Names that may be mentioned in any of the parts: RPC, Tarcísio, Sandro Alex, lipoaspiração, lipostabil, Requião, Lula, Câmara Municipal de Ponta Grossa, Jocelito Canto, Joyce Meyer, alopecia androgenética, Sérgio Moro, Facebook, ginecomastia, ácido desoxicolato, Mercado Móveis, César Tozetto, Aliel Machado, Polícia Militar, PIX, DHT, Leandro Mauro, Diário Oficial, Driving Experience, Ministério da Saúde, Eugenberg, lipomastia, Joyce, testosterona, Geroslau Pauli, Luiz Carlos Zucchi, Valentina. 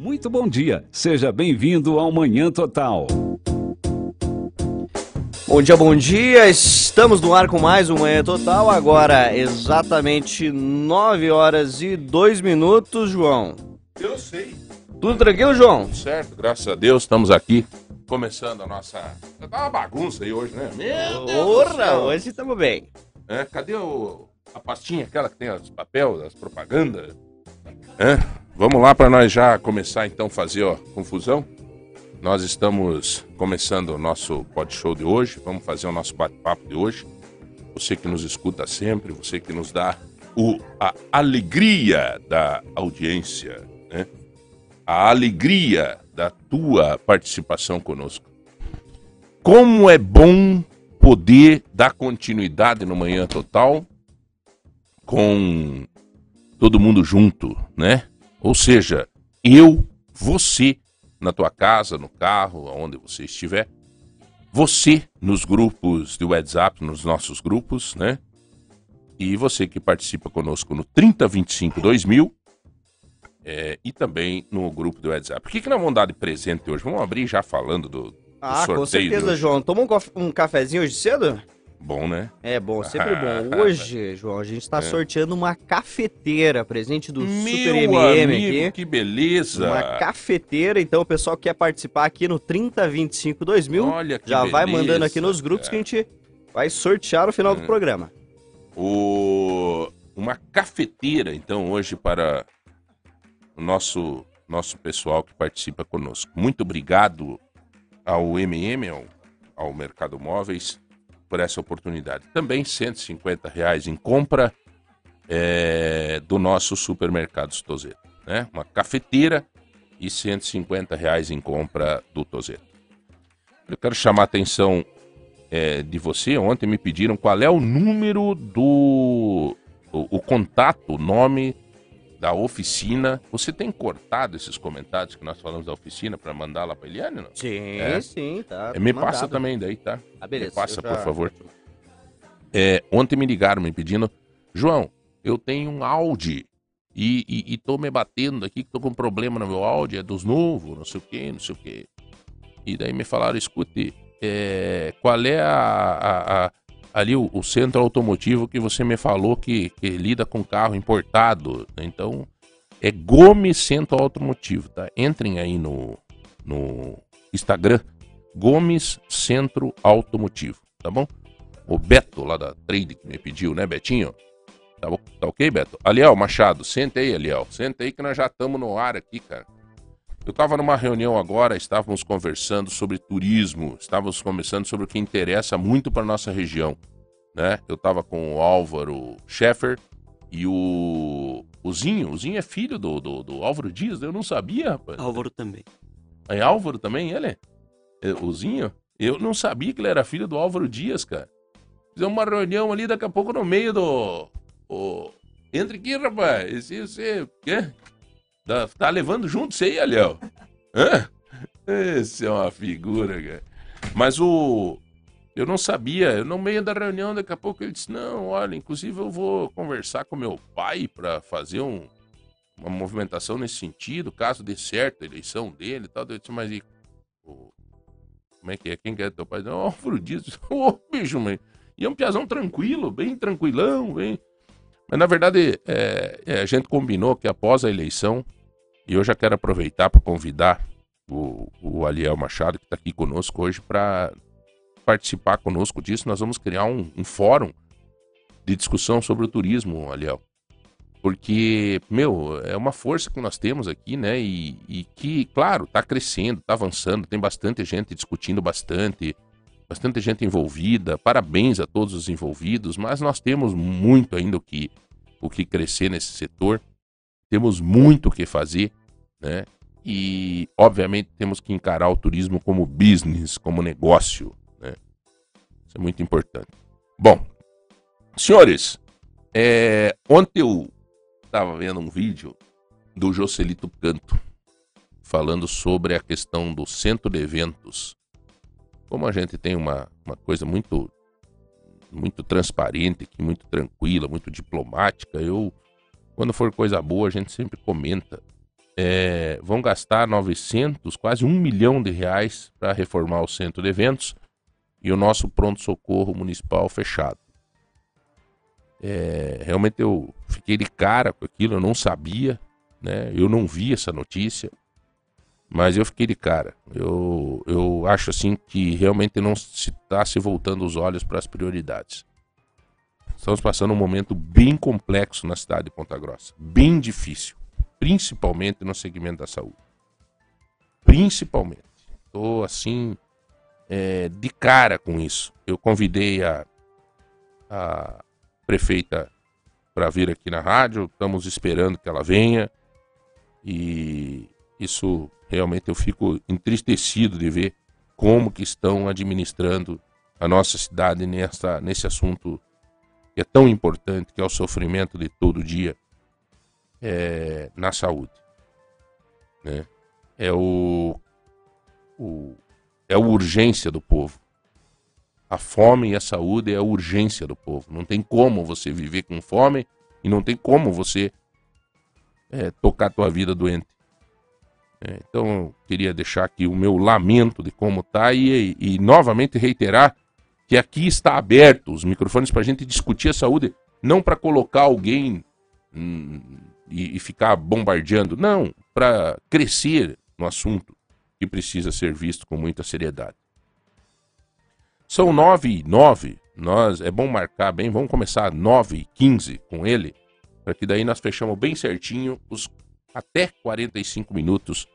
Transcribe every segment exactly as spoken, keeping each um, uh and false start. Muito bom dia, seja bem-vindo ao Manhã Total. Bom dia, bom dia, estamos no ar com mais um Manhã Total, agora exatamente nove horas e dois minutos, João. Eu sei. Tudo tranquilo, João? Tudo certo, graças a Deus, estamos aqui. Começando a nossa... Tá uma bagunça aí hoje, né? Meu Deus do céu. Hoje estamos bem. É, cadê o... a pastinha, aquela que tem os papéis, as propagandas? É, vamos lá para nós já começar então fazer, ó, confusão. Nós estamos começando o nosso pod show de hoje, vamos fazer o nosso bate-papo de hoje. Você que nos escuta sempre, você que nos dá o... a alegria da audiência, né? A alegria da tua participação conosco. Como é bom poder dar continuidade no Manhã Total com todo mundo junto, né? Ou seja, eu, você, na tua casa, no carro, aonde você estiver, você nos grupos de WhatsApp, nos nossos grupos, né? E você que participa conosco no trinta vinte e cinco dois mil, É, e também no grupo do WhatsApp. O que, que nós vamos dar de presente hoje? Vamos abrir já falando do, do ah, sorteio. Ah, com certeza, João. Toma um, cof... um cafezinho hoje cedo? Bom, né? É bom, sempre bom. Hoje, João, a gente está é. sorteando uma cafeteira, presente do Meu Super M M amigo, aqui. Que beleza! Uma cafeteira, então o pessoal que quer participar aqui no trinta vinte e cinco dois mil, Olha que já beleza. Vai mandando aqui nos grupos é. que a gente vai sortear no final é. do programa. O... Uma cafeteira, então, hoje para... O nosso, nosso pessoal que participa conosco. Muito obrigado ao M M, ao, ao Mercado Móveis, por essa oportunidade. Também cento e cinquenta reais em compra é, do nosso supermercado Tozetto, né? Uma cafeteira e cento e cinquenta reais em compra do Tozetto. Eu quero chamar a atenção é, de você. Ontem me pediram qual é o número do... O, o contato, o nome... da oficina. Você tem cortado esses comentários que nós falamos da oficina para mandar lá para Eliane, não? Sim, é. sim, tá. Me mandado. Passa também daí, tá? Ah, beleza. Me passa, já... por favor. É, ontem me ligaram me pedindo, João, eu tenho um Audi e, e, e tô me batendo aqui, que tô com problema no meu Audi, é dos novos, não sei o quê, não sei o quê. E daí me falaram, escute, é, qual é a... a, a ali o, o centro automotivo que você me falou que, que lida com carro importado. Então, é Gomes Centro Automotivo, tá? Entrem aí no, no Instagram, Gomes Centro Automotivo, tá bom? O Beto, lá da Trade, que me pediu, né, Betinho? Tá, tá ok, Beto? Aliel Machado, senta aí, Aliel. Senta aí que nós já estamos no ar aqui, cara. Eu estava numa reunião agora, estávamos conversando sobre turismo, estávamos conversando sobre o que interessa muito para nossa região, né? Eu estava com o Álvaro Scheffer e o Uzinho. Uzinho é filho do, do, do Álvaro Dias, eu não sabia, rapaz. Álvaro também. É Álvaro também, ele? É Uzinho? Eu não sabia que ele era filho do Álvaro Dias, cara. Fizemos uma reunião ali, daqui a pouco no meio do... O... Entre aqui, rapaz. Esse, esse... Quê? Tá, tá levando junto você aí, Aliel? Hã? Esse é uma figura, cara. Mas o... Eu não sabia. Eu no meio da reunião, daqui a pouco, eu disse, não, olha, inclusive eu vou conversar com meu pai para fazer um, uma movimentação nesse sentido, caso dê certo a eleição dele e tal. Eu disse, mas e... O, como é que é? Quem que é teu pai? Não, Álvaro Dias. Ô, bicho, mãe. E é um piazão tranquilo, bem tranquilão, bem... Mas, na verdade, é, é, a gente combinou que após a eleição... E eu já quero aproveitar para convidar o, o Aliel Machado, que está aqui conosco hoje, para participar conosco disso. Nós vamos criar um, um fórum de discussão sobre o turismo, Aliel. Porque, meu, é uma força que nós temos aqui, né? E, e que, claro, está crescendo, está avançando, tem bastante gente discutindo bastante, bastante gente envolvida. Parabéns a todos os envolvidos, mas nós temos muito ainda o que, o que crescer nesse setor. Temos muito o que fazer, né? E, obviamente, temos que encarar o turismo como business, como negócio, né? Isso é muito importante. Bom, senhores, é, ontem eu estava vendo um vídeo do Jocelito Canto, falando sobre a questão do centro de eventos. Como a gente tem uma, uma coisa muito, muito transparente, muito tranquila, muito diplomática, eu... Quando for coisa boa, a gente sempre comenta é, vão gastar novecentos, quase um milhão de reais para reformar o centro de eventos e o nosso pronto-socorro municipal fechado. É, realmente eu fiquei de cara com aquilo, eu não sabia, né? Eu não vi essa notícia, mas eu fiquei de cara. Eu, eu acho assim que realmente não se está se voltando os olhos para as prioridades. Estamos passando um momento bem complexo na cidade de Ponta Grossa, bem difícil, principalmente no segmento da saúde. Principalmente. Estou assim, é, de cara com isso. Eu convidei a, a prefeita para vir aqui na rádio, estamos esperando que ela venha e isso realmente eu fico entristecido de ver como que estão administrando a nossa cidade nessa, nesse assunto que é tão importante, que é o sofrimento de todo dia é, na saúde, né? É o, o é a urgência do povo. A fome e a saúde é a urgência do povo. Não tem como você viver com fome e não tem como você é, tocar a tua vida doente. É, então, eu queria deixar aqui o meu lamento de como está e, e, e novamente reiterar que aqui está aberto os microfones para a gente discutir a saúde, não para colocar alguém hum, e, e ficar bombardeando, não, para crescer no assunto que precisa ser visto com muita seriedade. São nove e nove, nós, é bom marcar bem, vamos começar nove e quinze com ele, para que daí nós fechamos bem certinho os até quarenta e cinco minutos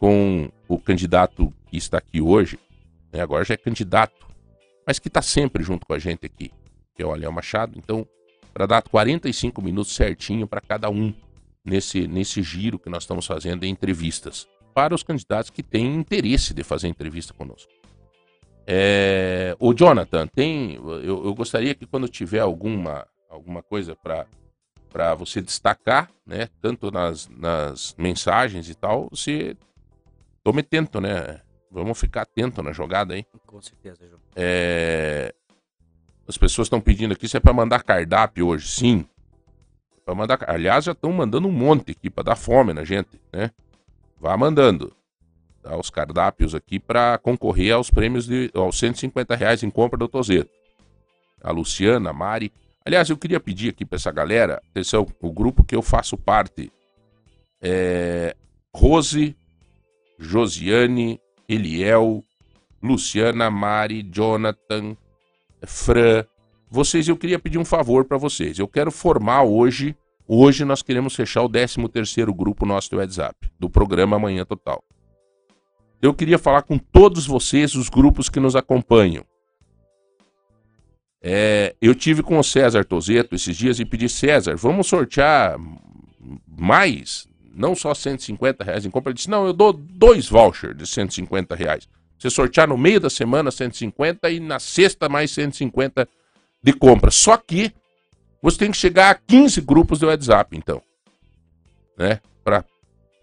com o candidato que está aqui hoje, né? Agora já é candidato, mas que está sempre junto com a gente aqui, que é o Aliel Machado, então para dar quarenta e cinco minutos certinho para cada um nesse, nesse giro que nós estamos fazendo em entrevistas, para os candidatos que têm interesse de fazer entrevista conosco. É, o Jonathan, tem, eu, eu gostaria que quando tiver alguma, alguma coisa para você destacar, né, tanto nas, nas mensagens e tal, você tome atento, né? Vamos ficar atento na jogada aí. Com certeza, João. É, as pessoas estão pedindo aqui se é para mandar cardápio hoje, sim. Pra mandar, aliás, já estão mandando um monte aqui para dar fome na gente, né? Vá mandando os cardápios aqui para concorrer aos prêmios de aos cento e cinquenta reais em compra do Tozetto. A Luciana, a Mari. Aliás, eu queria pedir aqui para essa galera, atenção, o grupo que eu faço parte é Rose, Josiane, Eliel, Luciana, Mari, Jonathan, Fran. Vocês, eu queria pedir um favor para vocês. Eu quero formar hoje, hoje nós queremos fechar o décimo terceiro grupo nosso do WhatsApp, do programa Manhã Total. Eu queria falar com todos vocês, os grupos que nos acompanham. É, eu tive com o César Tozetto esses dias e pedi, César, vamos sortear mais, não só cento e cinquenta reais em compra. Ele disse, não, eu dou dois vouchers de cento e cinquenta reais. Você sortear no meio da semana cento e cinquenta e na sexta mais cento e cinquenta de compra. Só que você tem que chegar a quinze grupos do WhatsApp, então, né, para...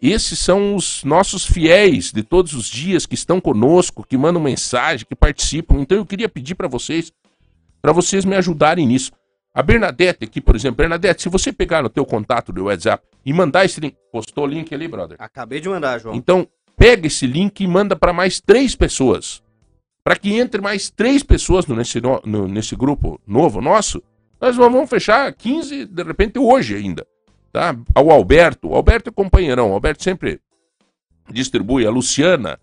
Esses são os nossos fiéis de todos os dias que estão conosco, que mandam mensagem, que participam. Então eu queria pedir para vocês, para vocês me ajudarem nisso. A Bernadette aqui, por exemplo. Bernadette, se você pegar no teu contato do WhatsApp e mandar esse link. Postou o link ali, brother? Acabei de mandar, João. Então pega esse link e manda para mais três pessoas. Para que entre mais três pessoas nesse, no, no, nesse grupo novo nosso, nós vamos fechar quinze, de repente, hoje ainda. Tá? Ao Alberto, o Alberto é companheirão, o Alberto sempre distribui, a Luciana,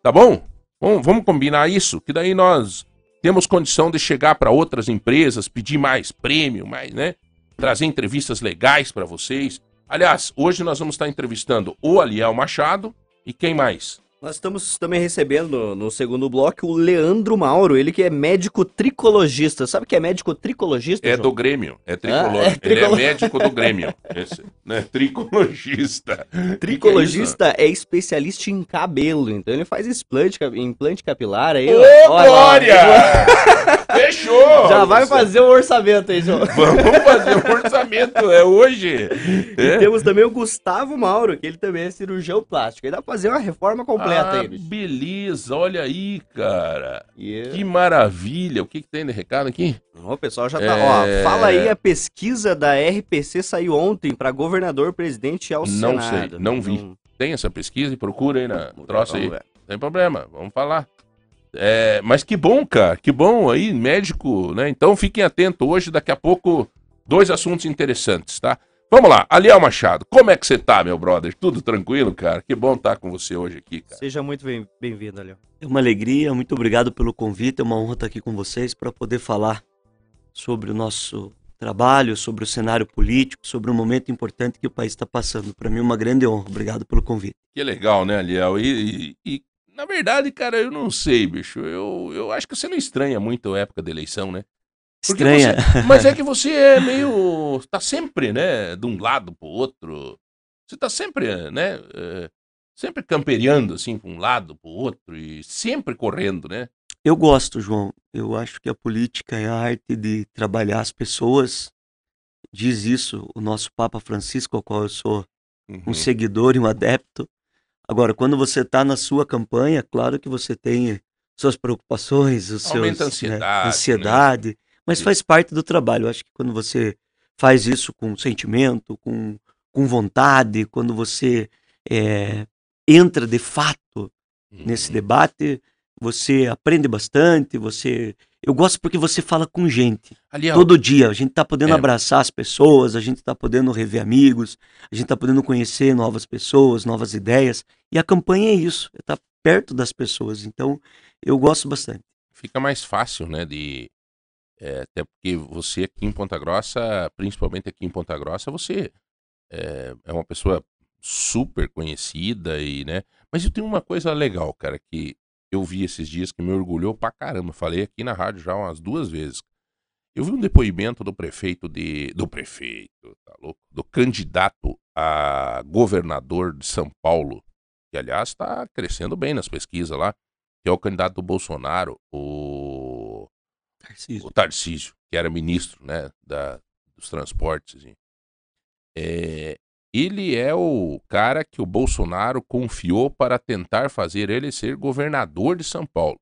tá bom? Vamos, vamos combinar isso, que daí nós temos condição de chegar para outras empresas, pedir mais prêmio, mais, né? Trazer entrevistas legais para vocês. Aliás, hoje nós vamos estar entrevistando o Aliel Machado e quem mais? Nós estamos também recebendo no segundo bloco o Leandro Mauro, ele que é médico tricologista. Sabe o que é médico tricologista, João? É do Grêmio, é tricologista. Ah, é tricolo... Ele é médico do Grêmio, esse, né? Tricologista. Tricologista que que é, é especialista em cabelo, então ele faz implante, implante capilar. Aí, ô, ó, Glória! Ó, Fechou! Já vai fazer um orçamento aí, João. Vamos fazer um orçamento, é hoje. E é. Temos também o Gustavo Mauro, que ele também é cirurgião plástico. Ele dá pra fazer uma reforma completa ah, aí. Beleza, olha aí, cara. Yeah. Que maravilha. O que, que tem de recado aqui? O pessoal já tá... É... Ó, fala aí, a pesquisa da R P C saiu ontem pra governador, presidente e ao Senado. Não sei, não vi. Não... Tem essa pesquisa e procura aí na troça aí. Velho. Não tem problema, vamos falar. É, mas que bom, cara, que bom aí, médico, né? Então fiquem atentos hoje, daqui a pouco, dois assuntos interessantes, tá? Vamos lá, Aliel Machado, como é que você tá, meu brother? Tudo tranquilo, cara? Que bom estar com você hoje aqui, cara. Seja muito bem-vindo, Aliel. É uma alegria, muito obrigado pelo convite, é uma honra estar aqui com vocês para poder falar sobre o nosso trabalho, sobre o cenário político, sobre o momento importante que o país está passando. Para mim é uma grande honra, obrigado pelo convite. Que legal, né, Aliel? E... e, e... Na verdade, cara, eu não sei, bicho. Eu, eu acho que você não estranha muito a época da eleição, né? Porque estranha. Você... Mas é que você é meio... Tá sempre, né? De um lado pro outro. Você tá sempre, né? É... Sempre campeando, assim, pra um lado, pro outro. E sempre correndo, né? Eu gosto, João. Eu acho que a política é a arte de trabalhar as pessoas. Diz isso o nosso Papa Francisco, ao qual eu sou uhum. um seguidor e um adepto. Agora, quando você está na sua campanha, claro que você tem suas preocupações, os seus, aumenta a ansiedade, né, ansiedade né? mas isso. faz parte do trabalho. Eu acho que quando você faz isso com sentimento, com, com vontade, quando você é, entra de fato uhum. nesse debate, você aprende bastante, você... Eu gosto porque você fala com gente. Aliás, todo dia. A gente está podendo é. abraçar as pessoas, a gente está podendo rever amigos, a gente está podendo conhecer novas pessoas, novas ideias. E a campanha é isso, é estar perto das pessoas. Então, eu gosto bastante. Fica mais fácil, né? De, é, até porque você aqui em Ponta Grossa, principalmente aqui em Ponta Grossa, você é, é uma pessoa super conhecida. E, né, mas eu tenho uma coisa legal, cara, que... Eu vi esses dias que me orgulhou pra caramba. Falei aqui na rádio já umas duas vezes. Eu vi um depoimento do prefeito de... Do prefeito, tá louco? Do candidato a governador de São Paulo. Que, aliás, tá crescendo bem nas pesquisas lá. Que é o candidato do Bolsonaro, o... Tarcísio. O Tarcísio, que era ministro, né? Da, dos transportes. Assim. É... Ele é o cara que o Bolsonaro confiou para tentar fazer ele ser governador de São Paulo.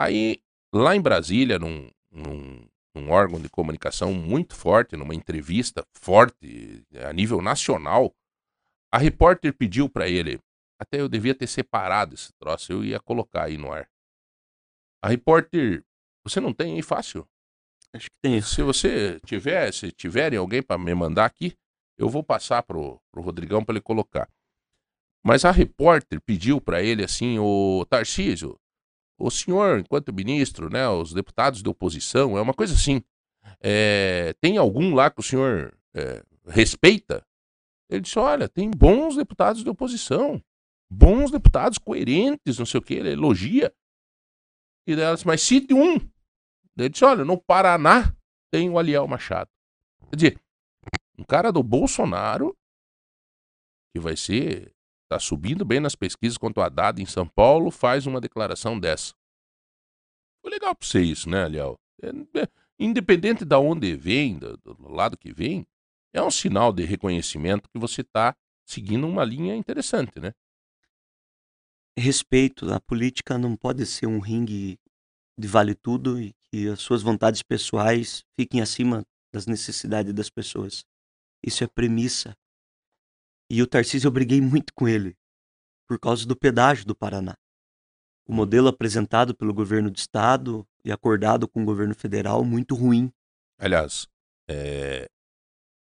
Aí, lá em Brasília, num, num, num órgão de comunicação muito forte, numa entrevista forte, a nível nacional, a repórter pediu para ele, até eu devia ter separado esse troço, eu ia colocar aí no ar. A repórter, você não tem aí fácil? Acho que tem. Se você tiver, se tiverem alguém para me mandar aqui, eu vou passar pro, pro Rodrigão para ele colocar. Mas a repórter pediu para ele assim, o Tarcísio, o senhor, enquanto ministro, né, os deputados de oposição, é uma coisa assim, é, tem algum lá que o senhor é, respeita? Ele disse, olha, tem bons deputados de oposição, bons deputados coerentes, não sei o que, ele elogia. E ela disse, mas cite um. Ele disse, olha, no Paraná tem o Aliel Machado. Quer dizer, um cara do Bolsonaro, que vai ser, tá subindo bem nas pesquisas quanto o Haddad em São Paulo, faz uma declaração dessa. Foi legal pra você isso, né, Aliel? É, é, independente de onde vem, do, do lado que vem, é um sinal de reconhecimento que você tá seguindo uma linha interessante, né? Respeito, a política não pode ser um ringue de vale tudo e que as suas vontades pessoais fiquem acima das necessidades das pessoas. Isso é premissa. E o Tarcísio eu briguei muito com ele, por causa do pedágio do Paraná. O modelo apresentado pelo governo do estado e acordado com o governo federal, muito ruim. Aliás, é,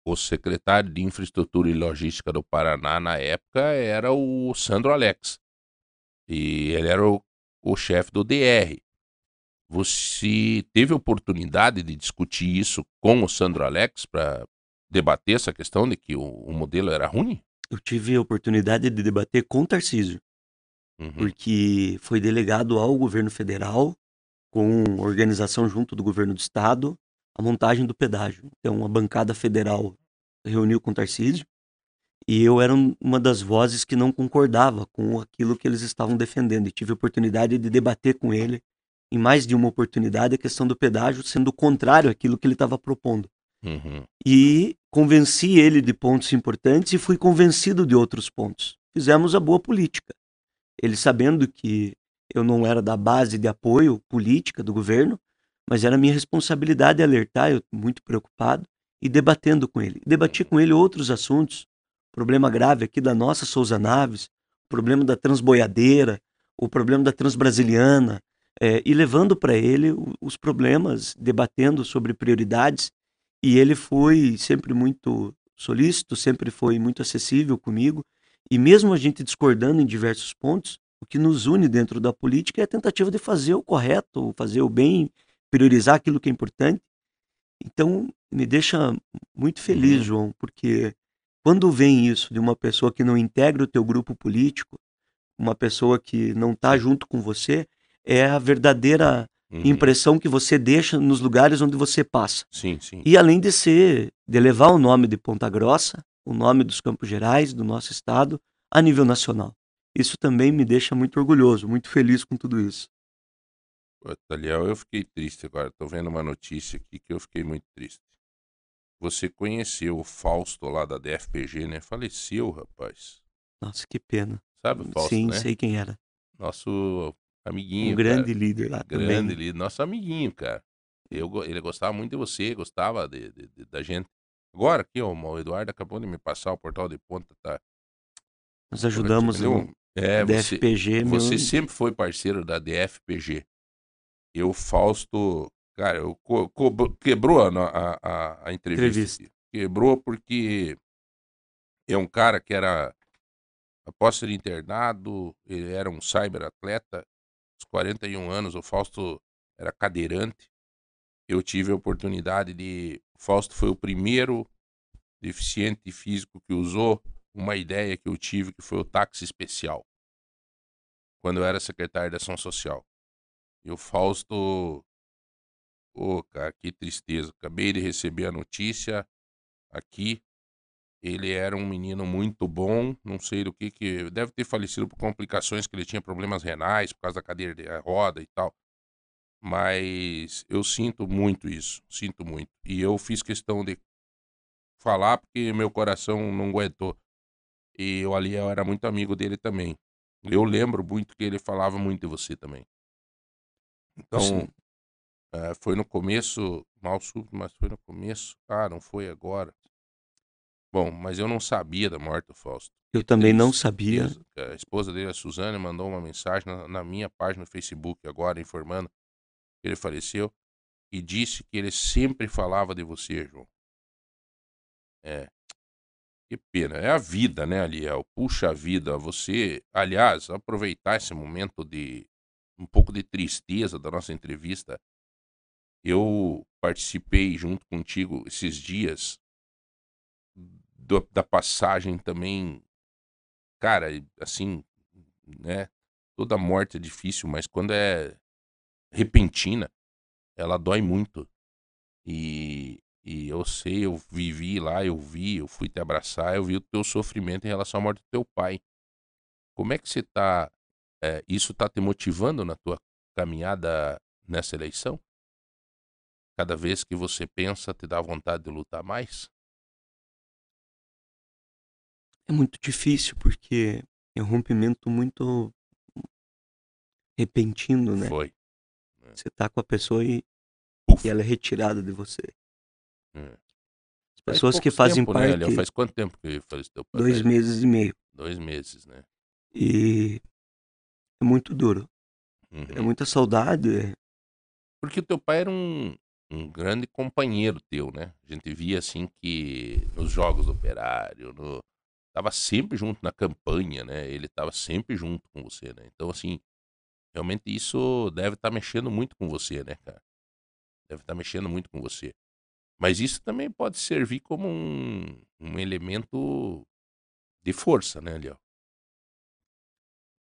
o secretário de Infraestrutura e Logística do Paraná na época era o Sandro Alex. E ele era o, o chefe do D R. Você teve oportunidade de discutir isso com o Sandro Alex para debater essa questão de que o, o modelo era ruim? Eu tive a oportunidade de debater com o Tarcísio, uhum. porque foi delegado ao governo federal, com organização junto do governo do estado, a montagem do pedágio. Então a bancada federal reuniu com o Tarcísio e eu era uma das vozes que não concordava com aquilo que eles estavam defendendo e tive a oportunidade de debater com ele em mais de uma oportunidade a questão do pedágio sendo contrário àquilo que ele estava propondo. Uhum. E convenci ele de pontos importantes e fui convencido de outros pontos. Fizemos a boa política. Ele sabendo que eu não era da base de apoio política do governo, mas era minha responsabilidade alertar, eu muito preocupado, e debatendo com ele. Debati com ele outros assuntos, problema grave aqui da nossa Souza Naves, problema da transboiadeira, o problema da transbrasiliana, é, e levando para ele os problemas, debatendo sobre prioridades. E ele foi sempre muito solícito, sempre foi muito acessível comigo. E mesmo a gente discordando em diversos pontos, o que nos une dentro da política é a tentativa de fazer o correto, fazer o bem, priorizar aquilo que é importante. Então, me deixa muito feliz, João, porque quando vem isso de uma pessoa que não integra o teu grupo político, uma pessoa que não está junto com você, é a verdadeira uhum. impressão que você deixa nos lugares onde você passa. Sim, sim. E além de ser, de levar o nome de Ponta Grossa, o nome dos Campos Gerais, do nosso estado, a nível nacional. Isso também me deixa muito orgulhoso, muito feliz com tudo isso. Aliel, eu fiquei triste agora. Estou vendo uma notícia aqui que eu fiquei muito triste. Você conheceu o Fausto lá da D F P G, né? Faleceu, rapaz. Nossa, que pena. Sabe o Fausto, Sim, né? sei quem era. Nosso amiguinho, Um grande cara. líder lá um grande também. Grande líder, nosso amiguinho, cara. Eu, ele gostava muito de você, gostava de, de, de, da gente. Agora aqui, ó, o Eduardo acabou de me passar o Portal de Ponta, tá? Nós ajudamos o é, D F P G. Você, meu... você sempre foi parceiro da D F P G. E o Fausto, cara, eu co co quebrou a, a, a entrevista. entrevista. Quebrou porque é um cara que era, após ser internado, ele era um cyberatleta. Aos quarenta e um anos, o Fausto era cadeirante. Eu tive a oportunidade de... O Fausto foi o primeiro deficiente físico que usou uma ideia que eu tive, que foi o táxi especial, quando eu era secretário de Ação Social. E o Fausto... Ô, oh, cara, que tristeza. Acabei de receber a notícia aqui. Ele era um menino muito bom, não sei do que que... Deve ter falecido por complicações, que ele tinha problemas renais, por causa da cadeira de roda e tal. Mas eu sinto muito isso, sinto muito. E eu fiz questão de falar porque meu coração não aguentou. E o Aliel era muito amigo dele também. Eu lembro muito que ele falava muito de você também. Então, uh, foi no começo, mal súbito, mas foi no começo. Ah, não foi agora. Bom, mas eu não sabia da morte do Fausto. Eu também não sabia. A esposa dele, a Suzane, mandou uma mensagem na, na minha página do Facebook agora, informando que ele faleceu, e disse que ele sempre falava de você, João. É. Que pena. É a vida, né, Aliel? Puxa vida, você... Aliás, aproveitar esse momento de um pouco de tristeza da nossa entrevista. Eu participei junto contigo esses dias do, da passagem também... Cara, assim, né? Toda morte é difícil, mas quando é repentina, ela dói muito. E, e eu sei, eu vivi lá, eu vi, eu fui te abraçar, eu vi o teu sofrimento em relação à morte do teu pai. Como é que você tá... É, isso tá te motivando na tua caminhada nessa eleição? Cada vez que você pensa, te dá vontade de lutar mais? É muito difícil, porque é um rompimento muito repentino, né? Foi. É. Você tá com a pessoa e, e ela é retirada de você. É. As pessoas faz que fazem tempo, parte... Né, faz quanto tempo que faz teu pai? Dois meses e meio. Dois meses, né? E é muito duro. Uhum. É muita saudade. Porque o teu pai era um... um grande companheiro teu, né? A gente via, assim, que nos jogos do Operário, no... Tava sempre junto na campanha, né? Ele tava sempre junto com você, né? Então, assim, realmente isso deve estar mexendo muito com você, né, cara? Deve estar mexendo muito com você. Mas isso também pode servir como um, um elemento de força, né, Léo?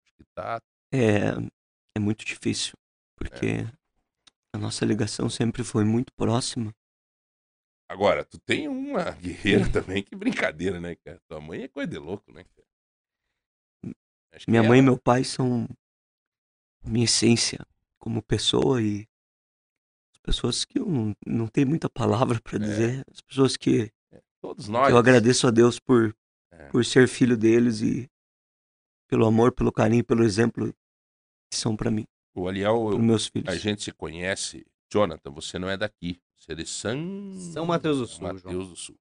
Acho que tá... É, é muito difícil, porque é. a nossa ligação sempre foi muito próxima. Agora, tu tem uma guerreira também, que brincadeira, né, cara? Tua mãe é coisa de louco, né, cara? Acho Minha que mãe ela... e meu pai são minha essência, como pessoa e as pessoas que eu não, não tenho muita palavra para dizer, é. as pessoas que, é. Todos nós. que eu agradeço a Deus por, é. por ser filho deles e pelo amor, pelo carinho, pelo exemplo que são para mim. O Aliel, eu, meus filhos. A gente se conhece, Jonathan, você não é daqui, você é de San... São Mateus do Sul. São Mateus do Sul.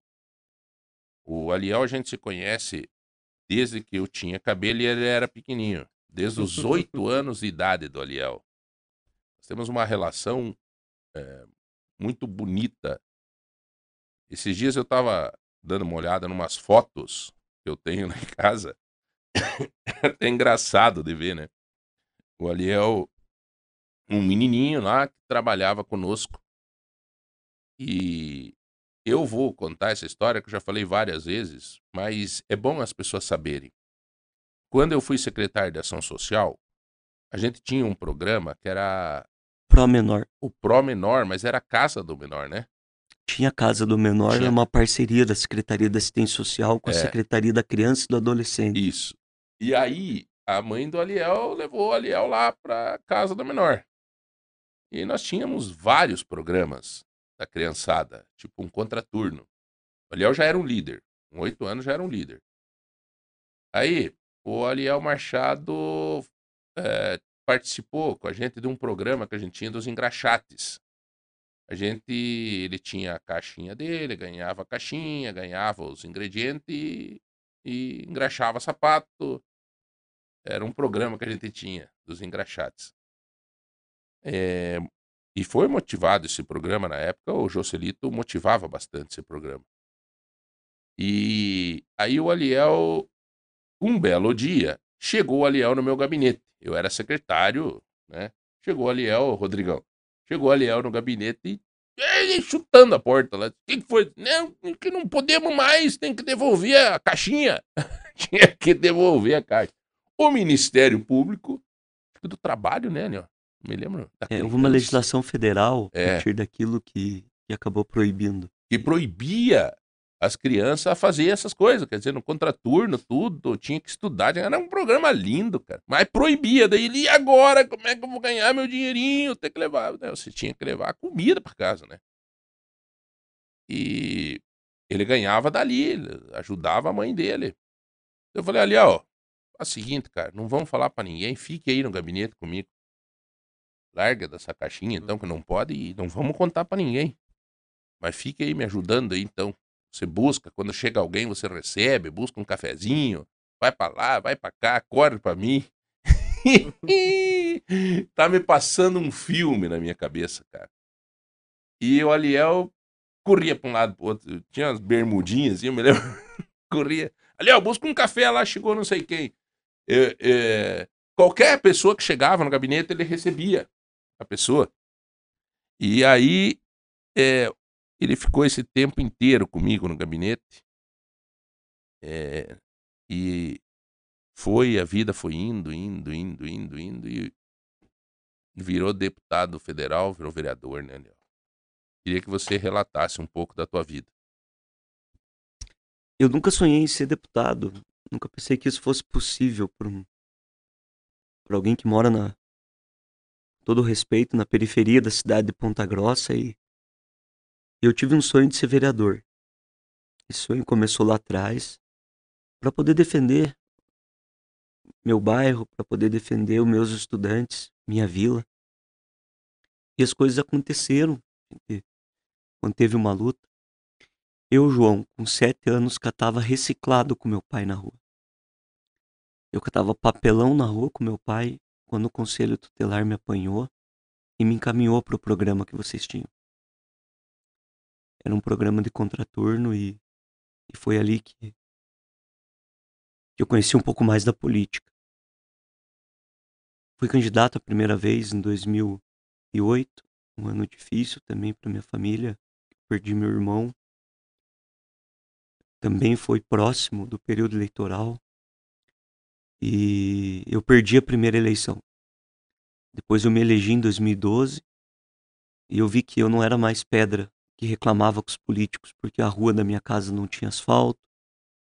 O Aliel a gente se conhece desde que eu tinha cabelo e ele era pequenininho. Desde os oito anos de idade do Aliel. Nós temos uma relação é, muito bonita. Esses dias eu estava dando uma olhada em umas fotos que eu tenho lá em casa. É até engraçado de ver, né? O Aliel, um menininho lá que trabalhava conosco. E... eu vou contar essa história que eu já falei várias vezes, mas é bom as pessoas saberem. Quando eu fui secretário de Ação Social, a gente tinha um programa que era... Pró Menor. O Pró Menor, mas era a Casa do Menor, né? Tinha a Casa do Menor, era uma parceria da Secretaria da Assistência Social com a é. Secretaria da Criança e do Adolescente. Isso. E aí, a mãe do Aliel levou o Aliel lá para a Casa do Menor. E nós tínhamos vários programas da criançada, tipo um contraturno. O Aliel já era um líder, com oito anos já era um líder. Aí, o Aliel Machado é, participou com a gente de um programa que a gente tinha dos engraxates. A gente, ele tinha a caixinha dele, ganhava a caixinha, ganhava os ingredientes e, e engraxava sapato. Era um programa que a gente tinha dos engraxates. É... E foi motivado esse programa na época, o Jocelito motivava bastante esse programa. E aí o Aliel, um belo dia, chegou o Aliel no meu gabinete. Eu era secretário, né? Chegou o Aliel, Rodrigão, chegou o Aliel no gabinete e, e chutando a porta lá. O que foi? Não, que não podemos mais, tem que devolver a caixinha. Tinha que devolver a caixa. O Ministério Público, do Trabalho, né, Aliel? Me lembro. É, houve uma legislação federal é. a partir daquilo que, que acabou proibindo. Que proibia as crianças a fazer essas coisas, quer dizer, no contraturno, tudo, tinha que estudar, era um programa lindo, cara. Mas proibia, daí ele, e agora, como é que eu vou ganhar meu dinheirinho? Ter que levar, né? Você tinha que levar comida para casa, né? E ele ganhava dali, ele ajudava a mãe dele. Eu falei, ali, ó, é o seguinte, cara, não vamos falar para ninguém, fique aí no gabinete comigo. Larga dessa caixinha, então, que não pode e não vamos contar pra ninguém. Mas fique aí me ajudando aí, então. Você busca, quando chega alguém, você recebe, busca um cafezinho, vai pra lá, vai pra cá, corre pra mim. Tá me passando um filme na minha cabeça, cara. E o Aliel corria pra um lado pro outro. Eu tinha umas bermudinhas, eu me lembro. Corria. Aliel, busca um café lá, chegou não sei quem. Eu, eu... Qualquer pessoa que chegava no gabinete, ele recebia a pessoa. E aí é, ele ficou esse tempo inteiro comigo no gabinete é, e foi, a vida foi indo, indo, indo, indo, indo e virou deputado federal, virou vereador, né, Léo? Queria que você relatasse um pouco da tua vida. Eu nunca sonhei em ser deputado, nunca pensei que isso fosse possível por um, por alguém que mora na... todo respeito, na periferia da cidade de Ponta Grossa e eu tive um sonho de ser vereador. Esse sonho começou lá atrás para poder defender meu bairro, para poder defender os meus estudantes, minha vila. E as coisas aconteceram quando teve uma luta. Eu, João, com sete anos, catava reciclado com meu pai na rua. Eu catava papelão na rua com meu pai quando o Conselho Tutelar me apanhou e me encaminhou para o programa que vocês tinham. Era um programa de contraturno e, e foi ali que, que eu conheci um pouco mais da política. Fui candidato a primeira vez em dois mil e oito, um ano difícil também para minha família. Perdi meu irmão. Também foi próximo do período eleitoral. E eu perdi a primeira eleição. Depois eu me elegi em dois mil e doze e eu vi que eu não era mais pedra que reclamava com os políticos, porque a rua da minha casa não tinha asfalto,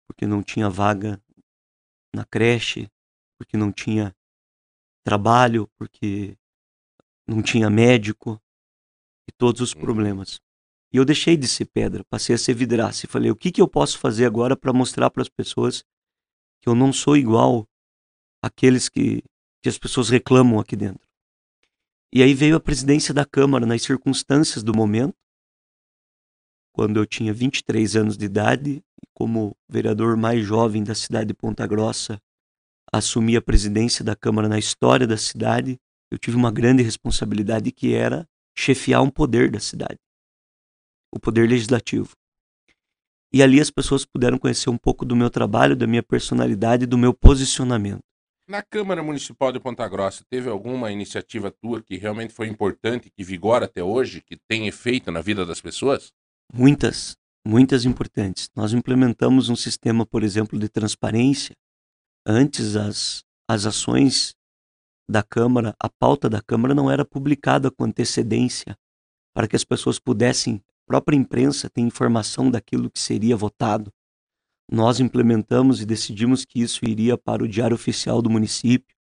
porque não tinha vaga na creche, porque não tinha trabalho, porque não tinha médico e todos os problemas. E eu deixei de ser pedra, passei a ser vidraça e falei, o que, que eu posso fazer agora para mostrar para as pessoas que eu não sou igual àqueles que, que as pessoas reclamam aqui dentro. E aí veio a presidência da Câmara nas circunstâncias do momento, quando eu tinha vinte e três anos de idade, como vereador mais jovem da cidade de Ponta Grossa, assumi a presidência da Câmara na história da cidade, eu tive uma grande responsabilidade que era chefiar um poder da cidade, o poder legislativo. E ali as pessoas puderam conhecer um pouco do meu trabalho, da minha personalidade, do meu posicionamento. Na Câmara Municipal de Ponta Grossa, teve alguma iniciativa tua que realmente foi importante, que vigora até hoje, que tem efeito na vida das pessoas? Muitas, muitas importantes. Nós implementamos um sistema, por exemplo, de transparência. Antes, as, as ações da Câmara, a pauta da Câmara não era publicada com antecedência, para que as pessoas pudessem, a própria imprensa, ter informação daquilo que seria votado. Nós implementamos e decidimos que isso iria para o Diário Oficial do município.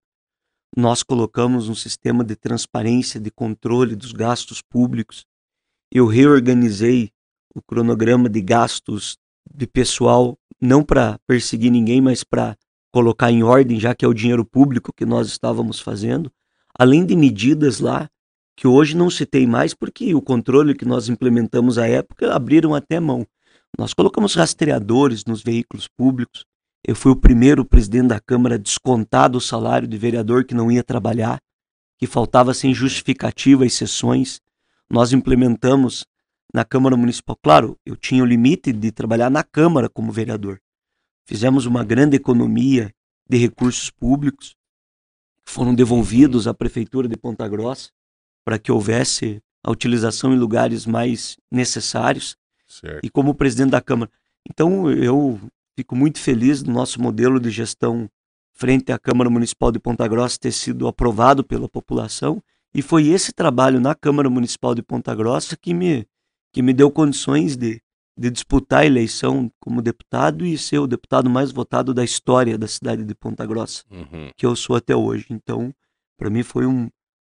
Nós colocamos um sistema de transparência, de controle dos gastos públicos. Eu reorganizei o cronograma de gastos de pessoal, não para perseguir ninguém, mas para colocar em ordem, já que é o dinheiro público que nós estávamos fazendo. Além de medidas lá, que hoje não se tem mais, porque o controle que nós implementamos à época abriram até mão. Nós colocamos rastreadores nos veículos públicos. Eu fui o primeiro presidente da Câmara a descontar do salário de vereador que não ia trabalhar, que faltava sem justificativa as sessões. Nós implementamos na Câmara Municipal. Claro, eu tinha o limite de trabalhar na Câmara como vereador. Fizemos uma grande economia de recursos públicos, que foram devolvidos à Prefeitura de Ponta Grossa para que houvesse a utilização em lugares mais necessários. Certo. E como presidente da Câmara. Então, eu fico muito feliz do nosso modelo de gestão frente à Câmara Municipal de Ponta Grossa ter sido aprovado pela população. E foi esse trabalho na Câmara Municipal de Ponta Grossa que me, que me deu condições de, de disputar a eleição como deputado e ser o deputado mais votado da história da cidade de Ponta Grossa, uhum. que eu sou até hoje. Então, para mim foi um...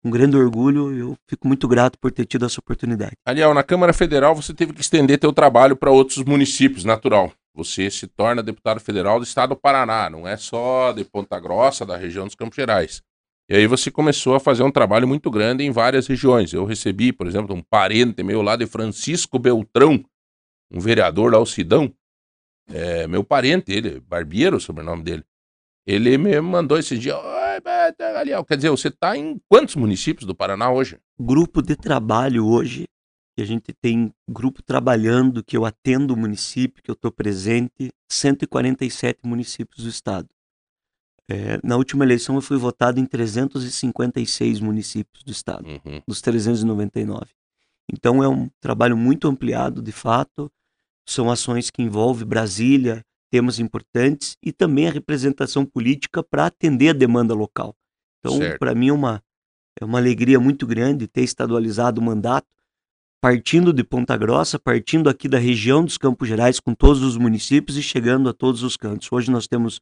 Um grande orgulho, eu fico muito grato por ter tido essa oportunidade. Aliel, na Câmara Federal você teve que estender teu trabalho para outros municípios, natural. Você se torna deputado federal do estado do Paraná, não é só de Ponta Grossa, da região dos Campos Gerais. E aí você começou a fazer um trabalho muito grande em várias regiões. Eu recebi, por exemplo, um parente meu lá de Francisco Beltrão, um vereador lá, o Sidão. É, meu parente, ele, Barbeiro, o sobrenome dele. Ele me mandou esse dia... Aliel, quer dizer, você está em quantos municípios do Paraná hoje? Grupo de trabalho hoje, que a gente tem grupo trabalhando, que eu atendo o município, que eu estou presente, cento e quarenta e sete municípios do estado. É, na última eleição eu fui votado em trezentos e cinquenta e seis municípios do estado, uhum. dos trezentos e noventa e nove. Então é um trabalho muito ampliado, de fato, são ações que envolvem Brasília, temas importantes e também a representação política para atender a demanda local. Então, para mim é uma, é uma alegria muito grande ter estadualizado o mandato, partindo de Ponta Grossa, partindo aqui da região dos Campos Gerais, com todos os municípios e chegando a todos os cantos. Hoje nós temos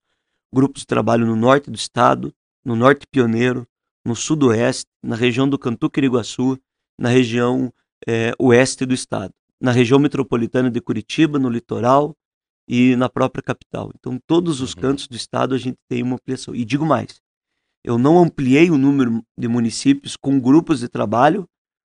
grupos de trabalho no norte do estado, no norte pioneiro, no sudoeste, na região do Cantuquiriguaçu, na região é, oeste do estado, na região metropolitana de Curitiba, no litoral, e na própria capital. Então, todos os cantos do estado a gente tem uma ampliação. E digo mais, eu não ampliei o número de municípios com grupos de trabalho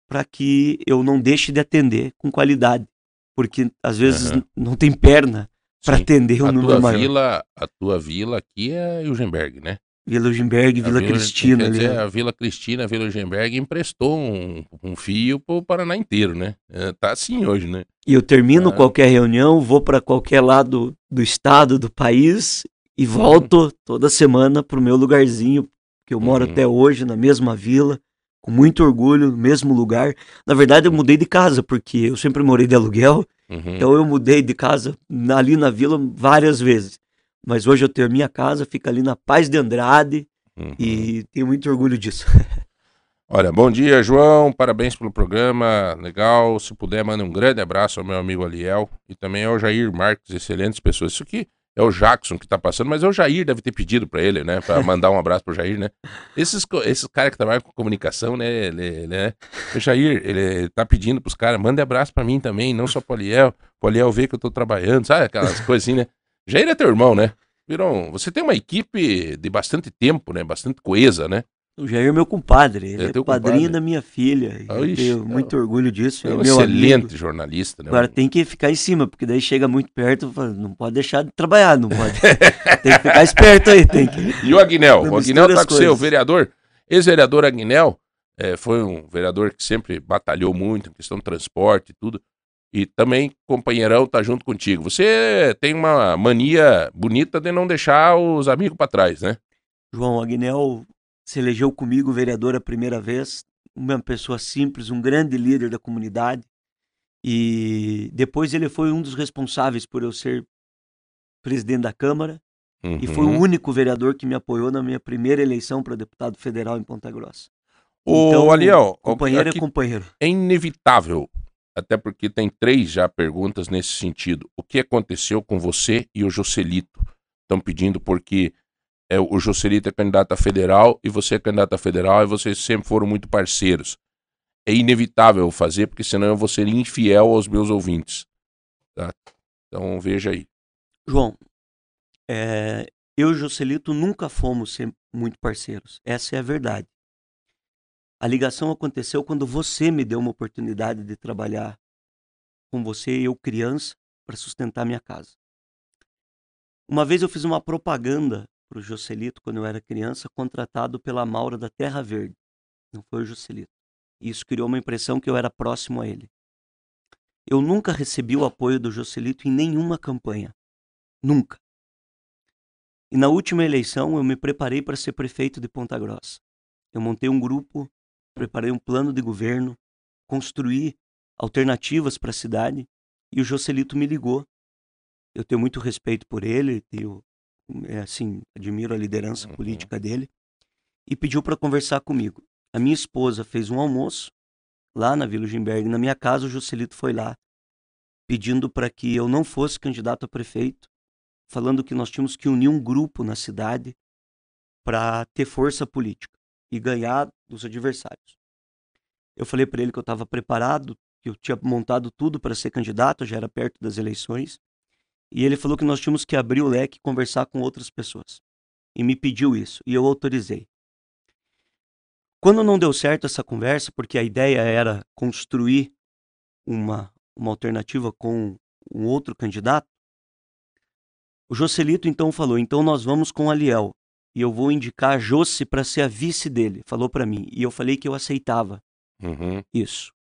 para que eu não deixe de atender com qualidade, porque às vezes uhum. não tem perna para atender um número maior. Vila, a tua vila aqui é Eugenberg, né? Vila Eugenberg, Vila, Vila Cristina. Quer dizer, ali, né? A Vila Cristina, a Vila Eugenberg emprestou um, um fio para o Paraná inteiro, né? Tá assim hoje, né? E eu termino ah. qualquer reunião, vou para qualquer lado do estado, do país e volto uhum. toda semana para o meu lugarzinho, que eu moro uhum. até hoje na mesma vila, com muito orgulho, no mesmo lugar. Na verdade, eu mudei de casa, porque eu sempre morei de aluguel, uhum. então eu mudei de casa ali na vila várias vezes. Mas hoje eu tenho a minha casa, fica ali na Paz de Andrade uhum. e tenho muito orgulho disso. Olha, bom dia, João, parabéns pelo programa, legal. Se puder, manda um grande abraço ao meu amigo Aliel e também ao Jair Marques, excelentes pessoas. Isso aqui É o Jackson que tá passando, mas é o Jair, deve ter pedido pra ele, né? Pra mandar um abraço pro Jair, né? Esses, esses caras que trabalham com comunicação, né? Ele, ele é... O Jair, ele tá pedindo pros caras, manda abraço pra mim também, não só pro Aliel. Pro Aliel ver que eu tô trabalhando, sabe? Aquelas coisas assim, né? Jair é teu irmão, né? Virou um... Você tem uma equipe de bastante tempo, né? Bastante coesa, né? O Jair é meu compadre, ele é, é padrinho compadre. Da minha filha. Eu Ixi, tenho muito é, orgulho disso. É um excelente amigo. Jornalista. Né? Agora tem que ficar em cima, porque daí chega muito perto, não pode deixar de trabalhar, não pode. Tem que ficar esperto aí. Tem que... E o Aguinel? O Aguinel tá com o seu vereador. Ex-vereador Aguinel é, foi um vereador que sempre batalhou muito, em questão de transporte e tudo. E também, companheirão, tá junto contigo. Você tem uma mania bonita de não deixar os amigos para trás, né? João, Aguinel... se elegeu comigo vereador a primeira vez, uma pessoa simples, um grande líder da comunidade, e depois ele foi um dos responsáveis por eu ser presidente da Câmara, uhum. E foi o único vereador que me apoiou na minha primeira eleição para deputado federal em Ponta Grossa. Ô, então, Aliel, companheiro é companheiro. É inevitável, até porque tem três já perguntas nesse sentido. O que aconteceu com você e o Jocelito? Estão pedindo porque... É, o Jocelito é candidato a federal e você é candidato a federal e vocês sempre foram muito parceiros. É inevitável fazer, porque senão eu vou ser infiel aos meus ouvintes. Tá? Então veja aí. João, é, eu e o Jocelito nunca fomos sempre muito parceiros. Essa é a verdade. A ligação aconteceu quando você me deu uma oportunidade de trabalhar com você e eu criança para sustentar minha casa. Uma vez eu fiz uma propaganda para o Jocelito, quando eu era criança, contratado pela Maura da Terra Verde. Não foi o Jocelito. E isso criou uma impressão que eu era próximo a ele. Eu nunca recebi o apoio do Jocelito em nenhuma campanha. Nunca. E na última eleição eu me preparei para ser prefeito de Ponta Grossa. Eu montei um grupo, preparei um plano de governo, construí alternativas para a cidade e o Jocelito me ligou. Eu tenho muito respeito por ele, tenho... É assim, admiro a liderança uhum. política dele, e pediu para conversar comigo. A minha esposa fez um almoço lá na Vila Gimberg, na minha casa. O Jocelito foi lá pedindo para que eu não fosse candidato a prefeito, falando que nós tínhamos que unir um grupo na cidade para ter força política e ganhar dos adversários. Eu falei para ele que eu estava preparado, que eu tinha montado tudo para ser candidato, já era perto das eleições. E ele falou que nós tínhamos que abrir o leque e conversar com outras pessoas. E me pediu isso, e eu autorizei. Quando não deu certo essa conversa, porque a ideia era construir uma, uma alternativa com um outro candidato, o Jocelito então falou, então nós vamos com a Aliel, e eu vou indicar a Josi para ser a vice dele, falou para mim. E eu falei que eu aceitava uhum. isso.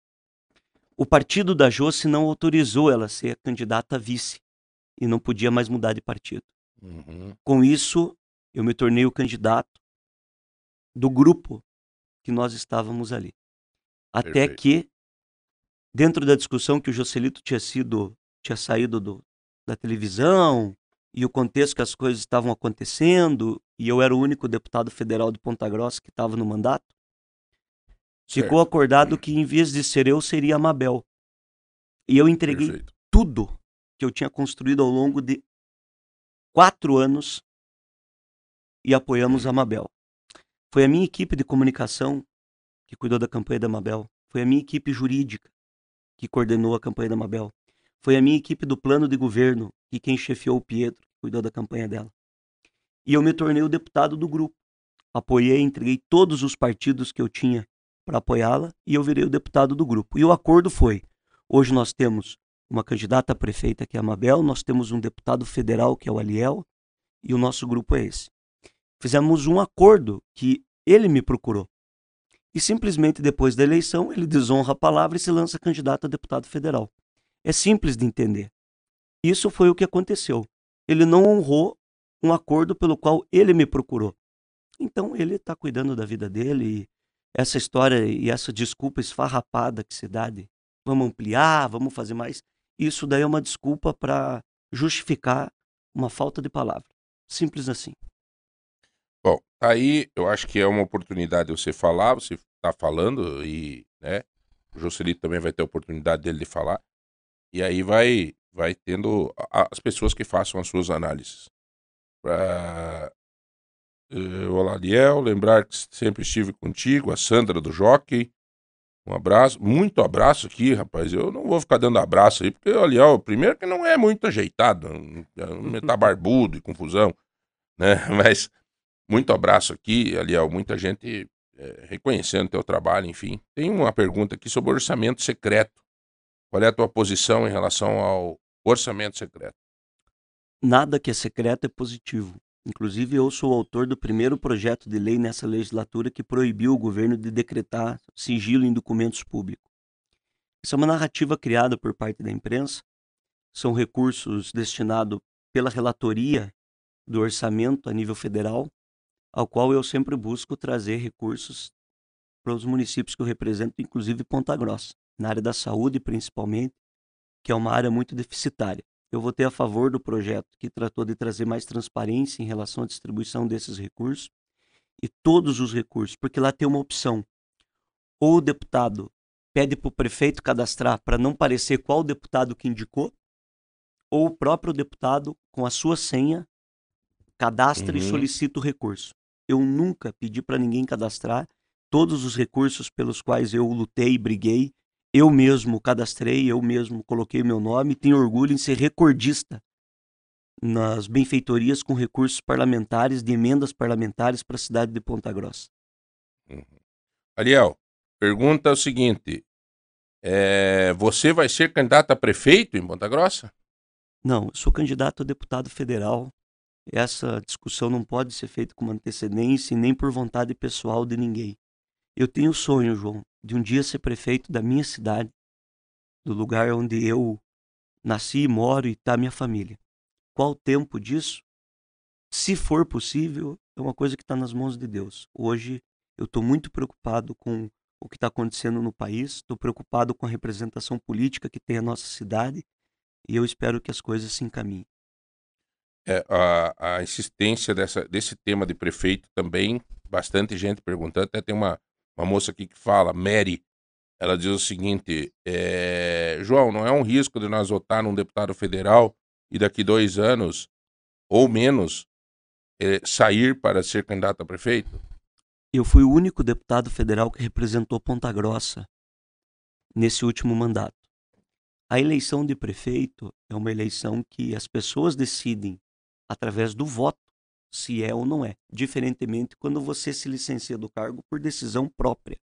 O partido da Josi não autorizou ela a ser candidata a vice. E não podia mais mudar de partido. Uhum. Com isso, eu me tornei o candidato do grupo que nós estávamos ali. Até Perfeito. Que, dentro da discussão que o Jocelito tinha sido, tinha saído do, da televisão, e o contexto que as coisas estavam acontecendo, e eu era o único deputado federal de Ponta Grossa que estava no mandato, certo. Ficou acordado que, em vez de ser eu, seria a Mabel. E eu entreguei Perfeito. Tudo que eu tinha construído ao longo de quatro anos e apoiamos a Mabel. Foi a minha equipe de comunicação que cuidou da campanha da Mabel. Foi a minha equipe jurídica que coordenou a campanha da Mabel. Foi a minha equipe do plano de governo e quem chefiou o Pietro, que cuidou da campanha dela. E eu me tornei o deputado do grupo. Apoiei, entreguei todos os partidos que eu tinha para apoiá-la e eu virei o deputado do grupo. E o acordo foi, hoje nós temos uma candidata a prefeita, que é a Mabel, nós temos um deputado federal, que é o Aliel, e o nosso grupo é esse. Fizemos um acordo que ele me procurou. E simplesmente depois da eleição, ele desonra a palavra e se lança candidato a deputado federal. É simples de entender. Isso foi o que aconteceu. Ele não honrou um acordo pelo qual ele me procurou. Então ele está cuidando da vida dele, e essa história e essa desculpa esfarrapada que se dá de vamos ampliar, vamos fazer mais... Isso daí é uma desculpa para justificar uma falta de palavra. Simples assim. Bom, aí eu acho que é uma oportunidade de você falar, você está falando, e né, o Jocelito também vai ter a oportunidade dele de falar. E aí vai, vai tendo as pessoas que façam as suas análises. Pra... Olá, Aliel, lembrar que sempre estive contigo, a Sandra do Jockey. Um abraço, muito abraço aqui, rapaz. Eu não vou ficar dando abraço aí, porque o Aliel, primeiro que não é muito ajeitado, tá barbudo e confusão, né? Mas muito abraço aqui, Aliel, muita gente é, reconhecendo o teu trabalho, enfim. Tem uma pergunta aqui sobre orçamento secreto. Qual é a tua posição em relação ao orçamento secreto? Nada que é secreto é positivo. Inclusive, eu sou o autor do primeiro projeto de lei nessa legislatura que proibiu o governo de decretar sigilo em documentos públicos. Isso é uma narrativa criada por parte da imprensa. São recursos destinados pela relatoria do orçamento a nível federal, ao qual eu sempre busco trazer recursos para os municípios que eu represento, inclusive Ponta Grossa, na área da saúde principalmente, que é uma área muito deficitária. Eu votei a favor do projeto que tratou de trazer mais transparência em relação à distribuição desses recursos e todos os recursos, porque lá tem uma opção. Ou o deputado pede para o prefeito cadastrar para não parecer qual deputado que indicou, ou o próprio deputado, com a sua senha, cadastra uhum. e solicita o recurso. Eu nunca pedi para ninguém cadastrar. Todos os recursos pelos quais eu lutei, briguei, eu mesmo cadastrei, eu mesmo coloquei meu nome. Tenho orgulho em ser recordista nas benfeitorias com recursos parlamentares, de emendas parlamentares para a cidade de Ponta Grossa. Uhum. Aliel, pergunta o seguinte, é, você vai ser candidato a prefeito em Ponta Grossa? Não, eu sou candidato a deputado federal. Essa discussão não pode ser feita com antecedência e nem por vontade pessoal de ninguém. Eu tenho o sonho, João, de um dia ser prefeito da minha cidade, do lugar onde eu nasci e moro e está minha família. Qual o tempo disso? Se for possível, é uma coisa que está nas mãos de Deus. Hoje eu estou muito preocupado com o que está acontecendo no país, estou preocupado com a representação política que tem a nossa cidade e eu espero que as coisas se encaminhem. É, a, a insistência dessa, desse tema de prefeito também, bastante gente perguntando, até tem uma Uma moça aqui que fala, Mary, ela diz o seguinte, é, João, não é um risco de nós votar num deputado federal e daqui dois anos, ou menos, é, sair para ser candidato a prefeito? Eu fui o único deputado federal que representou Ponta Grossa nesse último mandato. A eleição de prefeito é uma eleição que as pessoas decidem, através do voto, se é ou não é, diferentemente quando você se licencia do cargo por decisão própria.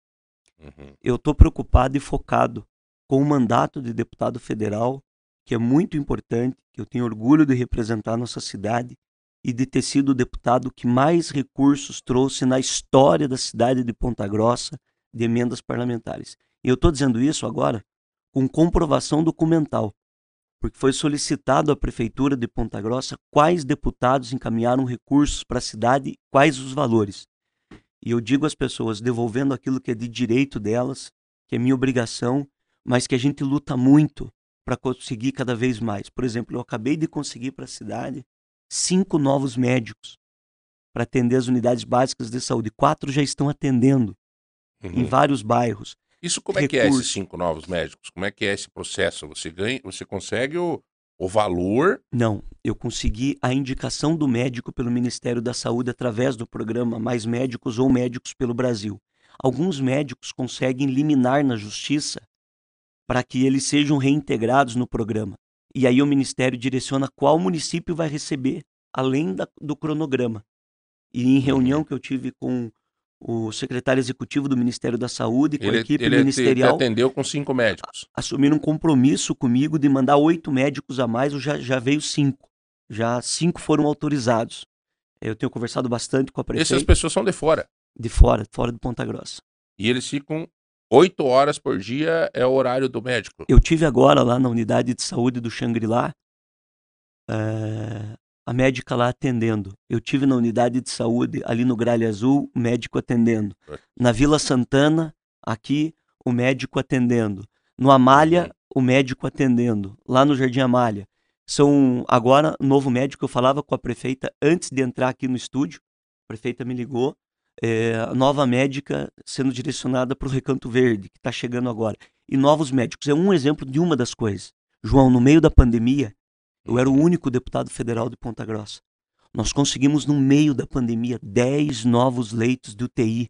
Uhum. Eu estou preocupado e focado com o mandato de deputado federal, que é muito importante, que eu tenho orgulho de representar a nossa cidade e de ter sido o deputado que mais recursos trouxe na história da cidade de Ponta Grossa de emendas parlamentares. E eu estou dizendo isso agora com comprovação documental, porque foi solicitado à Prefeitura de Ponta Grossa quais deputados encaminharam recursos para a cidade, quais os valores. E eu digo às pessoas, devolvendo aquilo que é de direito delas, que é minha obrigação, mas que a gente luta muito para conseguir cada vez mais. Por exemplo, eu acabei de conseguir para a cidade cinco novos médicos para atender as unidades básicas de saúde. Quatro já estão atendendo uhum. em vários bairros. Isso como é que é esses cinco novos médicos? Como é que é esse processo? Você ganha, você consegue o, o valor? Não, eu consegui a indicação do médico pelo Ministério da Saúde através do programa Mais Médicos ou Médicos pelo Brasil. Alguns médicos conseguem liminar na justiça para que eles sejam reintegrados no programa. E aí o Ministério direciona qual município vai receber, além da, do cronograma. E em reunião que eu tive com o secretário executivo do Ministério da Saúde, com ele, a equipe ele ministerial, ele atendeu com cinco médicos. Assumiram um compromisso comigo de mandar oito médicos a mais, já, já veio cinco. Já cinco foram autorizados. Eu tenho conversado bastante com a prefeita. Essas pessoas são de fora? De fora, fora de Ponta Grossa. E eles ficam oito horas por dia, é o horário do médico? Eu tive agora lá na unidade de saúde do Xangri-Lá, é... a médica lá atendendo. Eu tive na unidade de saúde, ali no Gralha Azul, o médico atendendo. Na Vila Santana, aqui, o médico atendendo. No Amália, o médico atendendo. Lá no Jardim Amália. São, agora, novo médico, eu falava com a prefeita antes de entrar aqui no estúdio. A prefeita me ligou. É, nova médica sendo direcionada para o Recanto Verde, que está chegando agora. E novos médicos. É um exemplo de uma das coisas. João, no meio da pandemia, eu era o único deputado federal de Ponta Grossa. Nós conseguimos, no meio da pandemia, dez novos leitos de U T I.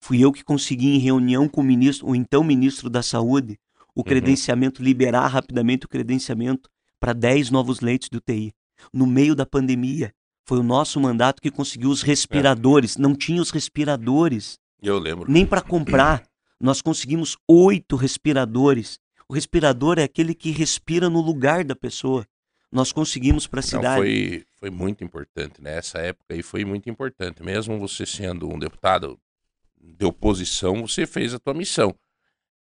Fui eu que consegui, em reunião com o ministro, o então ministro da Saúde, o credenciamento, uhum. liberar rapidamente o credenciamento para dez novos leitos de U T I. No meio da pandemia, foi o nosso mandato que conseguiu os respiradores. É. Não tinha os respiradores. Eu lembro. Nem para comprar. Nós conseguimos oito respiradores. O respirador é aquele que respira no lugar da pessoa. Nós conseguimos para a cidade. Foi, foi muito importante, né? Essa época aí foi muito importante. Mesmo você sendo um deputado de oposição, você fez a tua missão.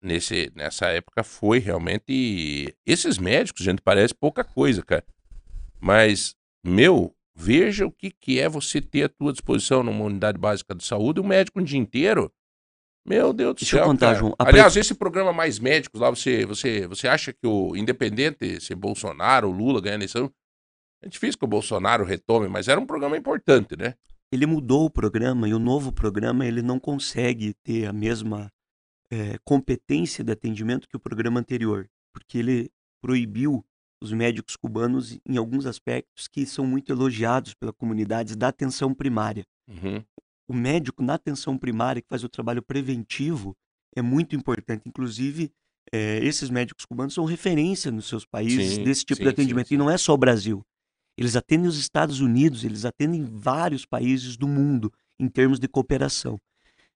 Nesse, nessa época foi realmente... Esses médicos, gente, parece pouca coisa, cara. Mas, meu, veja o que, que é você ter à tua disposição numa unidade básica de saúde um médico o dia inteiro. Meu Deus do Deixa céu, eu contar, cara. João, a Aliás, pre... esse programa Mais Médicos lá, você, você, você acha que o independente, se Bolsonaro, Lula ganha eleição, é difícil que o Bolsonaro retome, mas era um programa importante, né? Ele mudou o programa e o novo programa ele não consegue ter a mesma é, competência de atendimento que o programa anterior, porque ele proibiu os médicos cubanos em alguns aspectos que são muito elogiados pela comunidade da atenção primária. Uhum. O médico na atenção primária, que faz o trabalho preventivo, é muito importante. Inclusive, é, esses médicos cubanos são referência nos seus países sim, desse tipo sim, de atendimento. Sim, sim. E não é só o Brasil. Eles atendem os Estados Unidos, eles atendem vários países do mundo em termos de cooperação.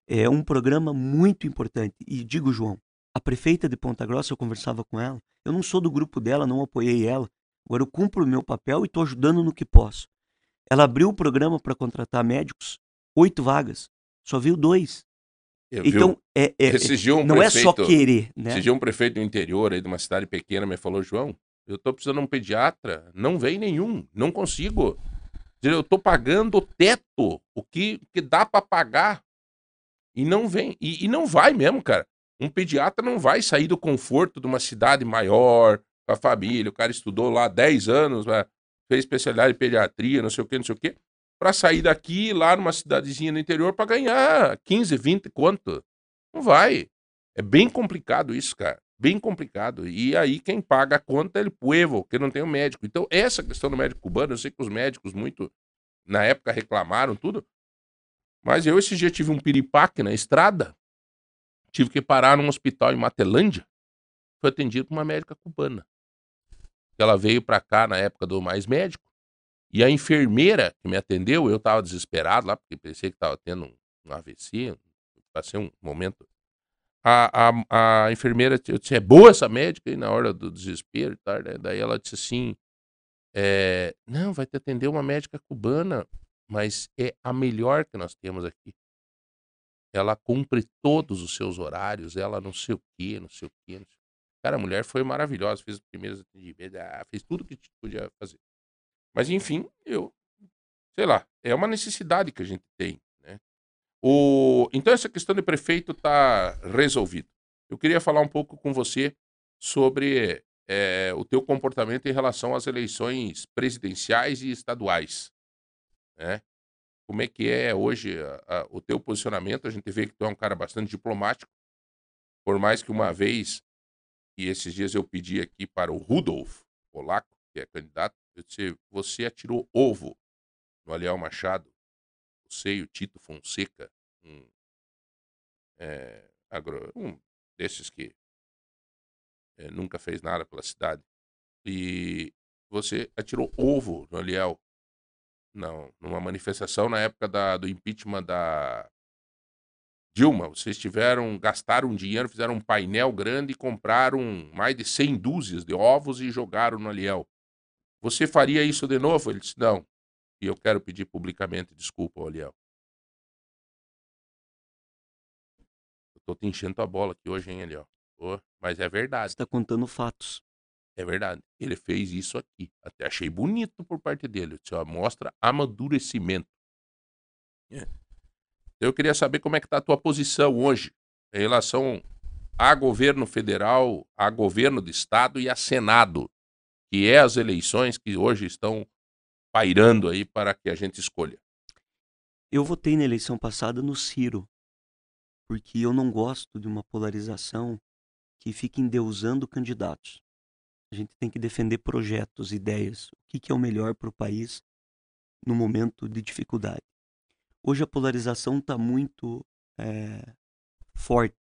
É um programa muito importante. E digo, João, a prefeita de Ponta Grossa, eu conversava com ela, eu não sou do grupo dela, não apoiei ela. Agora eu cumpro o meu papel e estou ajudando no que posso. Ela abriu o programa para contratar médicos, oito vagas, só veio dois. Eu então, é, é, um não prefeito, é só querer, né? Exigiu um prefeito do interior, aí de uma cidade pequena, me falou, João, eu tô precisando de um pediatra, não vem nenhum, não consigo. Eu tô pagando o teto, o que, que dá para pagar, e não vem, e, e não vai mesmo, cara. Um pediatra não vai sair do conforto de uma cidade maior, com a família, o cara estudou lá dez anos, fez especialidade em pediatria, não sei o que, não sei o que. Pra sair daqui, lá numa cidadezinha no interior, pra ganhar quinze, vinte, quanto? Não vai. É bem complicado isso, cara. Bem complicado. E aí quem paga a conta é o povo, que não tem o médico. Então essa questão do médico cubano, eu sei que os médicos muito, na época, reclamaram tudo. Mas eu esse dia tive um piripaque na estrada. Tive que parar num hospital em Matelândia. Fui atendido por uma médica cubana. Ela veio pra cá na época do Mais Médico. E a enfermeira que me atendeu, eu estava desesperado lá, porque pensei que estava tendo um, um A V C, passei um momento. A, a, a enfermeira, eu disse, é boa essa médica? E na hora do desespero, tá, né? Daí ela disse assim, é, não, vai te atender uma médica cubana, mas é a melhor que nós temos aqui. Ela cumpre todos os seus horários, ela não sei o quê, não sei o quê. Não sei o quê. Cara, a mulher foi maravilhosa, fez os primeiros atendimentos, fez tudo que podia fazer. Mas, enfim, eu, sei lá, é uma necessidade que a gente tem, né? O, então, essa questão de prefeito está resolvida. Eu queria falar um pouco com você sobre é, o teu comportamento em relação às eleições presidenciais e estaduais, né? Como é que é hoje a, a, o teu posicionamento? A gente vê que tu é um cara bastante diplomático, por mais que uma vez, e esses dias eu pedi aqui para o Rudolf Polaco, que é candidato, eu disse, você atirou ovo no Aliel Machado, você e o Tito Fonseca, um, é, agro, um desses que é, nunca fez nada pela cidade, e você atirou ovo no Aliel, não, numa manifestação na época da, do impeachment da Dilma, vocês tiveram, gastaram dinheiro, fizeram um painel grande e compraram mais de cem dúzias de ovos e jogaram no Aliel. Você faria isso de novo? Ele disse, não. E eu quero pedir publicamente desculpa ao Aliel. Eu tô te enchendo a bola aqui hoje, hein, Aliel? Oh, mas é verdade. Você tá contando fatos. É verdade. Ele fez isso aqui. Até achei bonito por parte dele. Eu disse, ó, mostra amadurecimento. É. Eu queria saber como é que tá a tua posição hoje em relação a governo federal, a governo de estado e a Senado, que é as eleições que hoje estão pairando aí para que a gente escolha. Eu votei na eleição passada no Ciro, porque eu não gosto de uma polarização que fica endeusando candidatos. A A gente tem que defender projetos, ideias, o que, que é o melhor para o país no momento de dificuldade. Hoje a polarização está muito é, forte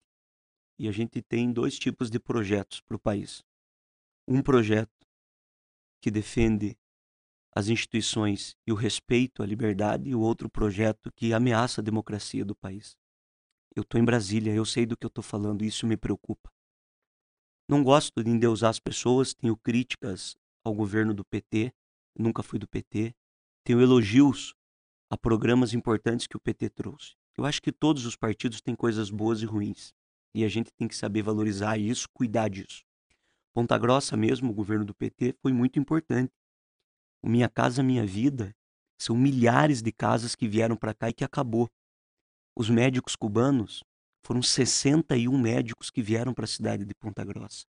e a gente tem dois tipos de projetos para o país. Um projeto que defende as instituições e o respeito à liberdade e o outro projeto que ameaça a democracia do país. Eu estou em Brasília, eu sei do que eu estou falando, isso me preocupa. Não gosto de endeusar as pessoas, tenho críticas ao governo do P T, nunca fui do P T, tenho elogios a programas importantes que o P T trouxe. Eu acho que todos os partidos têm coisas boas e ruins, e a gente tem que saber valorizar isso, cuidar disso. Ponta Grossa mesmo, o governo do P T, foi muito importante. O Minha Casa Minha Vida são milhares de casas que vieram para cá e que acabou. Os médicos cubanos, foram sessenta e um médicos que vieram para a cidade de Ponta Grossa.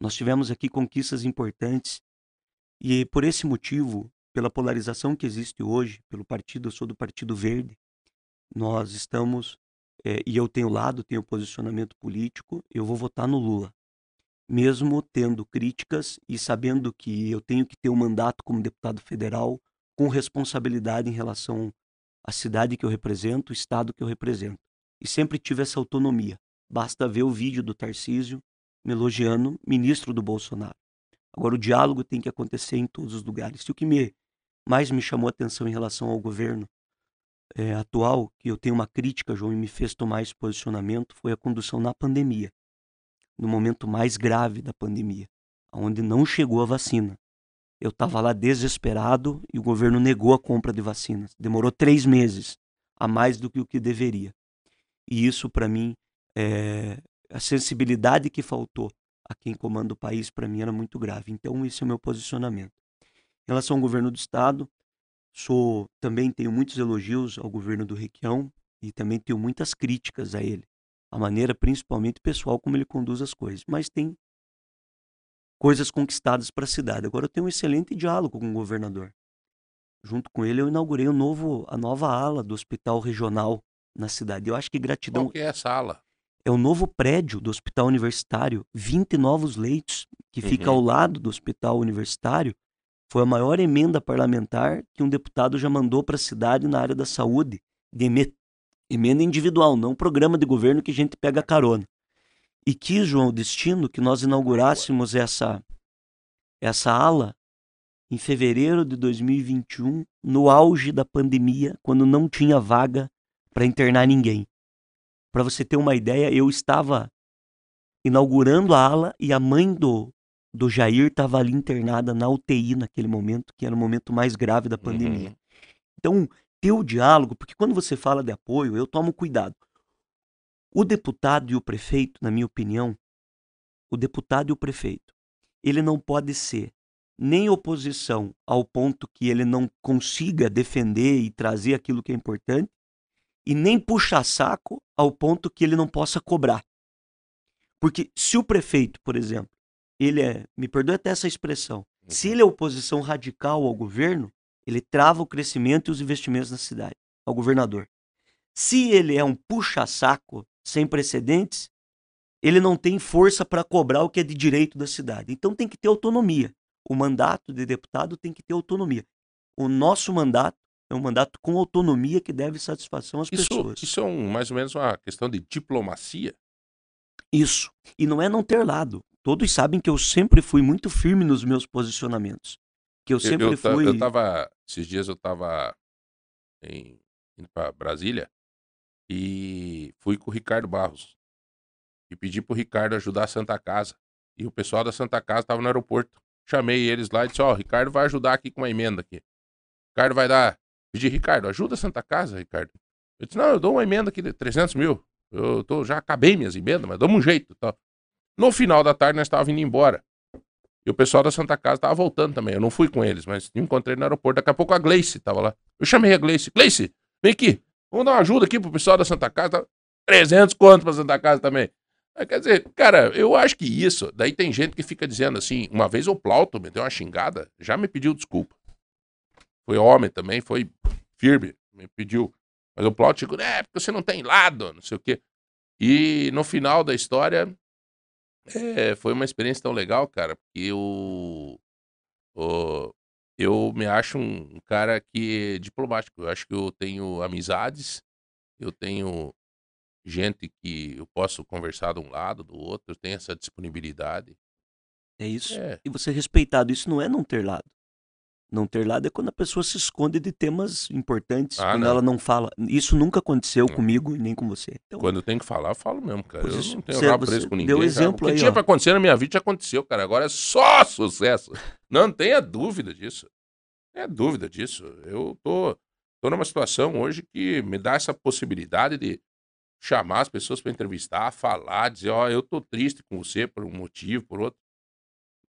Nós tivemos aqui conquistas importantes e por esse motivo, pela polarização que existe hoje, pelo partido, eu sou do Partido Verde, nós estamos, é, e eu tenho lado, tenho posicionamento político, eu vou votar no Lula. Mesmo tendo críticas e sabendo que eu tenho que ter um mandato como deputado federal com responsabilidade em relação à cidade que eu represento, o estado que eu represento. E sempre tive essa autonomia. Basta ver o vídeo do Tarcísio me elogiando, ministro do Bolsonaro. Agora, o diálogo tem que acontecer em todos os lugares. E o que me, mais me chamou a atenção em relação ao governo é, atual, que eu tenho uma crítica, João, e me fez tomar esse posicionamento, foi a condução na pandemia. No momento mais grave da pandemia, onde não chegou a vacina. Eu estava lá desesperado e o governo negou a compra de vacinas. Demorou três meses a mais do que o que deveria. E isso, para mim, é... a sensibilidade que faltou a quem comanda o país, para mim, era muito grave. Então, esse é o meu posicionamento. Em relação ao governo do Estado, sou... também tenho muitos elogios ao governo do Requião e também tenho muitas críticas a ele. A maneira, principalmente, pessoal, como ele conduz as coisas. Mas tem coisas conquistadas para a cidade. Agora, eu tenho um excelente diálogo com o governador. Junto com ele, eu inaugurei o novo... a nova ala do Hospital Regional na cidade. Eu acho que gratidão... Qual que é essa ala? É o novo prédio do Hospital Universitário, vinte novos leitos, que uhum. fica ao lado do Hospital Universitário. Foi a maior emenda parlamentar que um deputado já mandou para a cidade na área da saúde, de emenda individual, não programa de governo que a gente pega carona. E quis, João, o destino que nós inaugurássemos essa, essa ala em fevereiro de dois mil e vinte e um, no auge da pandemia, quando não tinha vaga para internar ninguém. Para você ter uma ideia, eu estava inaugurando a ala e a mãe do, do Jair estava ali internada na U T I naquele momento, que era o momento mais grave da pandemia. Uhum. Então, ter o diálogo, porque quando você fala de apoio, eu tomo cuidado. O deputado e o prefeito, na minha opinião, o deputado e o prefeito, ele não pode ser nem oposição ao ponto que ele não consiga defender e trazer aquilo que é importante, e nem puxar saco ao ponto que ele não possa cobrar. Porque se o prefeito, por exemplo, ele é, me perdoe até essa expressão, se ele é oposição radical ao governo, ele trava o crescimento e os investimentos na cidade, ao governador. Se ele é um puxa-saco sem precedentes, ele não tem força para cobrar o que é de direito da cidade. Então tem que ter autonomia. O mandato de deputado tem que ter autonomia. O nosso mandato é um mandato com autonomia que deve satisfação às isso, pessoas. Isso é um, mais ou menos uma questão de diplomacia? Isso. E não é não ter lado. Todos sabem que eu sempre fui muito firme nos meus posicionamentos. Que eu sempre eu, eu fui... Eu tava, esses dias eu estava indo para Brasília e fui com o Ricardo Barros. E pedi para o Ricardo ajudar a Santa Casa. E o pessoal da Santa Casa estava no aeroporto. Chamei eles lá e disse, ó, oh, Ricardo vai ajudar aqui com uma emenda aqui. Ricardo vai dar... Pedi, Ricardo, ajuda a Santa Casa, Ricardo. Eu disse, não, eu dou uma emenda aqui de trezentos mil. Eu tô, já acabei minhas emendas, mas damos um jeito. Tá? No final da tarde, nós estávamos indo embora. E o pessoal da Santa Casa estava voltando também. Eu não fui com eles, mas encontrei no aeroporto. Daqui a pouco a Gleice estava lá. Eu chamei a Gleice. Gleice, vem aqui. Vamos dar uma ajuda aqui pro pessoal da Santa Casa. trezentos contos pra Santa Casa também. Mas, quer dizer, cara, eu acho que isso... Daí tem gente que fica dizendo assim, uma vez o Plauto me deu uma xingada, já me pediu desculpa. Foi homem também, foi firme, me pediu. Mas o Plauto chegou, é, porque você não tem lado, não sei o quê. E no final da história, É, foi uma experiência tão legal, cara, porque eu, eu, eu me acho um cara que é diplomático. Eu acho que eu tenho amizades, eu tenho gente que eu posso conversar de um lado, do outro, eu tenho essa disponibilidade. É isso. É. E você é respeitado. Isso não é não ter lado. Não ter lado é quando a pessoa se esconde de temas importantes, ah, quando não. ela não fala. Isso nunca aconteceu não. comigo, nem com você. Então, quando eu tenho que falar, eu falo mesmo, cara. Isso, eu não tenho nada preso com ninguém. Deu exemplo aí, o que tinha ó. pra acontecer na minha vida já aconteceu, cara. Agora é só sucesso. Não tenha dúvida disso. É dúvida disso. Eu tô, tô numa situação hoje que me dá essa possibilidade de chamar as pessoas para entrevistar, falar, dizer, ó, oh, eu tô triste com você por um motivo, por outro.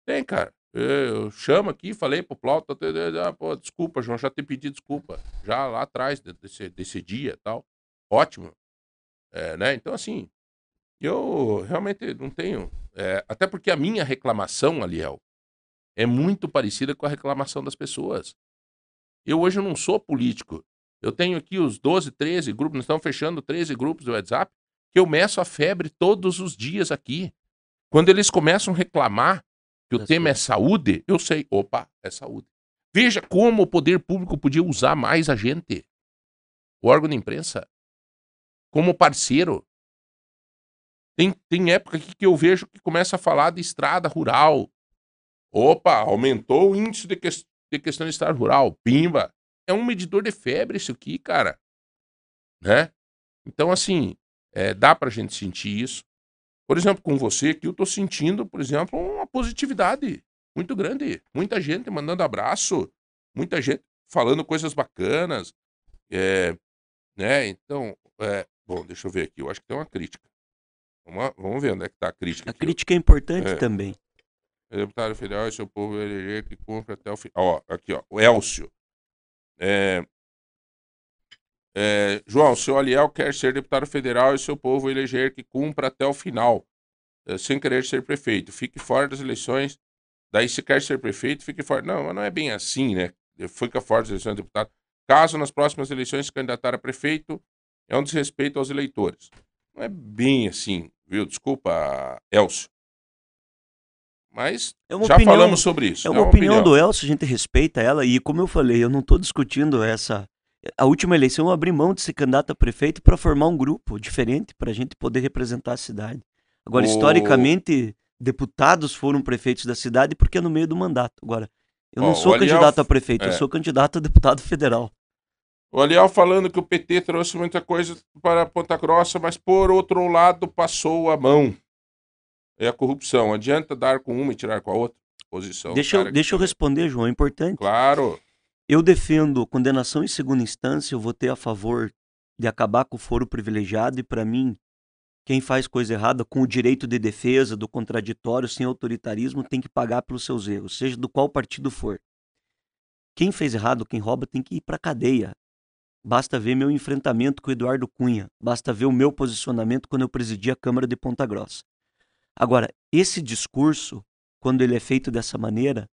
Tem, cara. Eu chamo aqui, falei pro Plauto, ah, desculpa, João, já te pedi desculpa, já lá atrás, desse, desse dia e tal. Ótimo. É, né? Então, assim, eu realmente não tenho... É, até porque a minha reclamação, Aliel, é muito parecida com a reclamação das pessoas. Eu hoje não sou político. Eu tenho aqui os doze, treze grupos, nós estamos fechando treze grupos do WhatsApp, que eu meço a febre todos os dias aqui. Quando eles começam a reclamar, que o é tema certo. é saúde, eu sei. Opa, é saúde. Veja como o poder público podia usar mais a gente. O órgão de imprensa. Como parceiro. Tem, tem época aqui que eu vejo que começa a falar de estrada rural. Opa, aumentou o índice de, que, de questão de estrada rural. Pimba. É um medidor de febre isso aqui, cara. Né? Então, assim, é, dá pra gente sentir isso. Por exemplo, com você aqui, eu tô sentindo, por exemplo, uma positividade muito grande. Muita gente mandando abraço, muita gente falando coisas bacanas. É, né? Então, é, bom, deixa eu ver aqui. Eu acho que tem uma crítica. Vamos, vamos ver onde é que tá a crítica. A aqui, crítica ó. é importante é. também. Deputado Federal, esse é o povo eleger que compra até o fim. Ó, aqui, ó, o Elcio. É... É, João, o seu Aliel quer ser deputado federal e seu povo eleger que cumpra até o final, sem querer ser prefeito. Fique fora das eleições, daí se quer ser prefeito, fique fora. Não, não é bem assim, né? Fica fora das eleições de deputado. Caso nas próximas eleições se candidatar a prefeito, é um desrespeito aos eleitores. Não é bem assim, viu? Desculpa, Elcio. Mas é já opinião, falamos sobre isso. É uma, é uma opinião, opinião do Elcio, a gente respeita ela e, como eu falei, eu não estou discutindo essa... A última eleição eu abri mão de ser candidato a prefeito para formar um grupo diferente para a gente poder representar a cidade. Agora, oh. historicamente, deputados foram prefeitos da cidade porque é no meio do mandato. Agora, eu oh, não sou candidato Aliel... a prefeito, é. eu sou candidato a deputado federal. O Aliel falando que o P T trouxe muita coisa para Ponta Grossa, mas por outro lado passou a mão. É a corrupção. Adianta dar com uma e tirar com a outra? Posição. Deixa, eu, deixa eu responder, João, é importante. Claro. Eu defendo condenação em segunda instância, eu votei a favor de acabar com o foro privilegiado e, para mim, quem faz coisa errada com o direito de defesa, do contraditório, sem autoritarismo, tem que pagar pelos seus erros, seja do qual partido for. Quem fez errado, quem rouba, tem que ir para a cadeia. Basta ver meu enfrentamento com o Eduardo Cunha, basta ver o meu posicionamento quando eu presidi a Câmara de Ponta Grossa. Agora, esse discurso, quando ele é feito dessa maneira,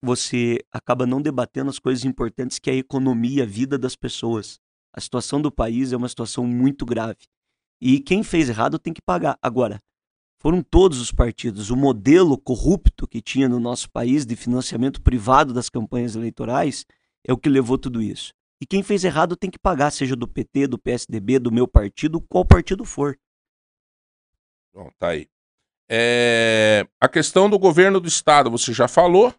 você acaba não debatendo as coisas importantes que é a economia, a vida das pessoas. A situação do país é uma situação muito grave. E quem fez errado tem que pagar. Agora, foram todos os partidos. O modelo corrupto que tinha no nosso país de financiamento privado das campanhas eleitorais é o que levou tudo isso. E quem fez errado tem que pagar, seja do P T, do P S D B, do meu partido, qual partido for. Bom, tá aí. É... A questão do governo do Estado, você já falou?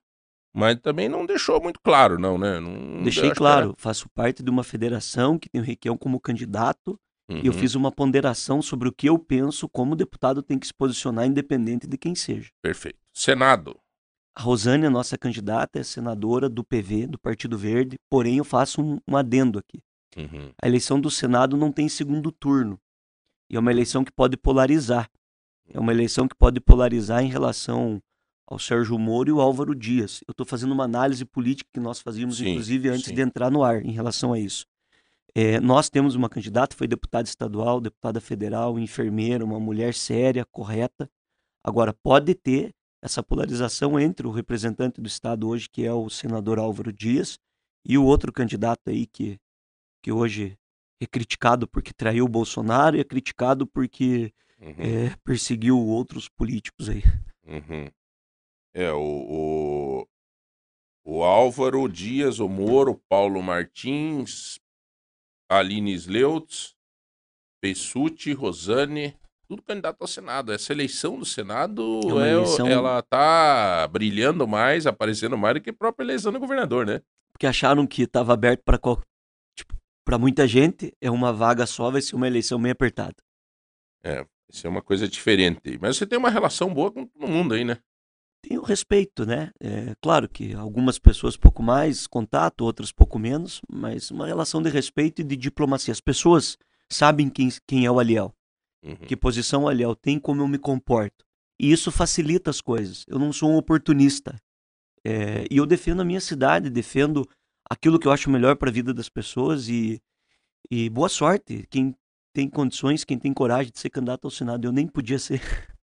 Mas também não deixou muito claro, não, né? Não Deixei claro. Que... Faço parte de uma federação que tem o Requião como candidato uhum. e eu fiz uma ponderação sobre o que eu penso como o deputado tem que se posicionar independente de quem seja. Perfeito. Senado. A Rosane, a nossa candidata, é senadora do P V, do Partido Verde, porém eu faço um, um adendo aqui. Uhum. A eleição do Senado não tem segundo turno. E é uma eleição que pode polarizar. É uma eleição que pode polarizar em relação... ao Sérgio Moro e o Álvaro Dias. Eu estou fazendo uma análise política que nós fazíamos, sim, inclusive, antes sim. de entrar no ar, em relação a isso. É, nós temos uma candidata, foi deputada estadual, deputada federal, enfermeira, uma mulher séria, correta. Agora, pode ter essa polarização entre o representante do Estado hoje, que é o senador Álvaro Dias, e o outro candidato aí que, que hoje é criticado porque traiu o Bolsonaro e é criticado porque... uhum. é, perseguiu outros políticos aí. Uhum. É, o, o, o Álvaro Dias, o Moro, Paulo Martins, Aline Sleutz, Pessutti, Rosane, tudo candidato ao Senado. Essa eleição do Senado, é eleição... ela tá brilhando mais, aparecendo mais do que a própria eleição do governador, né? Porque acharam que estava aberto para qual... tipo, para muita gente, é uma vaga só, vai ser uma eleição meio apertada. É, isso é uma coisa diferente. Mas você tem uma relação boa com todo mundo aí, né? Tem o respeito, né? É, claro que algumas pessoas pouco mais contato, outras pouco menos, mas uma relação de respeito e de diplomacia. As pessoas sabem quem, quem é o Aliel, uhum. que posição o Aliel tem, como eu me comporto. E isso facilita as coisas. Eu não sou um oportunista. É, e eu defendo a minha cidade, defendo aquilo que eu acho melhor para a vida das pessoas e, e boa sorte. Quem tem condições, quem tem coragem de ser candidato ao Senado, eu nem podia ser.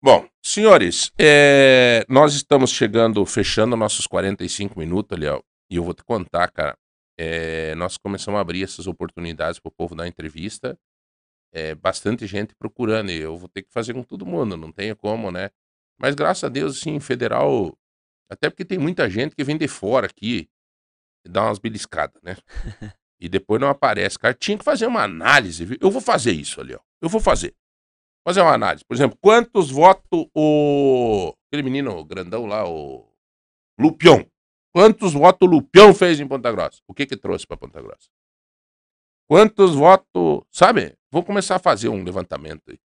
Bom, senhores, é, nós estamos chegando, fechando nossos quarenta e cinco minutos, Aliel, e eu vou te contar, cara, é, nós começamos a abrir essas oportunidades para o povo dar entrevista, é, bastante gente procurando, e eu vou ter que fazer com todo mundo, não tenho como, né? Mas graças a Deus, sim, federal, até porque tem muita gente que vem de fora aqui e dá umas beliscadas, né? E depois não aparece, cara, tinha que fazer uma análise, viu? Eu vou fazer isso, Aliel, eu vou fazer. Fazer uma análise. Por exemplo, quantos votos o... aquele menino grandão lá, o Lupion. Quantos votos o Lupion fez em Ponta Grossa? O que que trouxe para Ponta Grossa? Quantos votos... Sabe? Vou começar a fazer um levantamento aí.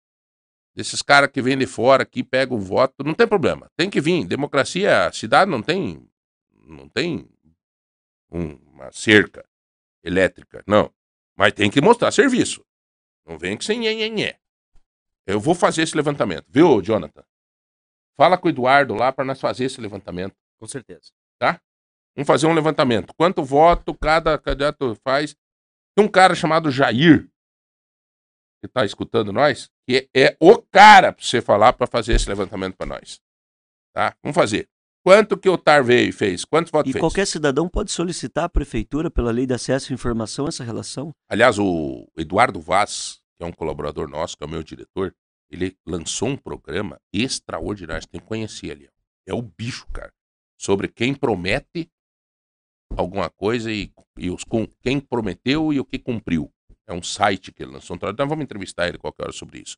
Desses caras que vêm de fora, que pegam o voto, não tem problema. Tem que vir. Democracia, a cidade não tem... Não tem uma cerca elétrica, não. Mas tem que mostrar serviço. Não vem que sem nhenhenhé. Eu vou fazer esse levantamento, viu, Jonathan? Fala com o Eduardo lá para nós fazer esse levantamento. Com certeza. Tá? Vamos fazer um levantamento. Quanto voto cada candidato faz? Tem um cara chamado Jair, que tá escutando nós, que é o cara para você falar para fazer esse levantamento para nós. Tá? Vamos fazer. Quanto que o Tar veio fez? Quantos votos fez? E qualquer cidadão pode solicitar à prefeitura, pela lei de acesso à informação, essa relação? Aliás, o Eduardo Vaz, que é um colaborador nosso, que é o meu diretor, ele lançou um programa extraordinário, você tem que conhecer ali. É o bicho, cara. Sobre quem promete alguma coisa e, e os, com, quem prometeu e o que cumpriu. É um site que ele lançou. Então vamos entrevistar ele qualquer hora sobre isso.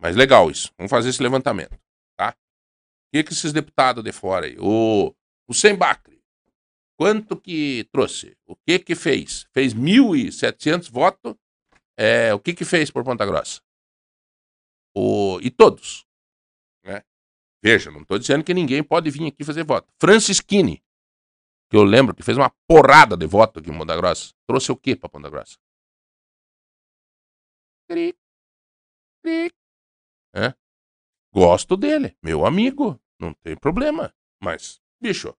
Mas legal isso. Vamos fazer esse levantamento, tá? O que é que esses deputados de fora aí? O, o Sembacre. Quanto que trouxe? O que que fez? Fez mil e setecentos votos. É, o que que fez por Ponta Grossa? O, e todos. Né? Veja, não estou dizendo que ninguém pode vir aqui fazer voto. Francisquini, que eu lembro que fez uma porrada de voto aqui em Ponta Grossa, trouxe o que para Ponta Grossa? Cric, cric. É? Gosto dele, meu amigo, não tem problema. Mas, bicho,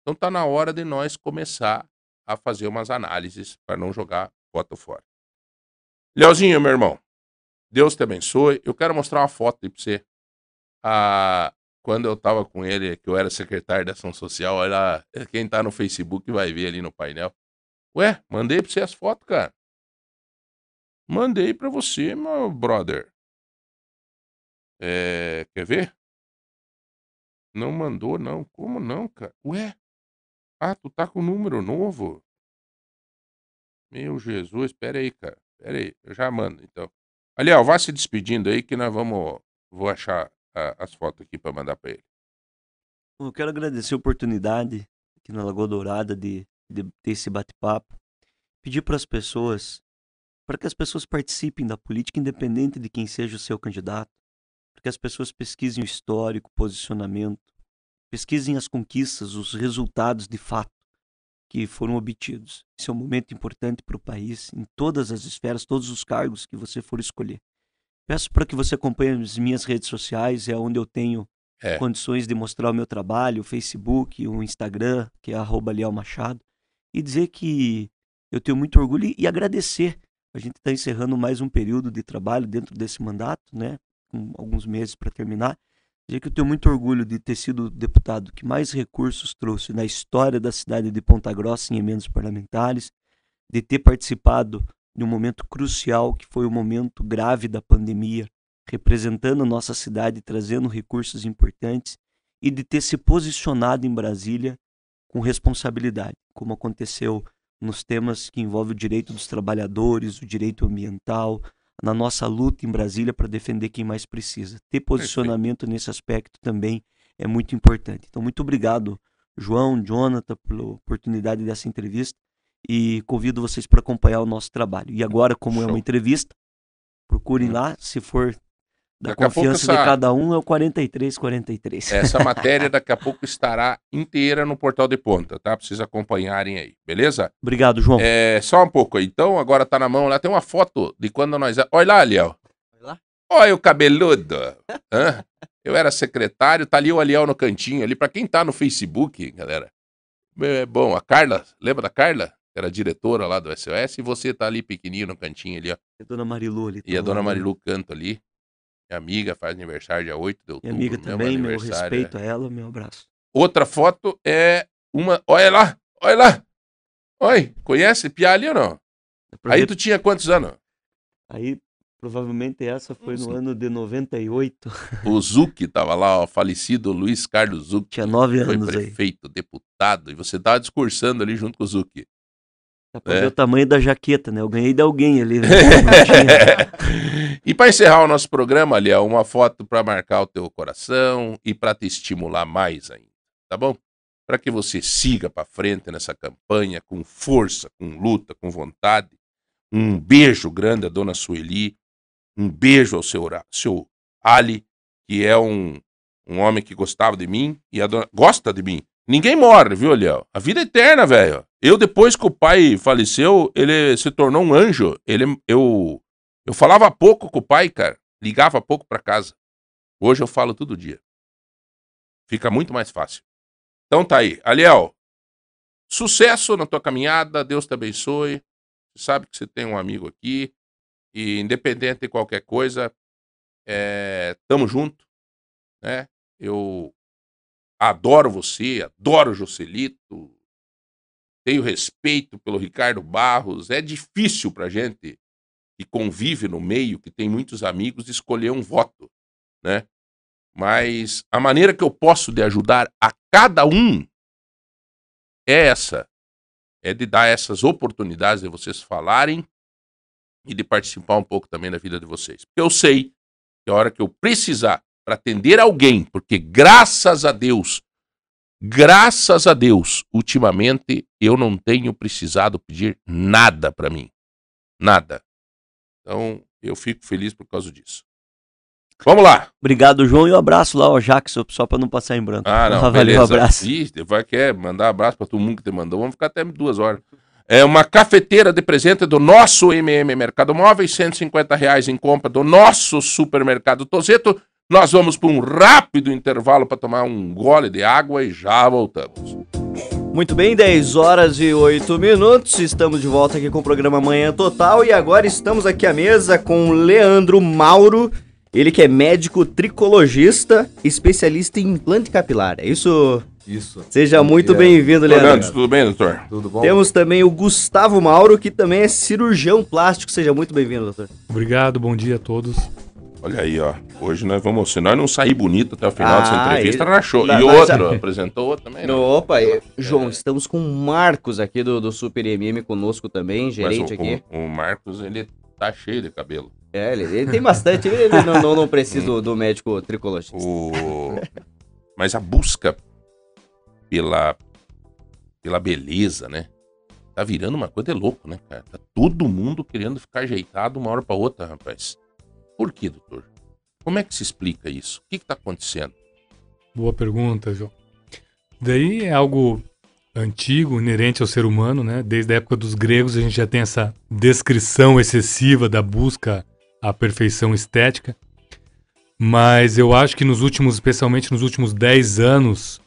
então tá na hora de nós começar a fazer umas análises para não jogar voto fora. Leozinho, meu irmão, Deus te abençoe. Eu quero mostrar uma foto aí pra você. Ah, quando eu tava com ele, que eu era secretário da Ação Social, era... quem tá no Facebook vai ver ali no painel. Ué, mandei pra você as fotos, cara. Mandei pra você, meu brother. É, quer ver? Não mandou, não. Como não, cara? Ué? Ah, tu tá com um número novo? Meu Jesus, pera aí, cara. Pera aí, eu já mando, então. Aliel, vá se despedindo aí que nós vamos... Vou achar a, as fotos aqui para mandar para ele. Eu quero agradecer a oportunidade aqui na Lagoa Dourada de ter esse bate-papo. Pedir para as pessoas, para que as pessoas participem da política, independente de quem seja o seu candidato. Para que as pessoas pesquisem o histórico, o posicionamento. Pesquisem as conquistas, os resultados de fato que foram obtidos. Esse é um momento importante para o país, em todas as esferas, todos os cargos que você for escolher. Peço para que você acompanhe as minhas redes sociais, é onde eu tenho é. condições de mostrar o meu trabalho, o Facebook, o Instagram, que é arroba Aliel Machado, e dizer que eu tenho muito orgulho e agradecer. A gente está encerrando mais um período de trabalho dentro desse mandato, né? Com alguns meses para terminar. Dizer que eu tenho muito orgulho de ter sido o deputado que mais recursos trouxe na história da cidade de Ponta Grossa em emendas parlamentares, de ter participado de um momento crucial, que foi o momento grave da pandemia, representando nossa cidade, trazendo recursos importantes, e de ter se posicionado em Brasília com responsabilidade, como aconteceu nos temas que envolvem o direito dos trabalhadores, o direito ambiental, na nossa luta em Brasília para defender quem mais precisa. Ter posicionamento Perfeito. Nesse aspecto também é muito importante. Então, muito obrigado, João, Jonathan, pela oportunidade dessa entrevista, e convido vocês para acompanhar o nosso trabalho. E agora, como Show. É uma entrevista, procurem lá, se for da daqui confiança essa... de cada um, é o quarenta e três quarenta e três. Essa matéria daqui a pouco estará inteira no Portal de Ponta, tá? Pra vocês acompanharem aí, beleza? Obrigado, João. É, só um pouco aí. Então, agora tá na mão lá, tem uma foto de quando nós... Olha lá, Aliel. Olha lá. Olha o cabeludo. Hã? Eu era secretário, tá ali o Aliel no cantinho ali. Pra quem tá no Facebook, galera, é bom. A Carla, lembra da Carla? Era diretora lá do S O S, e você tá ali pequenininho no cantinho ali, ó. E a dona Marilu ali. E tá a dona Marilu Canto ali. Minha amiga faz aniversário dia oito de outubro. Minha amiga também, meu, meu respeito é... a ela, meu abraço. Outra foto é uma... Olha lá, olha lá. Oi, conhece Piá ali ou não? É aí tu tinha quantos anos? Aí, provavelmente essa foi Sim. no ano de noventa e oito. O Zucchi tava lá, ó, falecido Luiz Carlos Zucchi. Tinha nove anos aí. Foi prefeito, aí. Deputado, e você tava discursando ali junto com o Zucchi. Dá pra é. ver o tamanho da jaqueta, né? Eu ganhei de alguém ali. Né? E para encerrar o nosso programa, ali, ó, uma foto para marcar o teu coração e para te estimular mais ainda, tá bom? Para que você siga para frente nessa campanha com força, com luta, com vontade. Um beijo grande à dona Sueli, um beijo ao seu, seu Ali, que é um, um homem que gostava de mim e a dona gosta de mim. Ninguém morre, viu, Léo? A vida é eterna, velho. Eu, depois que o pai faleceu, ele se tornou um anjo. Ele, eu, eu falava pouco com o pai, cara. Ligava pouco pra casa. Hoje eu falo todo dia. Fica muito mais fácil. Então tá aí. Aliel, sucesso na tua caminhada. Deus te abençoe. Você sabe que você tem um amigo aqui. E independente de qualquer coisa, é, tamo junto. Né? Eu... Adoro você, adoro o Jocelito, tenho respeito pelo Ricardo Barros. É difícil pra gente que convive no meio, que tem muitos amigos, escolher um voto, né? Mas a maneira que eu posso de ajudar a cada um é essa, é de dar essas oportunidades de vocês falarem e de participar um pouco também da vida de vocês. Porque eu sei que a hora que eu precisar para atender alguém, porque graças a Deus, graças a Deus, ultimamente eu não tenho precisado pedir nada para mim. Nada. Então, eu fico feliz por causa disso. Vamos lá. Obrigado, João, e um abraço lá ao Jackson, só para não passar em branco. Ah, não, valeu, um abraço. Ih, vai querer mandar abraço para todo mundo que te mandou, vamos ficar até duas horas. É uma cafeteira de presente do nosso M M Mercado Móveis, cento e cinquenta reais em compra do nosso supermercado Tozetto. Nós vamos para um rápido intervalo para tomar um gole de água e já voltamos. Muito bem, dez horas e oito minutos, estamos de volta aqui com o programa Manhã Total e agora estamos aqui à mesa com o Leandro Mauro, ele que é médico tricologista, especialista em implante capilar, é isso? Isso. Seja muito é. bem-vindo, Leandro. Leandro, tudo bem, doutor? Tudo bom. Temos também o Gustavo Mauro, que também é cirurgião plástico, seja muito bem-vindo, doutor. Obrigado, bom dia a todos. Olha aí, ó. Hoje nós vamos... Se nós não sair bonito até o final ah, dessa entrevista, ele... nós show. E outro, já... apresentou outro também. Né? No, opa, é. João, estamos com o Marcos aqui do, do Super M M conosco também, gerente o, aqui. O, o Marcos, ele tá cheio de cabelo. É, ele, ele tem bastante. Ele não, não, não precisa do, do médico tricologista. O... Mas a busca pela, pela beleza, né? Tá virando uma coisa de louco, né, cara? Tá todo mundo querendo ficar ajeitado uma hora pra outra, rapaz. Por que, doutor? Como é que se explica isso? O que está acontecendo? Boa pergunta, João. Daí é algo antigo, inerente ao ser humano, né? Desde a época dos gregos a gente já tem essa descrição excessiva da busca à perfeição estética. Mas eu acho que nos últimos, especialmente nos últimos dez anos,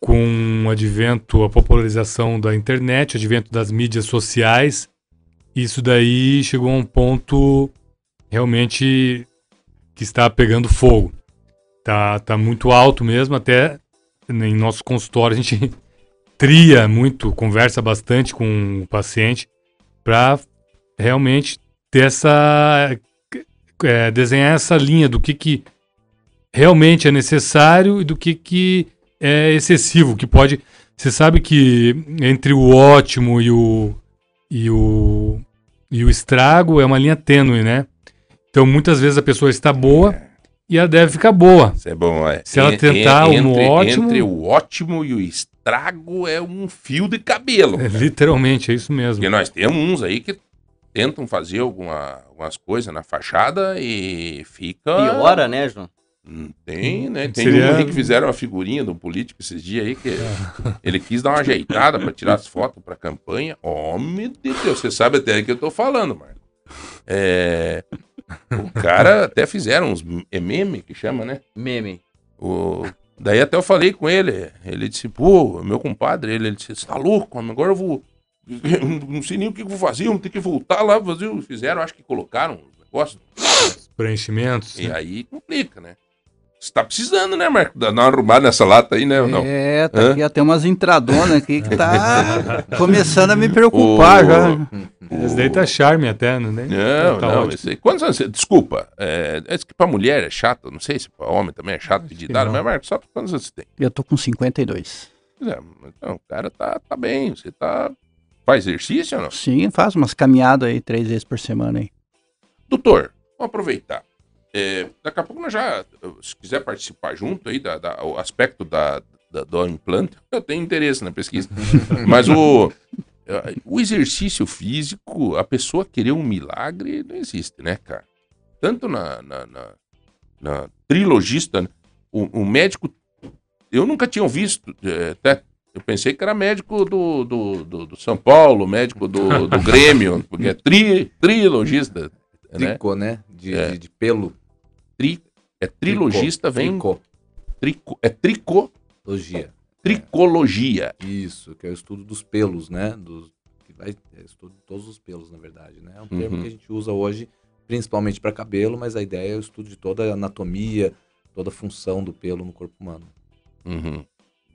com o advento, a popularização da internet, o advento das mídias sociais, isso daí chegou a um ponto... realmente que está pegando fogo. Tá, tá muito alto mesmo, até em nosso consultório a gente tria muito, conversa bastante com o paciente para realmente ter essa é, desenhar essa linha do que, que realmente é necessário e do que, que é excessivo, que pode... Você sabe que entre o ótimo e o, e o, e o estrago é uma linha tênue, né? Então, muitas vezes a pessoa está boa é. e ela deve ficar boa. Isso é bom, é. Se ela tentar entre, no ótimo... Entre o ótimo e o estrago é um fio de cabelo. É, literalmente, é isso mesmo. Porque nós temos uns aí que tentam fazer alguma, algumas coisas na fachada e fica... Piora, né, João? Tem, né? Tem Seria... um aí que fizeram uma figurinha de um político esses dias aí que ele quis dar uma ajeitada pra tirar as fotos pra campanha. Homem de Deus, você sabe até o que eu tô falando, Marco. É... O cara até fizeram uns meme que chama, né? Meme. O... Daí até eu falei com ele. Ele disse, pô, meu compadre, ele, ele disse, você tá louco, homem? Agora eu vou. Não sei nem o que eu vou fazer, eu vou ter que voltar lá. Fazer... Fizeram, acho que colocaram os negócios. Preenchimentos. E né? Aí complica, né? Você tá precisando, né, Marco? Dar uma arrumada nessa lata aí, né? Não? É, tá Hã? aqui até umas entradonas aqui que tá começando a me preocupar o... já. O... Esse daí tá charme até, não né? Não, tá não. Esse... Quantos anos você... Desculpa, é... é que pra mulher é chato, não sei se pra homem também é chato pedir idade, mas Marco, só quantos anos você tem? Eu tô com cinquenta e dois. É, então, o cara tá, tá bem, você tá... Faz exercício ou não? Sim, faz umas caminhadas aí três vezes por semana aí. Doutor, vamos aproveitar. É, daqui a pouco nós já, se quiser participar junto aí, da, da, o aspecto da, da, do implante, eu tenho interesse na pesquisa. Mas o, o exercício físico, a pessoa querer um milagre, não existe, né, cara? Tanto na, na, na, na trilogista, o, o médico, eu nunca tinha visto, até eu pensei que era médico do, do, do, do São Paulo, médico do, do Grêmio, porque é tri, trilogista. Tricô, né? né? De, é. de, de pelo. Tri, é trilogista, vem... Tricô. Trico, é tricô... Logia. Tricologia. É. Isso, que é o estudo dos pelos, né? Dos, que vai, é o estudo de todos os pelos, na verdade, né? É um termo uhum. que a gente usa hoje, principalmente para cabelo, mas a ideia é o estudo de toda a anatomia, toda a função do pelo no corpo humano. Uhum.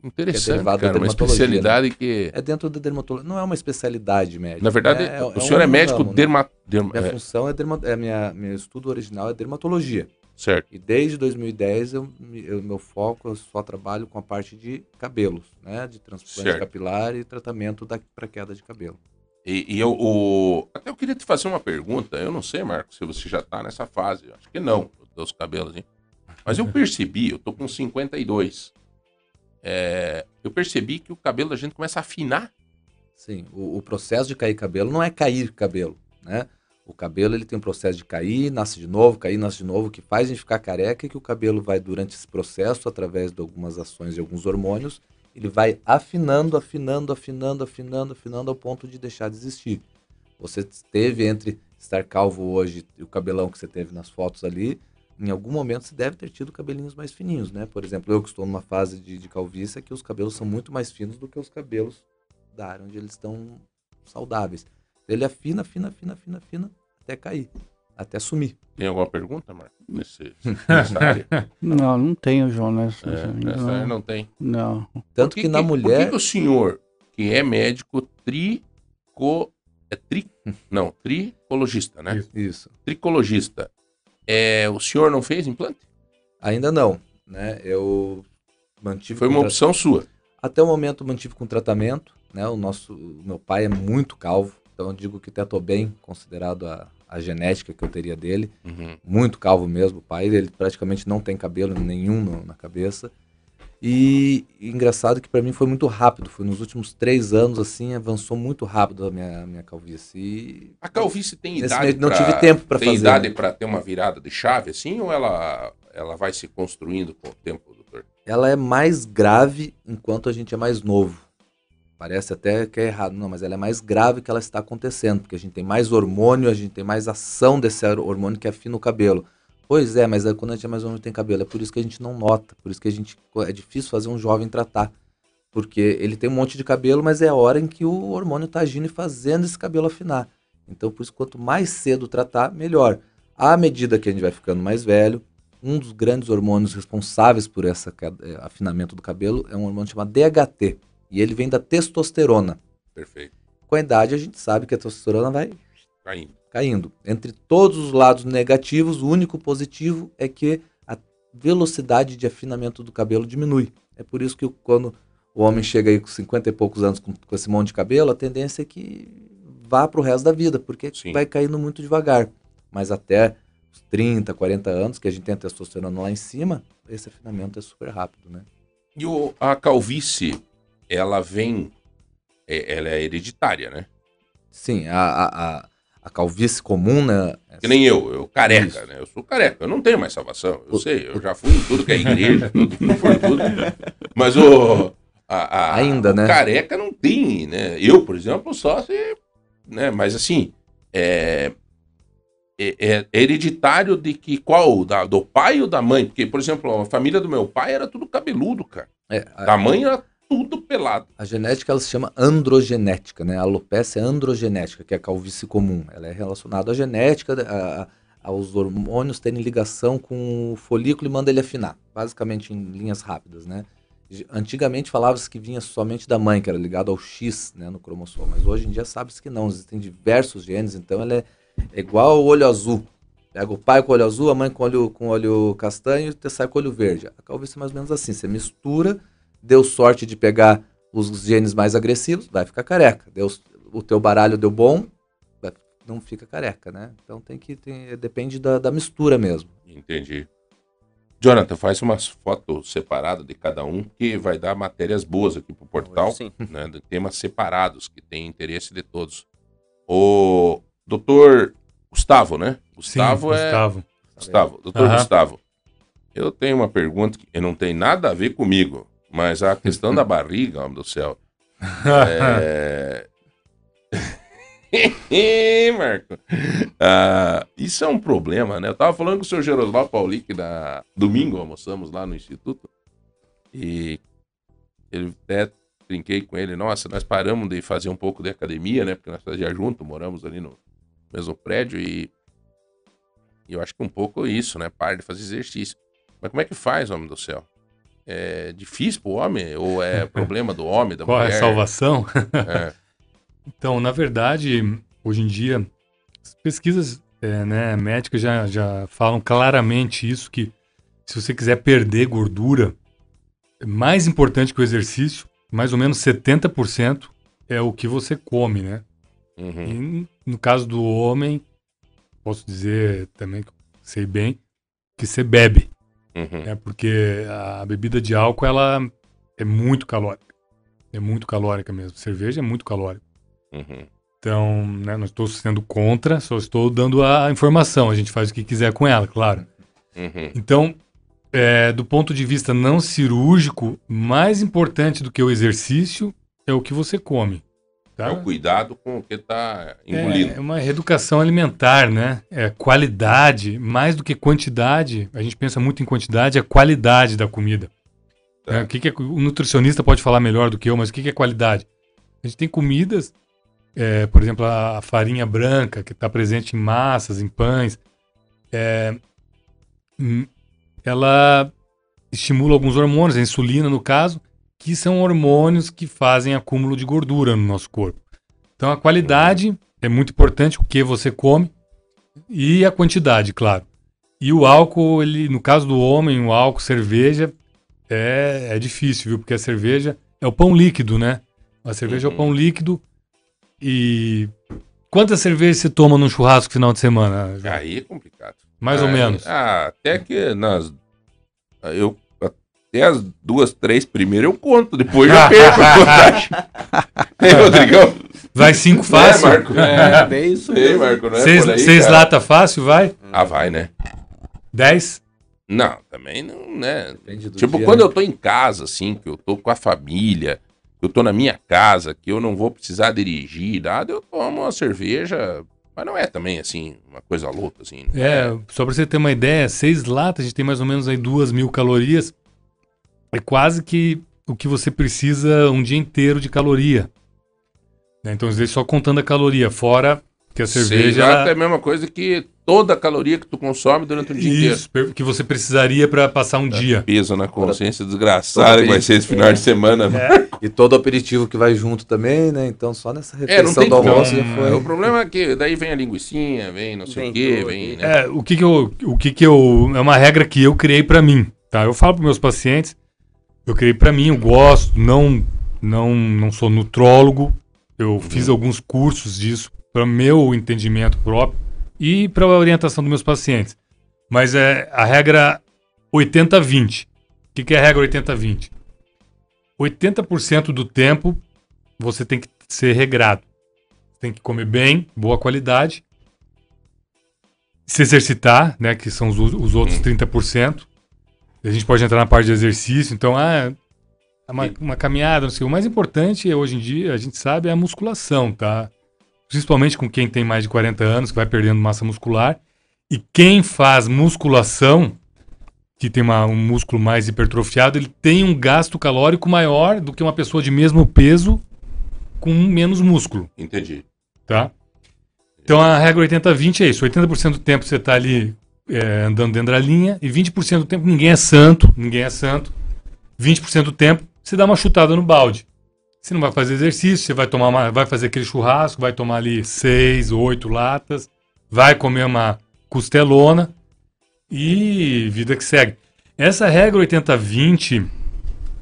Interessante, é cara, uma especialidade né? que... É dentro da dermatologia, não é uma especialidade médica. Na verdade, é, o é senhor um é médico ramo, derma... Né? derma... Minha é. função é dermatologia, é, minha, meu estudo original é dermatologia. Certo. E desde dois mil e dez, eu, eu, meu foco, eu só trabalho com a parte de cabelos, né? De transplante certo. capilar e tratamento para queda de cabelo. E, e eu, o... Até eu queria te fazer uma pergunta, eu não sei, Marco, se você já está nessa fase, acho que não, dos cabelos, hein? Mas eu percebi, eu tô com cinquenta e dois... É, eu percebi que o cabelo da gente começa a afinar. Sim, o, o processo de cair cabelo não é cair cabelo, né? O cabelo ele tem um processo de cair, nasce de novo, cair, nasce de novo, que faz a gente ficar careca e que o cabelo vai, durante esse processo, através de algumas ações de alguns hormônios, ele vai afinando, afinando, afinando, afinando, afinando, ao ponto de deixar de existir. Você teve entre estar calvo hoje e o cabelão que você teve nas fotos ali, em algum momento você deve ter tido cabelinhos mais fininhos, né? Por exemplo, eu que estou numa fase de, de calvície, é que os cabelos são muito mais finos do que os cabelos da área onde eles estão saudáveis. Ele afina, afina, afina, afina, afina, até cair, até sumir. Tem alguma pergunta, Marco? Nesse, nessa área? Não, não tenho, João. Nessa, é, nessa não. área não tem? Não. Tanto que, que na que, mulher... Por que o senhor, que é médico trico... É tri... Não, tricologista, né? Isso. Tricologista. É, o senhor não fez implante? Ainda não, né? Eu mantive... Foi uma tra... opção sua? Até o momento mantive com tratamento, né? O nosso, o meu pai é muito calvo, então eu digo que até tô bem, considerado a, a genética que eu teria dele. Uhum. Muito calvo mesmo, o pai, ele praticamente não tem cabelo nenhum no, na cabeça. E, e engraçado que para mim foi muito rápido, foi nos últimos três anos, assim, avançou muito rápido a minha, minha calvície. E... A calvície tem idade meio, não pra... tive tempo para fazer. Tem idade né? para ter uma virada de chave, assim, ou ela, ela vai se construindo com o tempo, doutor? Ela é mais grave enquanto a gente é mais novo. Parece até que é errado, não, mas ela é mais grave que ela está acontecendo, porque a gente tem mais hormônio, a gente tem mais ação desse hormônio que afina o cabelo. Pois é, mas é quando a gente é mais ou menos tem cabelo, é por isso que a gente não nota, por isso que a gente é difícil fazer um jovem tratar, porque ele tem um monte de cabelo, mas é a hora em que o hormônio está agindo e fazendo esse cabelo afinar. Então, por isso, quanto mais cedo tratar, melhor. À medida que a gente vai ficando mais velho, um dos grandes hormônios responsáveis por esse afinamento do cabelo é um hormônio chamado D H T, e ele vem da testosterona. Perfeito. Com a idade, a gente sabe que a testosterona vai... Caindo. caindo. Entre todos os lados negativos, o único positivo é que a velocidade de afinamento do cabelo diminui. É por isso que quando o homem chega aí com cinquenta e poucos anos com, com esse monte de cabelo, a tendência é que vá para o resto da vida, porque Sim. vai caindo muito devagar. Mas até os trinta, quarenta anos, que a gente tem a testosterona lá em cima, esse afinamento é super rápido, né? E o, a calvície, ela vem, é, ela é hereditária, né? Sim, a, a, a calvície comum, né? É que nem eu, eu careca, isso. né? Eu sou careca, eu não tenho mais salvação, eu o, sei, eu o... já fui em tudo que é igreja, tudo, não foi tudo. Mas o, a, a, Ainda, o né? careca não tem, né? Eu, por exemplo, só se... Né? Mas assim, é... É, é hereditário de que qual? Da, do pai ou da mãe? Porque, por exemplo, a família do meu pai era tudo cabeludo, cara. É, a, da mãe era tudo pelado. A genética, ela se chama androgenética, né? A alopecia androgenética, que é a calvície comum. Ela é relacionada à genética, a, aos hormônios terem ligação com o folículo e manda ele afinar. Basicamente em linhas rápidas, né? Antigamente falava-se que vinha somente da mãe, que era ligado ao X, né, no cromossomo. Mas hoje em dia sabe-se que não. Existem diversos genes, então ela é... É igual o olho azul. Pega o pai com o olho azul, a mãe com olho, com olho castanho e você sai com o olho verde. A calvície é mais ou menos assim. Você mistura, deu sorte de pegar os genes mais agressivos, vai ficar careca. Deu, o teu baralho deu bom, vai, não fica careca, né? Então tem que... Tem, depende da, da mistura mesmo. Entendi. Jonathan, faz umas fotos separadas de cada um que vai dar matérias boas aqui pro portal. Sim. Né? De temas separados que tem interesse de todos. O... Doutor Gustavo, né? Gustavo Sim, é... Gustavo. Gustavo, doutor Aham. Gustavo. Eu tenho uma pergunta que não tem nada a ver comigo, mas a questão da barriga, homem do céu. É... Marco. Ah, isso é um problema, né? Eu tava falando com o senhor Geroslau Pauli, que na... domingo almoçamos lá no Instituto, e ele até... Brinquei com ele, nossa, nós paramos de fazer um pouco de academia, né? Porque nós fazíamos junto, moramos ali no mesmo prédio e... e eu acho que um pouco isso, né? Para de fazer exercício. Mas como é que faz, homem do céu? É difícil pro homem? Ou é problema do homem, da Qual mulher? Qual é a salvação? É. Então, na verdade, hoje em dia, as pesquisas é, né, médicas já, já falam claramente isso, que se você quiser perder gordura, é mais importante que o exercício, mais ou menos setenta por cento é o que você come, né? Uhum. E no caso do homem, posso dizer também, que sei bem, que você bebe. Uhum. Né? Porque a bebida de álcool, ela é muito calórica. É muito calórica mesmo. Cerveja é muito calórica. Uhum. Então, né, não estou sendo contra, só estou dando a informação. A gente faz o que quiser com ela, claro. Uhum. Então... É, do ponto de vista não cirúrgico, mais importante do que o exercício é o que você come. Tá? É o cuidado com o que está engolindo. É uma reeducação alimentar, né? É qualidade, mais do que quantidade. A gente pensa muito em quantidade, é a qualidade da comida. Tá. É, o que que é, o nutricionista pode falar melhor do que eu, mas o que que é qualidade? A gente tem comidas, é, por exemplo, a, a farinha branca, que está presente em massas, em pães. É... Hum, ela estimula alguns hormônios, a insulina no caso, que são hormônios que fazem acúmulo de gordura no nosso corpo. Então a qualidade é muito importante, o que você come e a quantidade, claro. E o álcool, ele, no caso do homem, o álcool, cerveja, é, é difícil, viu? Porque a cerveja é o pão líquido, né? A cerveja uhum. é o pão líquido e... Quantas cervejas você toma num churrasco final de semana? Aí é complicado. Mais Aí, ou menos. Ah, até que nas... Eu, até as duas, três primeiras eu conto. Depois eu perco a contagem. Ei, Rodrigão? Vai cinco fácil? É, Marco. É, bem isso mesmo. Ei, Marco, não é seis, aí, seis lata fácil, vai? Ah, vai, né? Dez? Não, também não, né? Depende do tipo, dia, quando né? eu tô em casa, assim, que eu tô com a família... Eu tô na minha casa, que eu não vou precisar dirigir nada, eu tomo uma cerveja, mas não é também, assim, uma coisa louca, assim. Né? É, só pra você ter uma ideia, seis latas, a gente tem mais ou menos aí duas mil calorias, é quase que o que você precisa um dia inteiro de caloria. Né? Então, às vezes, só contando a caloria, fora Que a cerveja... Ela... é a mesma coisa que toda a caloria que tu consome durante o dia Isso, inteiro. Que você precisaria para passar um é, dia. Peso na consciência desgraçada que vai ser esse final é. de semana. É. E todo aperitivo que vai junto também, né? Então só nessa refeição é, do almoço já foi. O problema é que daí vem a linguicinha, vem não sei vem o quê, tudo. vem... Né? É, o que que eu... O que que eu... É uma regra que eu criei para mim, tá? Eu falo para meus pacientes, eu criei para mim, eu gosto, não, não, não sou nutrólogo, eu uhum. fiz alguns cursos disso, para meu entendimento próprio e para a orientação dos meus pacientes. Mas é a regra oitenta vinte. O que, que é a regra oitenta vinte? oitenta por cento do tempo você tem que ser regrado. Tem que comer bem, boa qualidade, se exercitar, né, que são os, os outros trinta por cento. A gente pode entrar na parte de exercício, então ah, uma, uma caminhada, não sei. O mais importante hoje em dia, a gente sabe, é a musculação, tá? Principalmente com quem tem mais de quarenta anos, que vai perdendo massa muscular. E quem faz musculação, que tem uma, um músculo mais hipertrofiado, ele tem um gasto calórico maior do que uma pessoa de mesmo peso com menos músculo. Entendi. Tá? Então a regra oitenta vinte é isso. oitenta por cento do tempo você está ali é, andando dentro da linha e vinte por cento do tempo ninguém é santo, ninguém é santo. vinte por cento do tempo você dá uma chutada no balde. Você não vai fazer exercício, você vai, tomar uma, vai fazer aquele churrasco, vai tomar ali seis, oito latas, vai comer uma costelona e vida que segue. Essa regra oitenta vinte,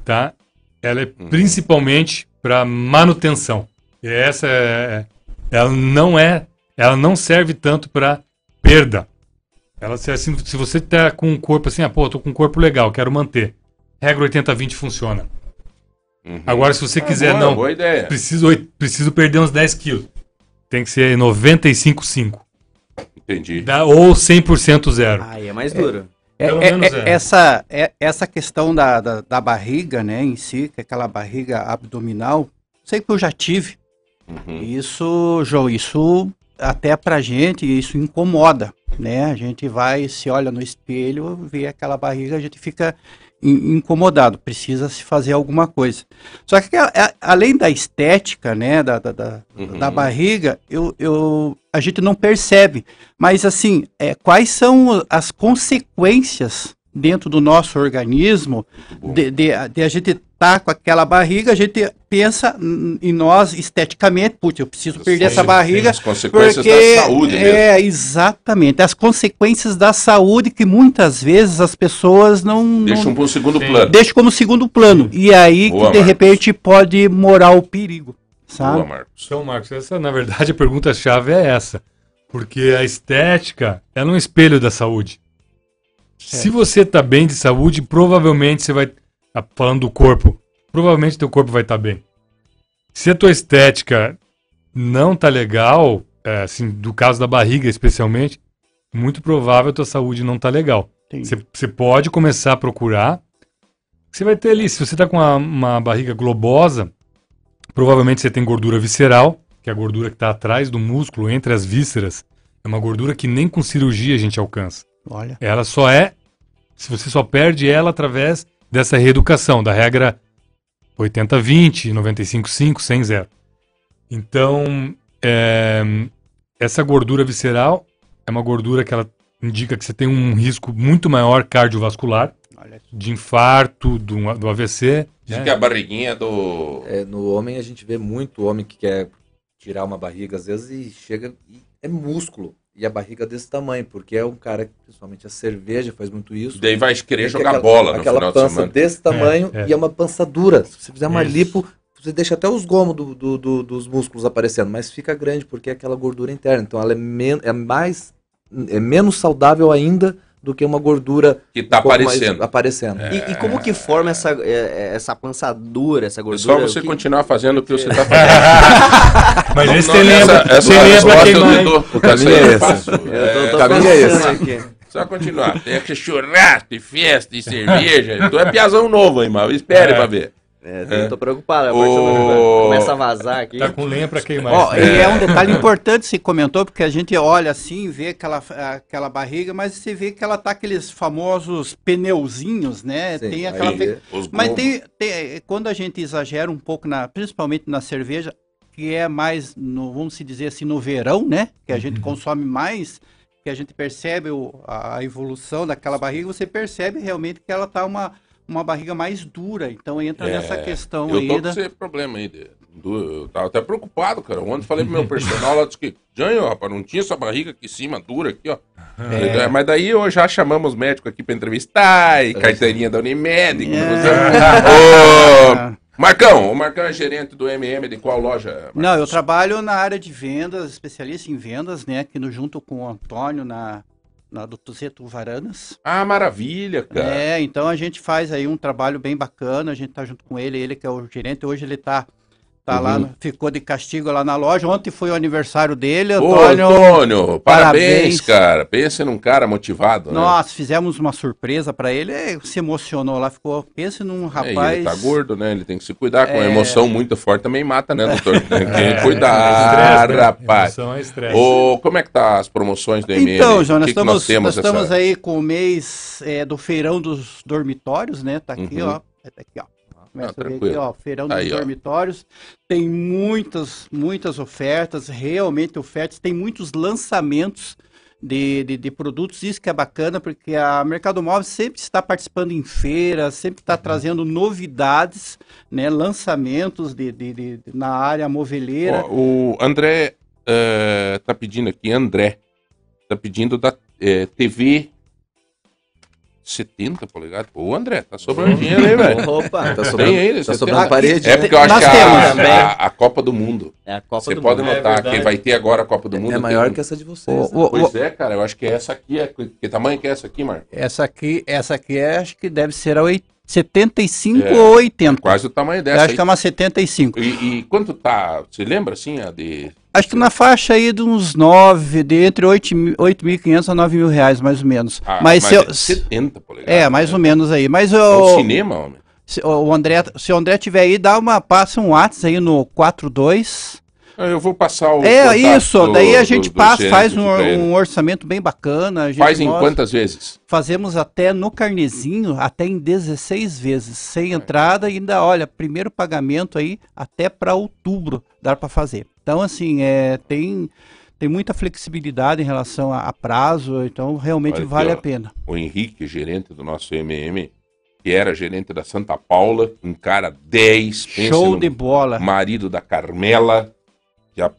tá? Ela é uhum. principalmente para manutenção. E essa é, ela não é, ela não serve tanto para perda. Ela serve assim, se você tá com um corpo assim, ah, pô, tô com um corpo legal, quero manter. Regra oitenta vinte funciona. Uhum. Agora, se você ah, quiser, boa, não, boa ideia. Preciso, preciso perder uns dez quilos. Tem que ser noventa e cinco vírgula cinco. Entendi. Da, ou cem por cento zero. Ah, é mais duro. É, Pelo é, menos é, é. Essa, é, essa questão da, da, da barriga, né, em si, que é aquela barriga abdominal, sei que eu já tive. Uhum. Isso, João, isso até pra gente, isso incomoda, né? A gente vai, se olha no espelho, vê aquela barriga, a gente fica... incomodado, precisa se fazer alguma coisa. Só que a, a, além da estética, né, da, da, da, uhum. da barriga, eu, eu, a gente não percebe. Mas assim, é, quais são as consequências dentro do nosso organismo de, de, de a gente estar tá com aquela barriga, a gente pensa em nós esteticamente, putz, eu preciso eu perder essa barriga. As consequências porque, da saúde mesmo. É, exatamente. As consequências da saúde que muitas vezes as pessoas não... Deixam para o segundo sim. plano. Deixam como segundo plano. Sim. E aí, Boa, que de Marcos. repente, pode morar o perigo. Sabe? Boa, Marcos. Então, Marcos, essa, na verdade, a pergunta-chave é essa. Porque a estética, ela é um espelho da saúde. Certo. Se você está bem de saúde, provavelmente você vai... Falando do corpo, provavelmente teu corpo vai estar tá bem. Se a tua estética não tá legal, é, assim, do caso da barriga especialmente, muito provável a tua saúde não tá legal. Você pode começar a procurar. Você vai ter ali, se você tá com uma, uma barriga globosa, provavelmente você tem gordura visceral, que é a gordura que tá atrás do músculo, entre as vísceras. É uma gordura que nem com cirurgia a gente alcança. Olha. Ela só é, se você só perde ela através dessa reeducação, da regra oitenta vinte, noventa e cinco cinco, cem zero. Então, é, essa gordura visceral é uma gordura que ela indica que você tem um risco muito maior cardiovascular, de infarto, do, do A V C. Diz né? que a barriguinha do... É, no homem a gente vê muito homem que quer tirar uma barriga, às vezes, e chega e é músculo. E a barriga desse tamanho, porque é um cara que, principalmente a cerveja, faz muito isso. E daí vai querer jogar aquela, bola no final de semana. Aquela pança desse tamanho é, é. e é uma pança dura. Se você fizer uma isso. lipo, você deixa até os gomos do, do, do, dos músculos aparecendo, mas fica grande porque é aquela gordura interna. Então ela é, men é, mais, é menos saudável ainda do que uma gordura que está aparecendo. aparecendo. É... E, e como que forma essa, essa pança dura, essa gordura? É só você que... continuar fazendo o que você está fazendo. Mas não, esse não, você lembra, essa, você lembra quem vai... O caminho é esse. O caminho é esse. Só continuar. Tem que churrasco, e festa, e cerveja. Tu é piazão novo, hein, mal. Espere é. pra ver. É, eu tô preocupado. O... Começa a vazar aqui. Tá com lenha pra queimar. Oh, é. E é um detalhe importante, você comentou, porque a gente olha assim, vê aquela, aquela barriga, mas você vê que ela tá aqueles famosos pneuzinhos, né? Sim, tem aquela... Fe... Mas tem, tem, quando a gente exagera um pouco, na, principalmente na cerveja, que é mais, no, vamos dizer assim, no verão, né? Que a gente consome mais, que a gente percebe o, a evolução daquela barriga, você percebe realmente que ela está uma, uma barriga mais dura. Então entra é, nessa questão eu aí. Eu tô da... com esse problema aí, de... Eu tava até preocupado, cara. Ontem falei pro meu personal, ela disse que, Janho, rapaz, não tinha essa barriga aqui em cima, dura aqui, ó. É. Mas daí eu já chamamos os médicos aqui pra entrevistar, e carteirinha da Unimed. É. Você... Ô, Marcão, o Marcão é gerente do M M de qual loja? Marcos? Não, eu trabalho na área de vendas, especialista em vendas, né, que no, junto com o Antônio na... na do Tozetto Varanas. Ah, maravilha, cara. É, então a gente faz aí um trabalho bem bacana, a gente tá junto com ele, ele que é o gerente, hoje ele tá... Tá uhum. lá, ficou de castigo lá na loja. Ontem foi o aniversário dele, Antônio. Ô, Antônio, parabéns, parabéns, cara. Pensa num cara motivado, né? Nós fizemos uma surpresa pra ele, se emocionou lá, ficou, pensa num rapaz... É, ele tá gordo, né? Ele tem que se cuidar, com é... a emoção muito forte também mata, né, doutor? Tem que cuidar, é, rapaz. É estresse. Ô, como é que tá as promoções do M M? Então, Jonas, que nós, que nós, nós estamos essa... aí com o mês é, do feirão dos dormitórios, né? Tá aqui, uhum. ó. É aqui, ó. Começa ah, a ver aqui, ó, feirão dos aí, dormitórios, ó. Tem muitas, muitas ofertas, realmente ofertas, tem muitos lançamentos de, de, de produtos, isso que é bacana, porque a Mercado Móveis sempre está participando em feiras, sempre está uhum. trazendo novidades, né, lançamentos de, de, de, de, na área moveleira. O, o André está uh, pedindo aqui, André, está pedindo da é, T V... setenta polegadas? Ô, André, tá sobrando dinheiro aí, velho. Opa, tá sobrando, aí, tá sobrando parede. É porque eu acho que a, a, a Copa do Mundo. É a Copa você do pode mundo. notar é que vai ter agora a Copa do é, Mundo. É maior tem... que essa de vocês. Oh, né? oh, pois oh, é, cara, eu acho que essa aqui é... Que tamanho que é essa aqui, Marco? Essa aqui, essa aqui é, acho que deve ser a setenta e cinco é, ou oitenta. É quase o tamanho dessa. Eu acho aí. que é uma setenta e cinco. E, e quanto tá? Você lembra, assim, a de... Acho que na faixa aí de uns nove, de entre oito mil e quinhentos a nove mil reais, mais ou menos. Ah, mas, mas se eu, é setenta polegadas. É, mais né? ou menos aí. Mas eu, é um cinema, homem. Se o André, se o André tiver aí, dá uma, passa um WhatsApp aí no quarenta e dois. Eu vou passar o É, isso. Do, daí a gente do, do passa, do faz um, um orçamento bem bacana. A gente faz em mostra, quantas vezes? Fazemos até no carnezinho, até em dezesseis vezes, sem entrada. E ainda, olha, primeiro pagamento aí até para outubro dá para fazer. Então, assim, é, tem, tem muita flexibilidade em relação a, a prazo, então realmente olha, vale a pena. O Henrique, gerente do nosso M M, que era gerente da Santa Paula, um cara dez. Show de bola. Marido da Carmela, que a,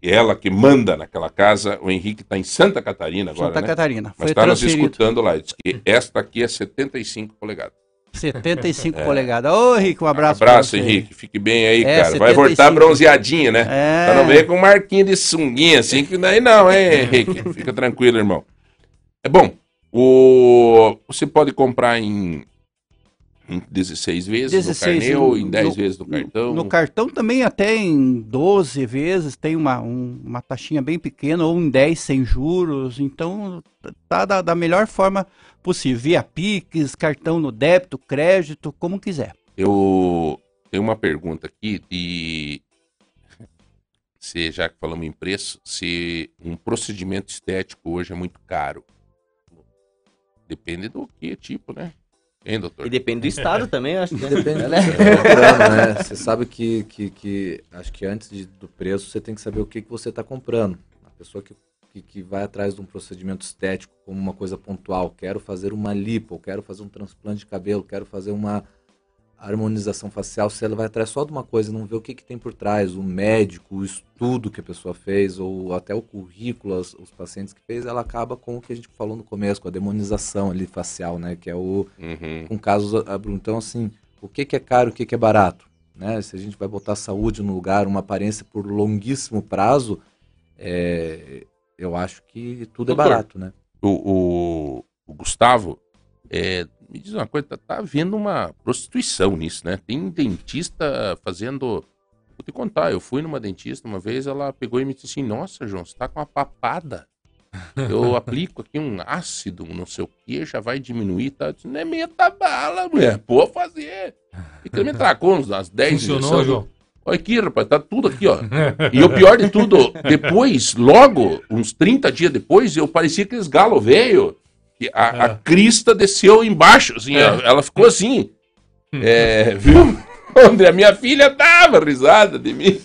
ela que manda naquela casa. O Henrique está em Santa Catarina agora, Santa né? Catarina. Mas está nos escutando lá. Diz que esta aqui é setenta e cinco polegadas. setenta e cinco é. polegadas. Ô, Henrique, um abraço. Um abraço, Henrique. Fique bem aí, é, cara. setenta e cinco. Vai voltar bronzeadinho, né? É. Pra não ver com um marquinho de sunguinha, assim, que daí não, hein, Henrique? Fica tranquilo, irmão. É bom, o... você pode comprar em... dezesseis vezes dezesseis, no carnê, em, em dez no, vezes no cartão. No cartão também até em doze vezes, tem uma, um, uma taxinha bem pequena, ou em dez sem juros, então tá da, da melhor forma possível, via Pix, cartão no débito, crédito, como quiser. Eu tenho uma pergunta aqui de, se, já que falamos em preço, se um procedimento estético hoje é muito caro. Depende do que tipo, né? Hein, doutor? E depende do estado também, eu acho que depende, né? É, né? Você sabe que, que, que acho que antes de, do preço você tem que saber o que, que você está comprando. A pessoa que, que, que vai atrás de um procedimento estético como uma coisa pontual, quero fazer uma lipo, quero fazer um transplante de cabelo, quero fazer uma harmonização facial, se ela vai atrás só de uma coisa, não vê o que, que tem por trás, o médico, o estudo que a pessoa fez, ou até o currículo, os, os pacientes que fez, ela acaba com o que a gente falou no começo, com a demonização ali facial, né, que é o... Uhum. Com casos, então assim, o que, que é caro, o que, que é barato, né, se a gente vai botar saúde no lugar, uma aparência por longuíssimo prazo, é, eu acho que tudo doutor, é barato, né. O, o, o Gustavo, é... Me diz uma coisa, tá, tá havendo uma prostituição nisso, né? Tem dentista fazendo... Vou te contar, eu fui numa dentista uma vez, ela pegou e me disse assim, nossa, João, você tá com uma papada. Eu aplico aqui um ácido, um não sei o que, já vai diminuir, tá? Eu disse, não é meta bala, mulher, pô, fazer. E que ele me tracou umas dez Funcionou, João? Olha aqui, rapaz, tá tudo aqui, ó. E o pior de tudo, depois, logo, uns trinta dias depois, eu parecia que aqueles galo velho. A, é. a crista desceu embaixo, assim, é. ela, ela ficou assim, é, viu? Onde a minha filha dava risada de mim,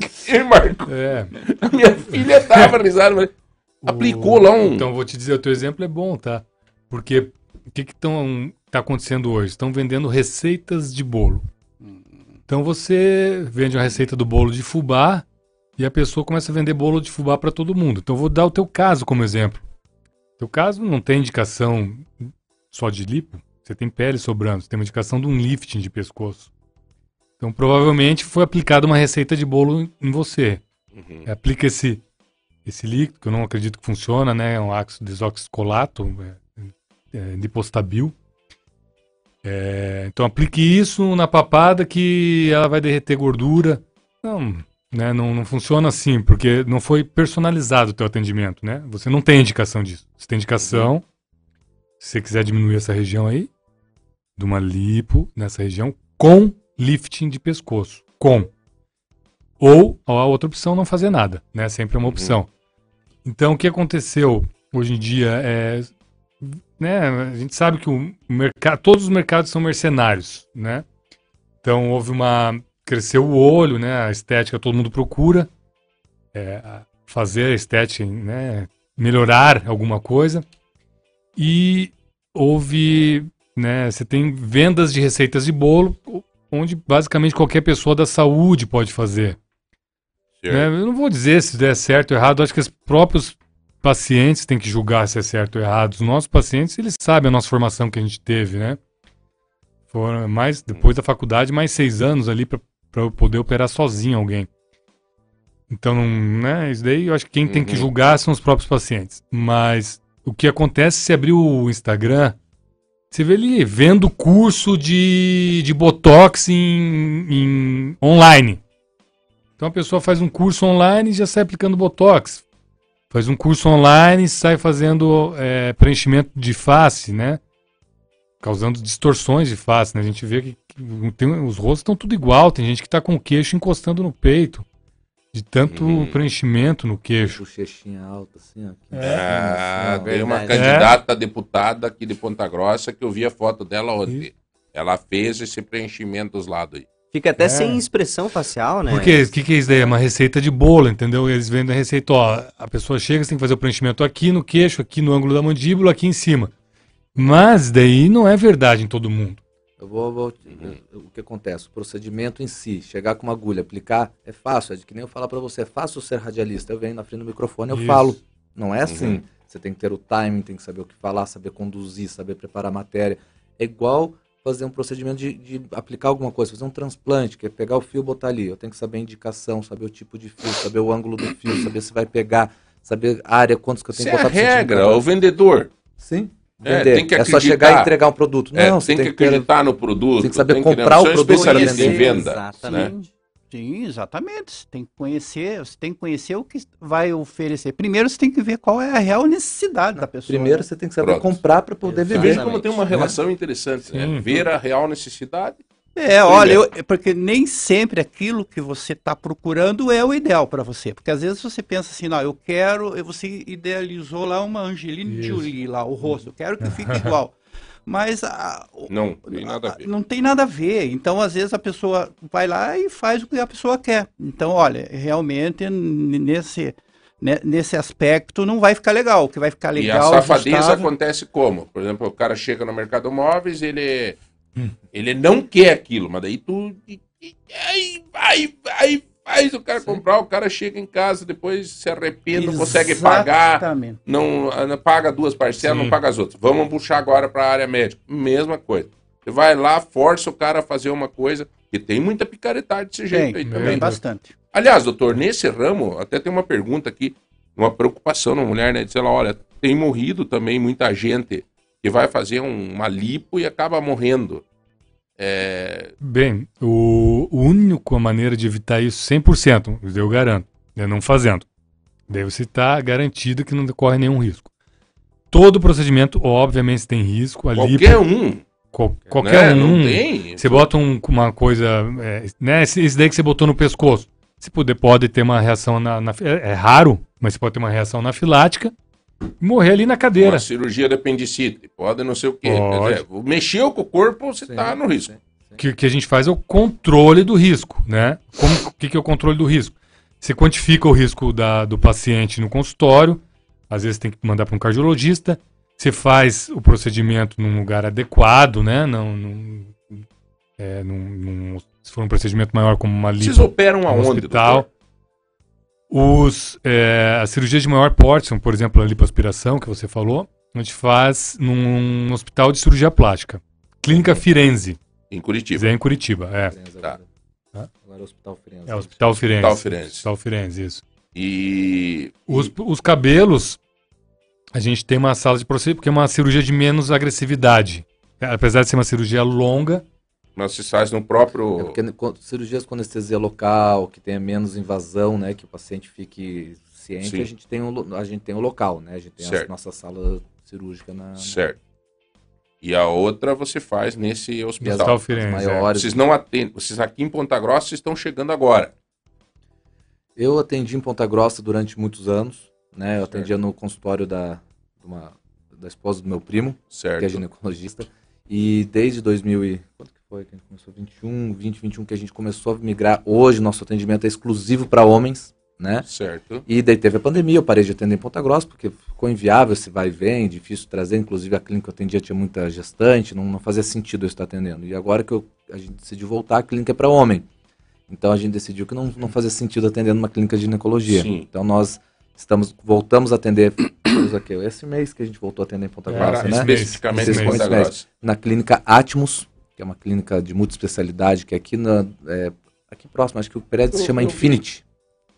Marco. É. A minha filha dava risada, mas o... aplicou lá um... Então, vou te dizer, o teu exemplo é bom, tá? Porque o que que tão, tá acontecendo hoje? Estão vendendo receitas de bolo. Então, você vende uma receita do bolo de fubá e a pessoa começa a vender bolo de fubá para todo mundo. Então, eu vou dar o teu caso como exemplo. O teu caso não tem indicação só de lipo, você tem pele sobrando, você tem uma indicação de um lifting de pescoço. Então, provavelmente, foi aplicada uma receita de bolo em você. Uhum. Aplica esse, esse líquido, que eu não acredito que funciona, né? É um ácido desoxicolato, é, é, lipostabil. É, então, aplique isso na papada que ela vai derreter gordura. Não, né? Não, não funciona assim, porque não foi personalizado o teu atendimento, né? Você não tem indicação disso. Você tem indicação, uhum. Se você quiser diminuir essa região aí, de uma lipo nessa região com lifting de pescoço, com. Ou a outra opção, não fazer nada, né? Sempre é uma opção. Então, o que aconteceu hoje em dia é... né? A gente sabe que o mercado, todos os mercados são mercenários, né? Então, houve uma... cresceu o olho, né? A estética todo mundo procura. É, fazer a estética, né? Melhorar alguma coisa. E houve... né? Você tem vendas de receitas de bolo... onde basicamente qualquer pessoa da saúde pode fazer. Né? Eu não vou dizer se é certo ou errado, acho que os próprios pacientes têm que julgar se é certo ou errado. Os nossos pacientes, eles sabem a nossa formação que a gente teve, né? Foram mais, depois da faculdade, mais seis anos ali para eu poder operar sozinho alguém. Então, né? Isso daí eu acho que quem tem que julgar são os próprios pacientes. Mas o que acontece se abrir o Instagram... você vê ele vendo curso de, de Botox em, em online. Então a pessoa faz um curso online e já sai aplicando Botox. Faz um curso online e sai fazendo é, preenchimento de face, né? Causando distorções de face, né? A gente vê que, que tem, os rostos estão tudo igual. Tem gente que está com o queixo encostando no peito. De tanto hum. preenchimento no queixo. Bochechinha alta, assim, ó. É, ah, tem uma verdade. Candidata deputada aqui de Ponta Grossa que eu vi a foto dela ontem. E... ela fez esse preenchimento dos lados aí. Fica até é. sem expressão facial, né? Porque o que, que é isso daí? É uma receita de bolo, entendeu? Eles vendem a receita, ó. A pessoa chega, você tem que fazer o preenchimento aqui no queixo, aqui no ângulo da mandíbula, aqui em cima. Mas daí não é verdade em todo mundo. Eu vou, vou, o que acontece? O procedimento em si, chegar com uma agulha, aplicar, é fácil. É de que nem eu falar para você, é fácil ser radialista. Eu venho na frente do microfone, eu Isso. falo. Não é assim. Uhum. Você tem que ter o timing, tem que saber o que falar, saber conduzir, saber preparar a matéria. É igual fazer um procedimento de, de aplicar alguma coisa, fazer um transplante, que é pegar o fio e botar ali. Eu tenho que saber a indicação, saber o tipo de fio, saber o ângulo do fio, saber se vai pegar, saber a área, quantos que eu tenho que botar. Isso é a regra, o vendedor. Sim. É, tem que é só chegar e entregar um produto. É, não, você tem, tem que acreditar ter... no produto. Tem que saber tem que comprar o produto. Especialista em venda. Exatamente. Né? Sim, exatamente. Você tem que conhecer, você tem que conhecer o que vai oferecer. Primeiro você tem que ver qual é a real necessidade da pessoa. Primeiro né? você tem que saber Pronto. comprar para poder vender. Veja como tem uma relação né? interessante, né? Ver a real necessidade. É, olha, eu, porque nem sempre aquilo que você está procurando é o ideal para você. Porque às vezes você pensa assim, não, eu quero... você idealizou lá uma Angelina Jolie, lá, o rosto. Eu quero que fique igual. Mas... A, não, tem nada a ver. Não tem nada a ver. Então, às vezes, a pessoa vai lá e faz o que a pessoa quer. Então, olha, realmente, nesse... nesse aspecto não vai ficar legal, o que vai ficar legal... E a safadeza ajustado... acontece como? Por exemplo, o cara chega no Mercado Móveis, ele... Hum. Ele não quer aquilo, mas daí tu... aí vai, aí faz o cara Sim. comprar, o cara chega em casa, depois se arrepende, não consegue pagar, não, não paga duas parcelas, Sim. não paga as outras. Vamos puxar agora para a área médica. Mesma coisa. Você vai lá, força o cara a fazer uma coisa, e tem muita picaretagem desse jeito tem, aí também. Tem bastante. Aliás, doutor, nesse ramo, até tem uma pergunta aqui, uma preocupação na mulher, né? Diz ela, olha, tem morrido também muita gente... que vai fazer um, uma lipo e acaba morrendo. É... Bem, o, o único a maneira de evitar isso cem por cento, eu garanto, é não fazendo. Daí você está garantido que não decorre nenhum risco. Todo procedimento, obviamente, tem risco. A qualquer lipo, um. Qual, qualquer né? um. Não tem. Você bota um, uma coisa... É, né? Esse, esse daí que você botou no pescoço. Você pode, pode ter uma reação... na, na é, é raro, mas você pode ter uma reação anafilática. Morrer ali na cadeira. Uma cirurgia de apendicite, pode não sei o quê. Quer dizer, mexeu com o corpo, você está no risco. que, que a gente faz é o controle do risco, né? O que, que é o controle do risco? Você quantifica o risco da, do paciente no consultório, às vezes tem que mandar para um cardiologista, você faz o procedimento num lugar adequado, né? Não, não, é, num, num, se for um procedimento maior como uma lipo... Vocês operam aonde, hospital, doutor? Os, é, as cirurgias de maior porte, são, por exemplo, a lipoaspiração, que você falou, a gente faz num hospital de cirurgia plástica. Clínica Firenze. Em Curitiba. É, em Curitiba, é. Tá. Tá. Agora é o Hospital Firenze. É, o Hospital Firenze. Hospital Firenze. Hospital Firenze, isso. E... Os, os cabelos, a gente tem uma sala de procedimento, porque é uma cirurgia de menos agressividade. Apesar de ser uma cirurgia longa, nós se faz no próprio... É porque cirurgias com anestesia local, que tenha menos invasão, né? Que o paciente fique ciente. Sim. A gente tem um, a gente tem um local, né? A gente tem certo. A nossa sala cirúrgica na... Certo. E a outra você faz nesse hospital. Firenze, maiores, é. Vocês não atendem. Vocês aqui em Ponta Grossa vocês estão chegando agora. Eu atendi em Ponta Grossa durante muitos anos, né? Eu certo. Atendia no consultório da, uma, da esposa do meu primo, certo. Que é ginecologista. E desde dois mil e... Foi que a gente começou vinte e um, vinte, vinte e um, que a gente começou a migrar. Hoje nosso atendimento é exclusivo para homens, né? Certo. E daí teve a pandemia, eu parei de atender em Ponta Grossa, porque ficou inviável esse vai e vem, difícil trazer. Inclusive a clínica que eu atendia tinha muita gestante, não, não fazia sentido eu estar atendendo. E agora que eu, a gente decidiu voltar, a clínica é para homem. Então a gente decidiu que não, não fazia sentido atender numa clínica de ginecologia. Sim. Então nós estamos, voltamos a atender... aqui, esse mês que a gente voltou a atender em Ponta Grossa, é, né? Especificamente em Ponta Grossa. Na clínica Atmos, que é uma clínica de multiespecialidade, que é aqui, na, é, aqui próximo, acho que o prédio eu, se chama eu, Infinity.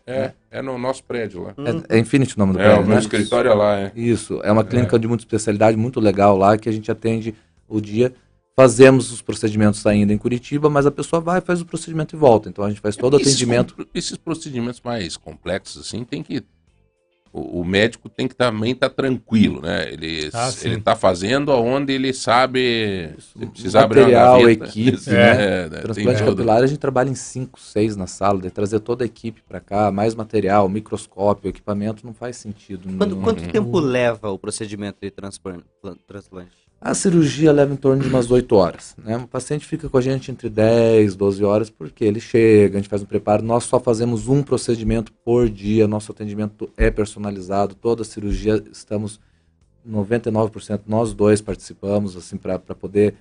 É, né? É no nosso prédio lá. É, é Infinity o nome do é, prédio, É, o meu né? escritório é lá, é. Isso, é uma clínica é. de multiespecialidade muito legal lá, que a gente atende o dia, fazemos os procedimentos ainda em Curitiba, mas a pessoa vai, faz o procedimento e volta, então a gente faz todo o atendimento. Com, esses procedimentos mais complexos, assim, tem que... O, o médico tem que também estar tá tranquilo, né? Ele ah, está fazendo aonde ele sabe... Ele precisa material, abrir a equipe, é, né? É, transplante capilar, a gente trabalha em cinco, seis na sala, de trazer toda a equipe para cá, mais material, microscópio, equipamento, não faz sentido. Quando, quanto tempo leva o procedimento de transplante? A cirurgia leva em torno de umas oito horas, né? O paciente fica com a gente entre dez, doze horas, porque ele chega, a gente faz um preparo, nós só fazemos um procedimento por dia, nosso atendimento é personalizado, toda a cirurgia estamos noventa e nove por cento, nós dois participamos, assim, para poder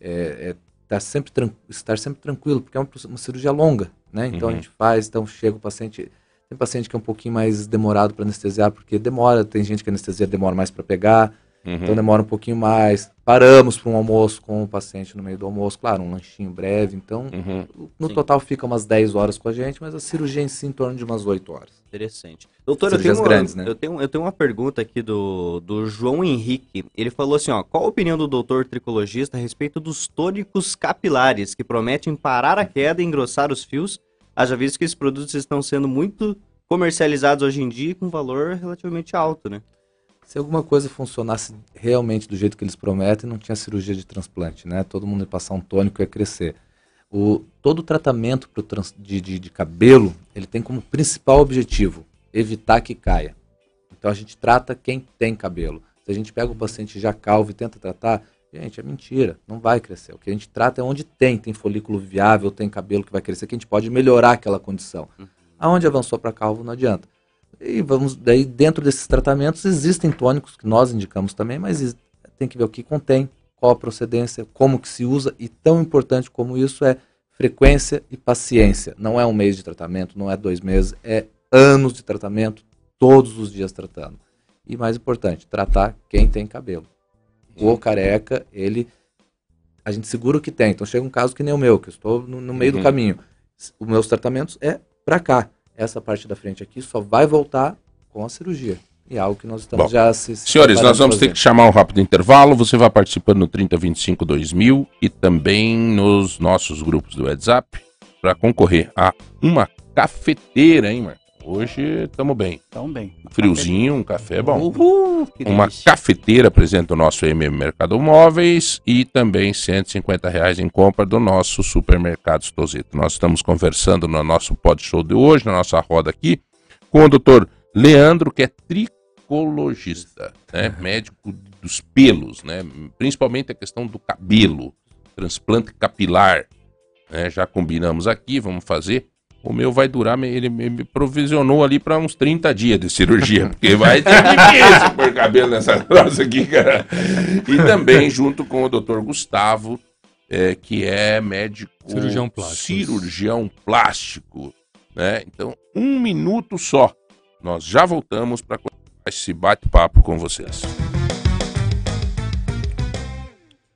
é, é, tá sempre estar sempre tranquilo, porque é uma, uma cirurgia longa, né? Então uhum. a gente faz, então chega o paciente... Tem paciente que é um pouquinho mais demorado para anestesiar, porque demora, tem gente que anestesia demora mais para pegar... Uhum. Então demora um pouquinho mais, paramos para um almoço com o paciente no meio do almoço, claro, um lanchinho breve, então uhum. no Sim. total fica umas dez horas com a gente, mas a cirurgia em si em torno de umas oito horas. Interessante. Doutor, cirurgias eu tenho, grandes, uma, né? eu, tenho, eu tenho uma pergunta aqui do, do João Henrique, ele falou assim, ó, qual a opinião do doutor tricologista a respeito dos tônicos capilares que prometem parar a queda e engrossar os fios, haja visto que esses produtos estão sendo muito comercializados hoje em dia com valor relativamente alto, né? Se alguma coisa funcionasse realmente do jeito que eles prometem, não tinha cirurgia de transplante, né? Todo mundo ia passar um tônico e ia crescer. O, todo o tratamento pro trans, de, de, de cabelo, ele tem como principal objetivo evitar que caia. Então a gente trata quem tem cabelo. Se a gente pega o paciente já calvo e tenta tratar, gente, é mentira, não vai crescer. O que a gente trata é onde tem, tem folículo viável, tem cabelo que vai crescer, que a gente pode melhorar aquela condição. Aonde avançou para calvo não adianta. E vamos, daí dentro desses tratamentos existem tônicos que nós indicamos também, mas tem que ver o que contém, qual a procedência, como que se usa, e tão importante como isso é frequência e paciência. Não é um mês de tratamento, não é dois meses, é anos de tratamento, todos os dias tratando. E mais importante, tratar quem tem cabelo. O careca, ele, a gente segura o que tem. Então chega um caso que nem o meu, que eu estou no, no meio uhum. do caminho. Os meus tratamentos é para cá. Essa parte da frente aqui só vai voltar com a cirurgia. E é algo que nós estamos Bom, já se... Senhores, nós vamos ter que chamar um rápido intervalo. Você vai participando no trinta vinte e cinco dois mil e também nos nossos grupos do WhatsApp para concorrer a uma cafeteira, hein, Marcos? Hoje estamos bem. Estamos bem. Friozinho, um café bom. Uhul, uma delícia. Cafeteira apresenta o nosso M M Mercado Móveis e também cento e cinquenta reais em compra do nosso supermercado Tozetto. Nós estamos conversando no nosso pod show de hoje, na nossa roda aqui, com o doutor Leandro, que é tricologista, né? Médico dos pelos, né? Principalmente a questão do cabelo, transplante capilar. né? Já combinamos aqui, vamos fazer. O meu vai durar, ele me provisionou ali para uns trinta dias de cirurgia, porque vai ter difícil pôr cabelo nessa troça aqui, cara. E também junto com o doutor Gustavo, é, que é médico... Cirurgião plástico. Cirurgião plástico, né? Então, um minuto só. Nós já voltamos para esse bate-papo com vocês.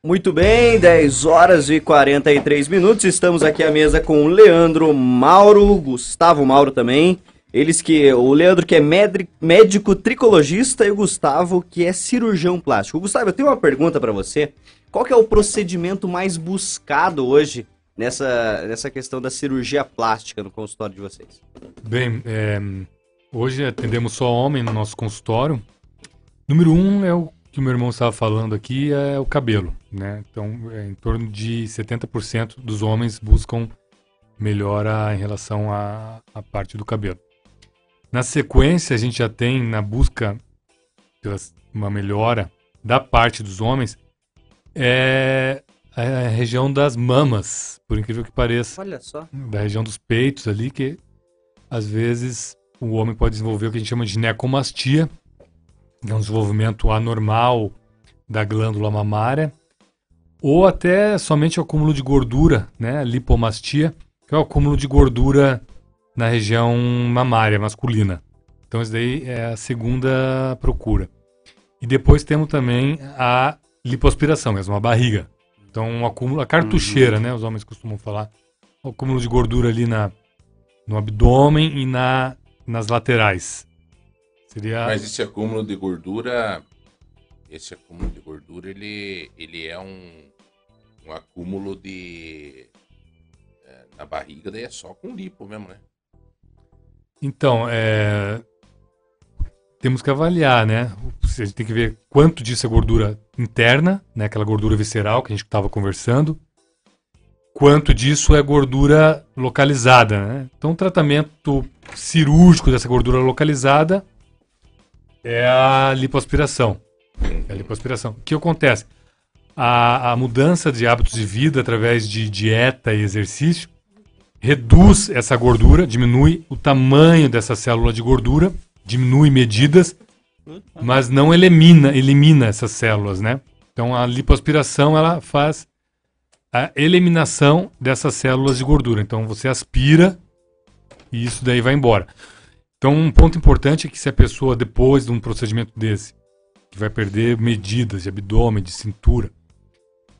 Muito bem, dez horas e quarenta e três minutos, estamos aqui à mesa com o Leandro Mauro, Gustavo Mauro também, eles que, o Leandro que é médico tricologista e o Gustavo que é cirurgião plástico. Gustavo, eu tenho uma pergunta para você, qual que é o procedimento mais buscado hoje nessa, nessa questão da cirurgia plástica no consultório de vocês? Bem, é, hoje atendemos só homem no nosso consultório, número um é o que o meu irmão estava falando aqui é o cabelo, né? Então, é em torno de setenta por cento dos homens buscam melhora em relação à, à parte do cabelo. Na sequência, a gente já tem na busca pela uma melhora da parte dos homens é a região das mamas, por incrível que pareça. Olha só. Da região dos peitos ali, que às vezes o homem pode desenvolver o que a gente chama de ginecomastia, é um desenvolvimento anormal da glândula mamária, ou até somente o acúmulo de gordura, né, lipomastia, que é o acúmulo de gordura na região mamária masculina. Então isso daí é a segunda procura. E depois temos também a lipoaspiração, mesmo a barriga. Então um acúmulo, a cartucheira, uhum, né, os homens costumam falar, o acúmulo de gordura ali na, no abdômen e na, nas laterais. Seria... Mas esse acúmulo de gordura, esse acúmulo de gordura, ele, ele é um, um acúmulo de... É, na barriga, daí é só com lipo mesmo, né? Então, é... temos que avaliar, né? A gente tem que ver quanto disso é gordura interna, né? Aquela gordura visceral que a gente estava conversando. Quanto disso é gordura localizada, né? Então, o tratamento cirúrgico dessa gordura localizada... é a lipoaspiração. É a lipoaspiração. O que acontece? A, a mudança de hábitos de vida através de dieta e exercício reduz essa gordura, diminui o tamanho dessa célula de gordura, diminui medidas, mas não elimina, elimina essas células, né? Então a lipoaspiração ela faz a eliminação dessas células de gordura. Então você aspira e isso daí vai embora. Então, um ponto importante é que se a pessoa, depois de um procedimento desse, que vai perder medidas de abdômen, de cintura,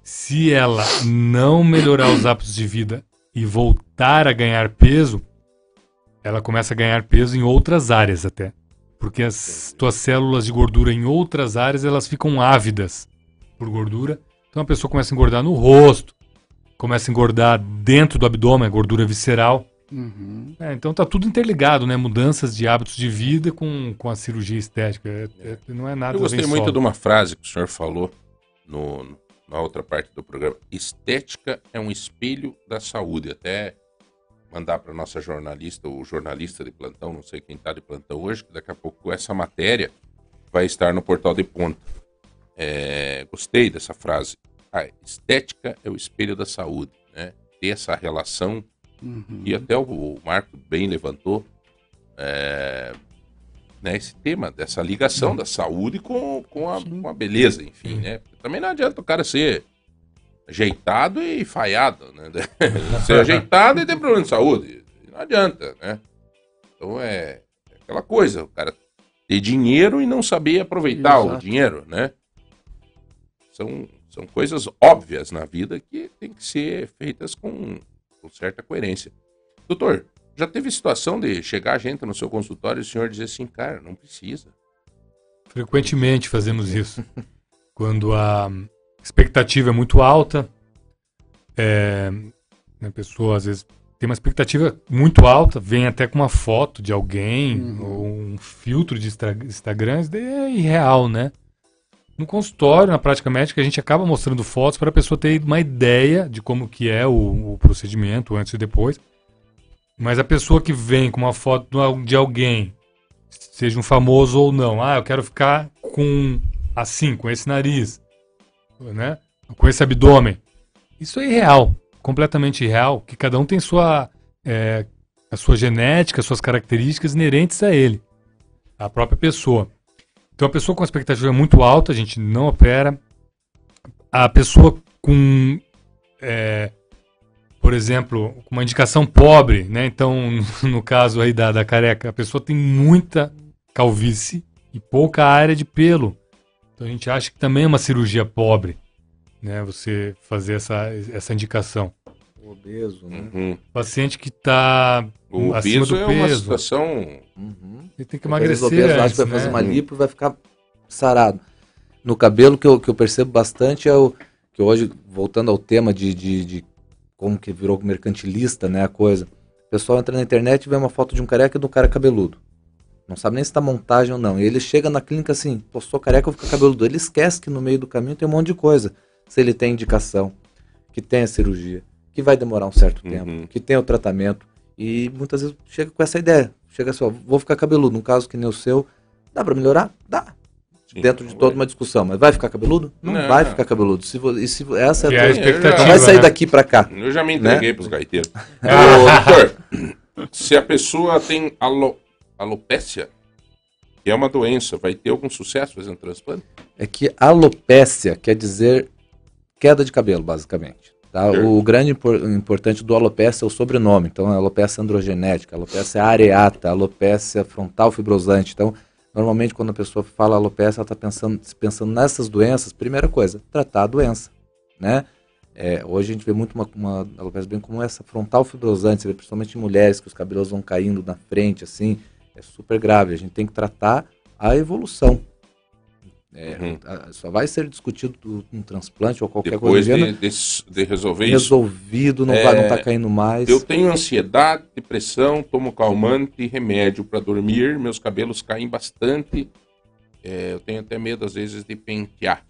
se ela não melhorar os hábitos de vida e voltar a ganhar peso, ela começa a ganhar peso em outras áreas até. Porque as tuas células de gordura em outras áreas, elas ficam ávidas por gordura. Então, a pessoa começa a engordar no rosto, começa a engordar dentro do abdômen, a gordura visceral. Uhum. É, então tá tudo interligado, né? Mudanças de hábitos de vida com, com a cirurgia estética. É, é, não é nada. Eu gostei muito solo. de uma frase que o senhor falou no, no, na outra parte do programa. Estética é um espelho da saúde. Até mandar para nossa jornalista, o jornalista de plantão, não sei quem tá de plantão hoje, que daqui a pouco essa matéria vai estar no Portal de Ponta. É, gostei dessa frase. Ah, estética é o espelho da saúde, né? Ter essa relação. Uhum. E até o, o Marco bem levantou é, né, esse tema dessa ligação uhum. da saúde com, com, a, com a beleza, enfim, uhum. né? Também não adianta o cara ser ajeitado e falhado, né? Ser ajeitado e ter problema de saúde. Não adianta, né? Então é, é aquela coisa, o cara ter dinheiro e não saber aproveitar Exato. o dinheiro, né? São, são coisas óbvias na vida que tem que ser feitas com... com certa coerência. Doutor, já teve situação de chegar a gente no seu consultório e o senhor dizer assim, cara, não precisa? Frequentemente fazemos isso. Quando a expectativa é muito alta, é, a pessoa às vezes tem uma expectativa muito alta, vem até com uma foto de alguém, uhum. ou um filtro de Instagram, isso daí é irreal, né? No consultório, na prática médica, a gente acaba mostrando fotos para a pessoa ter uma ideia de como que é o, o procedimento antes e depois. Mas a pessoa que vem com uma foto de alguém, seja um famoso ou não, ah, eu quero ficar com assim, com esse nariz, né? Com esse abdômen. Isso é irreal. completamente real, que cada um tem sua, é, a sua genética, suas características inerentes a ele, a própria pessoa. Então, a pessoa com expectativa muito alta, a gente não opera. A pessoa com, é, por exemplo, uma indicação pobre, né? Então, no caso aí da, da careca, a pessoa tem muita calvície e pouca área de pelo. Então, a gente acha que também é uma cirurgia pobre, né? Você fazer essa, essa indicação. O obeso, né? Uhum. Paciente que está acima do peso. É uma situação... Uhum. Ele tem que emagrecer. O obeso acha que vai fazer uma lipo, vai ficar sarado. No cabelo, que eu, que eu percebo bastante, é o que hoje, voltando ao tema de, de, de como que virou mercantilista, né, a coisa. O pessoal entra na internet e vê uma foto de um careca e de um cara cabeludo. Não sabe nem se está montagem ou não. E ele chega na clínica assim, pô, sou careca, eu vou ficar cabeludo. Ele esquece que no meio do caminho tem um monte de coisa. Se ele tem indicação, que tem a cirurgia, que vai demorar um certo uhum. tempo, que tem o tratamento. E muitas vezes chega com essa ideia. Chega assim, ó, vou ficar cabeludo. Num caso que nem o seu, dá para melhorar? Dá. Dentro de toda uma discussão, mas vai ficar cabeludo? Não, não vai ficar cabeludo. Se vo... e se... Essa é a, tua... a expectativa. Não vai sair, né, daqui pra cá. Eu já me entreguei, né, pros gaiteiros. Ô, doutor, se a pessoa tem alo... alopécia, que é uma doença, vai ter algum sucesso fazendo transplante? É que alopécia quer dizer queda de cabelo, basicamente. Tá? O grande impor... importante do alopécia é o sobrenome. Então, alopécia androgenética, alopécia areata, alopécia frontal fibrosante. Então, normalmente, quando a pessoa fala alopecia, ela está pensando, pensando nessas doenças. Primeira coisa, tratar a doença, né? É, hoje a gente vê muito uma, uma alopecia bem como essa, frontal fibrosante. Você vê principalmente em mulheres que os cabelos vão caindo na frente, assim. É super grave. A gente tem que tratar a evolução. É, uhum. a, só vai ser discutido um transplante ou qualquer Depois coisa. Depois de, de, de resolver Resolvido, isso. Resolvido, não é, está caindo mais. Eu tenho ansiedade, depressão, tomo calmante e remédio para dormir. Meus cabelos caem bastante. É, eu tenho até medo, às vezes, de pentear.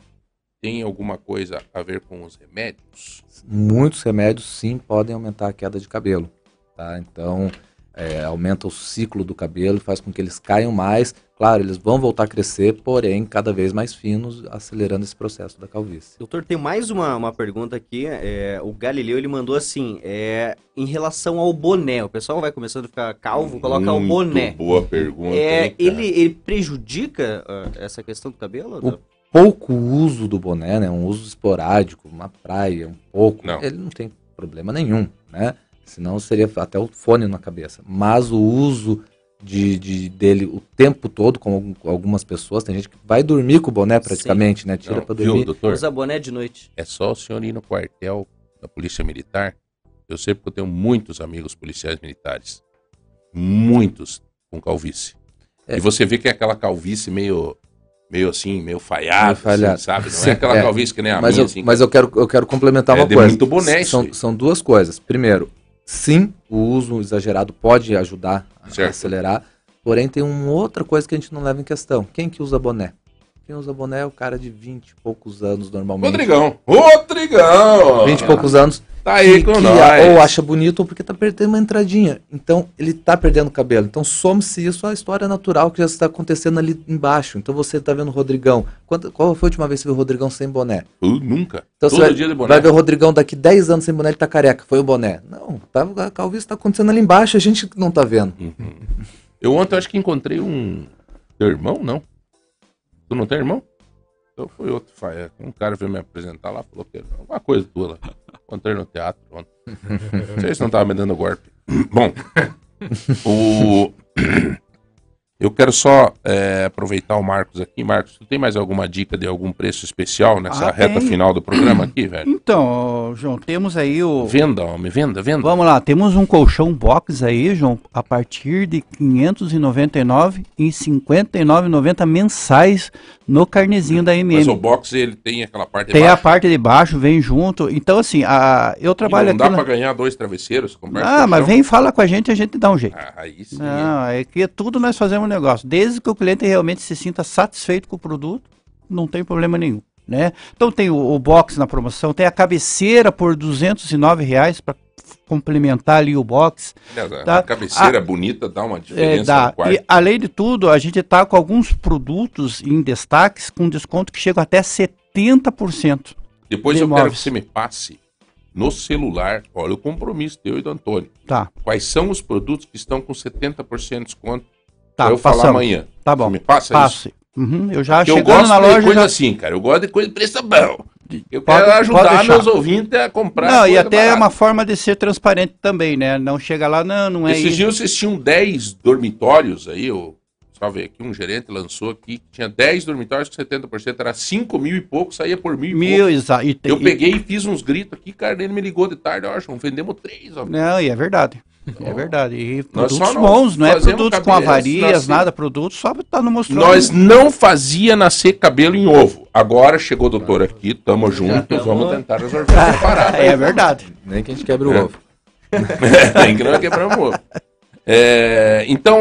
Tem alguma coisa a ver com os remédios? Muitos remédios, sim, podem aumentar a queda de cabelo. Tá? Então, é, aumenta o ciclo do cabelo, faz com que eles caiam mais. Claro, eles vão voltar a crescer, porém, cada vez mais finos, acelerando esse processo da calvície. Doutor, tem mais uma, uma pergunta aqui. É, o Galileu, ele mandou assim, é, em relação ao boné. O pessoal vai começando a ficar calvo, coloca o boné. Boa pergunta. É, ele, ele prejudica uh, essa questão do cabelo? O pouco uso do boné, né, um uso esporádico, uma praia, um pouco, não. Ele não tem problema nenhum, né? Senão seria até o fone na cabeça. Mas o uso... De, de, dele o tempo todo, com algumas pessoas, tem gente que vai dormir com o boné praticamente, sim, né? Tira para dormir. Viu, doutor? Usa boné de noite. É só o senhor ir no quartel da Polícia Militar. Eu sei porque eu tenho muitos amigos policiais militares. Muitos com calvície. É. E você vê que é aquela calvície meio... Meio assim, meio falhado, meio assim, sabe? Não sim, é aquela é. calvície que nem a mas minha. Eu, assim, mas eu quero, eu quero complementar é uma coisa. É muito boné isso. São, são duas coisas. Primeiro, sim, o uso exagerado pode ajudar a certo. acelerar, porém tem uma outra coisa que a gente não leva em questão. Quem que usa boné? Quem usa boné é o cara de vinte e poucos anos normalmente. Rodrigão! Rodrigão! vinte e poucos anos. Tá aí que, com que nós. Ou acha bonito ou porque tá perdendo uma entradinha. Então, ele tá perdendo cabelo. Então, some-se isso à história natural que já está acontecendo ali embaixo. Então, você tá vendo o Rodrigão. Quanto, qual foi a última vez que você viu o Rodrigão sem boné? Eu nunca. Então, Todo você vai, dia de boné. Vai ver o Rodrigão daqui dez anos sem boné, ele tá careca. Foi o boné. Não, tá, a calvície tá acontecendo ali embaixo, a gente não tá vendo. Uhum. Eu ontem acho que encontrei um... Teu irmão, não? Tu não tem irmão? Então foi outro. Um cara veio me apresentar lá, falou que era uma coisa tua lá. Encontrei no teatro ontem. Não sei se não tava me dando golpe. Bom, o... eu quero só é, aproveitar o Marcos aqui. Marcos, tu tem mais alguma dica de algum preço especial nessa ah, reta tem. final do programa aqui, velho? Então, João, temos aí o... Venda, homem, venda, venda. Vamos lá, temos um colchão box aí, João, a partir de quinhentos e noventa e nove reais e cinquenta e nove reais e noventa centavos mensais no carnezinho da M M. Mas o box, ele tem aquela parte de tem baixo? Tem a parte de baixo, vem junto. Então, assim, a... eu trabalho e não aqui... Não dá na... pra ganhar dois travesseiros? Ah, mas vem e fala com a gente, a gente dá um jeito. Ah, aí sim. Não, é que tudo nós fazemos negócio, desde que o cliente realmente se sinta satisfeito com o produto, não tem problema nenhum, né? Então tem o, o box na promoção, tem a cabeceira por duzentos e nove reais para complementar ali o box. É, tá? A cabeceira a, bonita dá uma diferença. É, dá. No quarto. E, além de tudo, a gente está com alguns produtos em destaques com desconto que chega até setenta por cento. Depois de eu móveis. quero que você me passe no celular, olha o compromisso teu e do Antônio. Tá. Quais são os produtos que estão com setenta por cento de desconto? Tá, pra eu passamos. falar amanhã. Tá bom. Você me passa Passe. isso? Uhum, eu já chegando eu gosto na de loja coisa já... assim, cara. Eu gosto de coisa de preço bom. Eu pode, quero ajudar meus ouvintes a comprar. Não, e até barata. É uma forma de ser transparente também, né? Não chega lá, não, não é Esses isso. Esses dias vocês tinham dez dormitórios aí, eu só ver aqui, um gerente lançou aqui, tinha dez dormitórios com setenta por cento, era cinco mil e pouco, saía por mil e mil, pouco. Exato. E te, eu peguei e fiz uns gritos aqui, cara, ele me ligou de tarde, ó, vendemos três, ó. Não, e é verdade. Então, é verdade. E produtos nós só não bons, não é produtos com avarias, nada, produtos só tá no mostrando. Nós não fazia nascer cabelo em ovo. Agora chegou o doutor aqui, tamo juntos, vamos tentar resolver essa parada. É verdade. Nem que a gente quebre o é. ovo. Nem que não quebramos o ovo. É, então,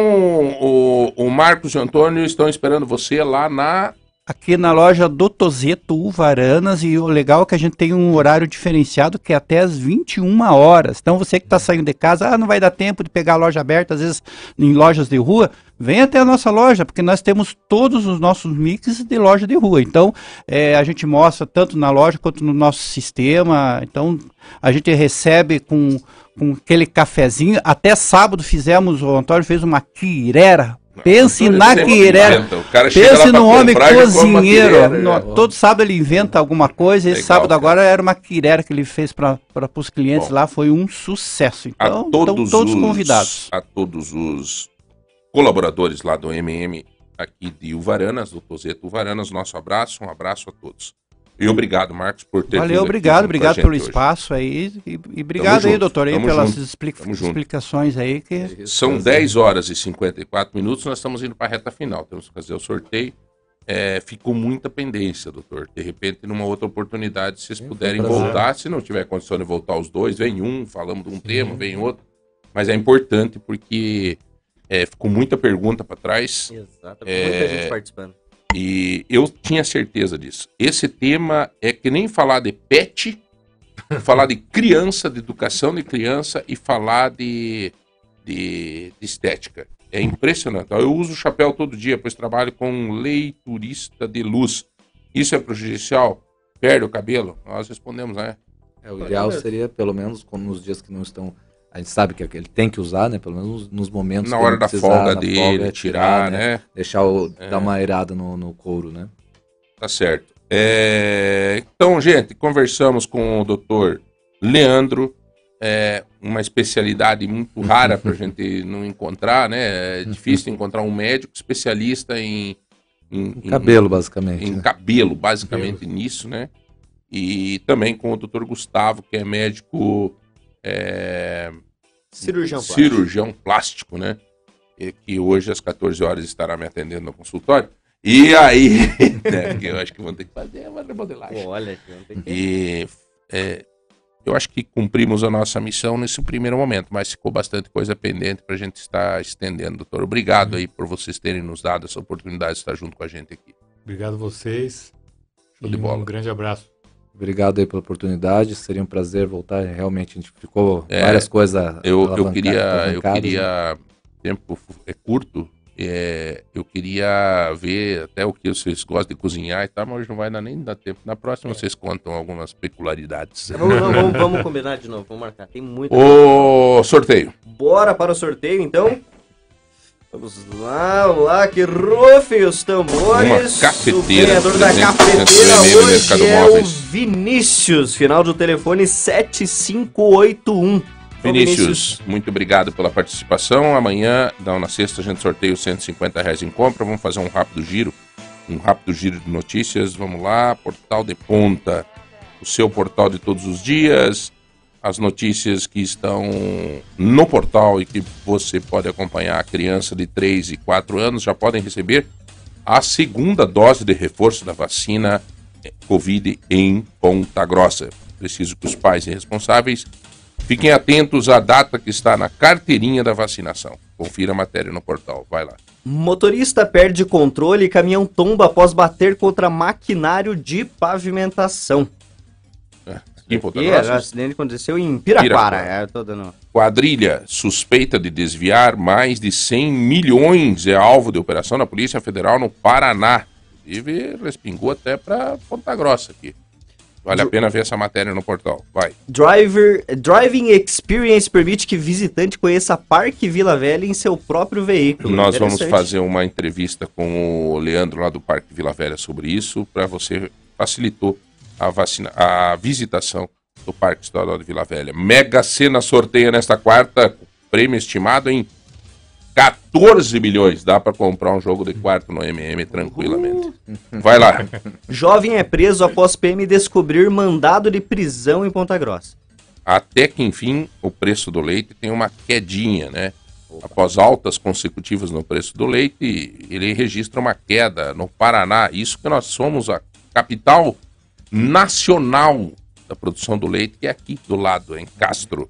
o, o Marcos e o Antônio estão esperando você lá na... Aqui na loja do Tozetto Uvaranas, e o legal é que a gente tem um horário diferenciado que é até às vinte e uma horas. Então você que está saindo de casa, ah, não vai dar tempo de pegar a loja aberta, às vezes em lojas de rua, vem até a nossa loja, porque nós temos todos os nossos mix de loja de rua. Então é, a gente mostra tanto na loja quanto no nosso sistema, então a gente recebe com, com aquele cafezinho. Até sábado fizemos, o Antônio fez uma quirera. Pense na quirera, pense no homem cozinheiro, no, todo sábado ele inventa alguma coisa, esse Legal, sábado cara. agora era uma quirera que ele fez para os clientes. Bom, lá, foi um sucesso, então todos, todos os, convidados. A todos os colaboradores lá do M M aqui de Uvaranas, do Tozetto Uvaranas, nosso abraço, um abraço a todos. E obrigado, Marcos, por ter Valeu, obrigado, obrigado pelo hoje. espaço aí. E, e obrigado Tamo aí, junto. doutor, aí, pelas explica Tamo explicações junto. aí. Que... São dez horas e cinquenta e quatro minutos, nós estamos indo para a reta final. Temos que fazer o sorteio. É, ficou muita pendência, doutor. De repente, numa outra oportunidade, se vocês Sim, puderem voltar, se não tiver condição de voltar os dois, vem um, falamos de um Sim. tema, vem outro. Mas é importante porque é, ficou muita pergunta para trás. Exato, é... muita gente participando. E eu tinha certeza disso. Esse tema é que nem falar de pet, falar de criança, de educação de criança e falar de, de, de estética. É impressionante. Eu uso o chapéu todo dia, pois trabalho com um leiturista de luz. Isso é prejudicial? Perde o cabelo? Nós respondemos, né? É, o ideal seria, pelo menos, nos dias que não estão... A gente sabe que ele tem que usar, né? Pelo menos nos momentos... Na hora da folga dele, tirar, né? Deixar o, é. dar uma aerada no, no couro, né? Tá certo. É... Então, gente, conversamos com o doutor Leandro. É uma especialidade muito rara pra gente não encontrar, né? É difícil encontrar um médico especialista em... Em, em cabelo, basicamente. Em né? cabelo, basicamente cabelo. nisso, né? E também com o doutor Gustavo, que é médico... É... Cirurgião, cirurgião plástico. plástico, né? E que hoje às quatorze horas estará me atendendo no consultório. E aí, né? Porque eu acho que vão ter que fazer uma remodelagem. Olha, que vão ter que... E é, eu acho que cumprimos a nossa missão nesse primeiro momento, mas ficou bastante coisa pendente para a gente estar estendendo, doutor. Obrigado aí por vocês terem nos dado essa oportunidade de estar junto com a gente aqui. Obrigado a vocês. Show de bola. Um grande abraço. Obrigado aí pela oportunidade, seria um prazer voltar, realmente a gente ficou é, várias coisas eu, eu queria, eu queria, né? Tempo é curto, é, eu queria ver até o que vocês gostam de cozinhar e tal, mas hoje não vai nem dar tempo, na próxima é. vocês contam algumas peculiaridades. Vamos, vamos, vamos combinar de novo, vamos marcar, tem muito... O sorteio. Bora para o sorteio então. Vamos lá, vamos lá, que rufem os tambores. O ganhador da cafeteira hoje é o Vinícius, final do telefone sete cinco oito um. Vinícius, Vinícius, muito obrigado pela participação. Amanhã, não, na sexta, a gente sorteia os cento e cinquenta reais em compra. Vamos fazer um rápido giro, um rápido giro de notícias. Vamos lá, Portal de Ponta, o seu portal de todos os dias. As notícias que estão no portal e que você pode acompanhar. A criança de três e quatro anos já podem receber a segunda dose de reforço da vacina Covid em Ponta Grossa. Preciso que os pais e responsáveis fiquem atentos à data que está na carteirinha da vacinação. Confira a matéria no portal. Vai lá. Motorista perde controle e caminhão tomba após bater contra maquinário de pavimentação. É. Em Ponta Grossa. O acidente aconteceu em Piraquara. É, dando... Quadrilha suspeita de desviar mais de cem milhões é alvo de operação da Polícia Federal no Paraná. Inclusive, respingou até para Ponta Grossa aqui. Vale a pena ver essa matéria no portal. Vai. Driver, driving Experience permite que visitante conheça Parque Vila Velha em seu próprio veículo. Nós vamos fazer uma entrevista com o Leandro lá do Parque Vila Velha sobre isso, para você facilitou a, vacina, a visitação do Parque Estadual de Vila Velha. Mega Sena sorteia nesta quarta, prêmio estimado em catorze milhões. Dá para comprar um jogo de quarto no M M tranquilamente. Uhum. Vai lá. Jovem é preso após P M descobrir mandado de prisão em Ponta Grossa. Até que, enfim, o preço do leite tem uma quedinha, né? Opa. Após altas consecutivas no preço do leite, ele registra uma queda no Paraná. Isso que nós somos a capital nacional da produção do leite, que é aqui do lado, em Castro.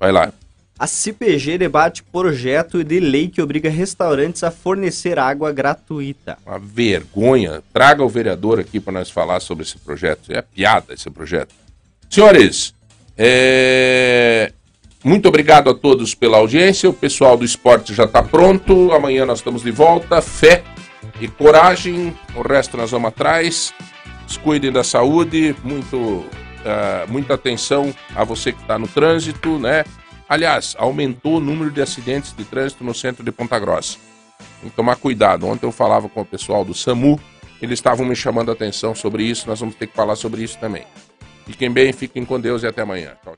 Vai lá. A C P G debate projeto de lei que obriga restaurantes a fornecer água gratuita. Uma vergonha. Traga o vereador aqui para nós falar sobre esse projeto. É piada esse projeto. Senhores, é... muito obrigado a todos pela audiência. O pessoal do esporte já está pronto. Amanhã nós estamos de volta. Fé e coragem. O resto nós vamos atrás. Cuidem da saúde. Muito, uh, muita atenção a você que está no trânsito, né? Aliás, aumentou o número de acidentes de trânsito no centro de Ponta Grossa. Tem que tomar cuidado. Ontem eu falava com o pessoal do SAMU, eles estavam me chamando a atenção sobre isso, nós vamos ter que falar sobre isso também. Fiquem bem, fiquem com Deus e até amanhã. Tchau.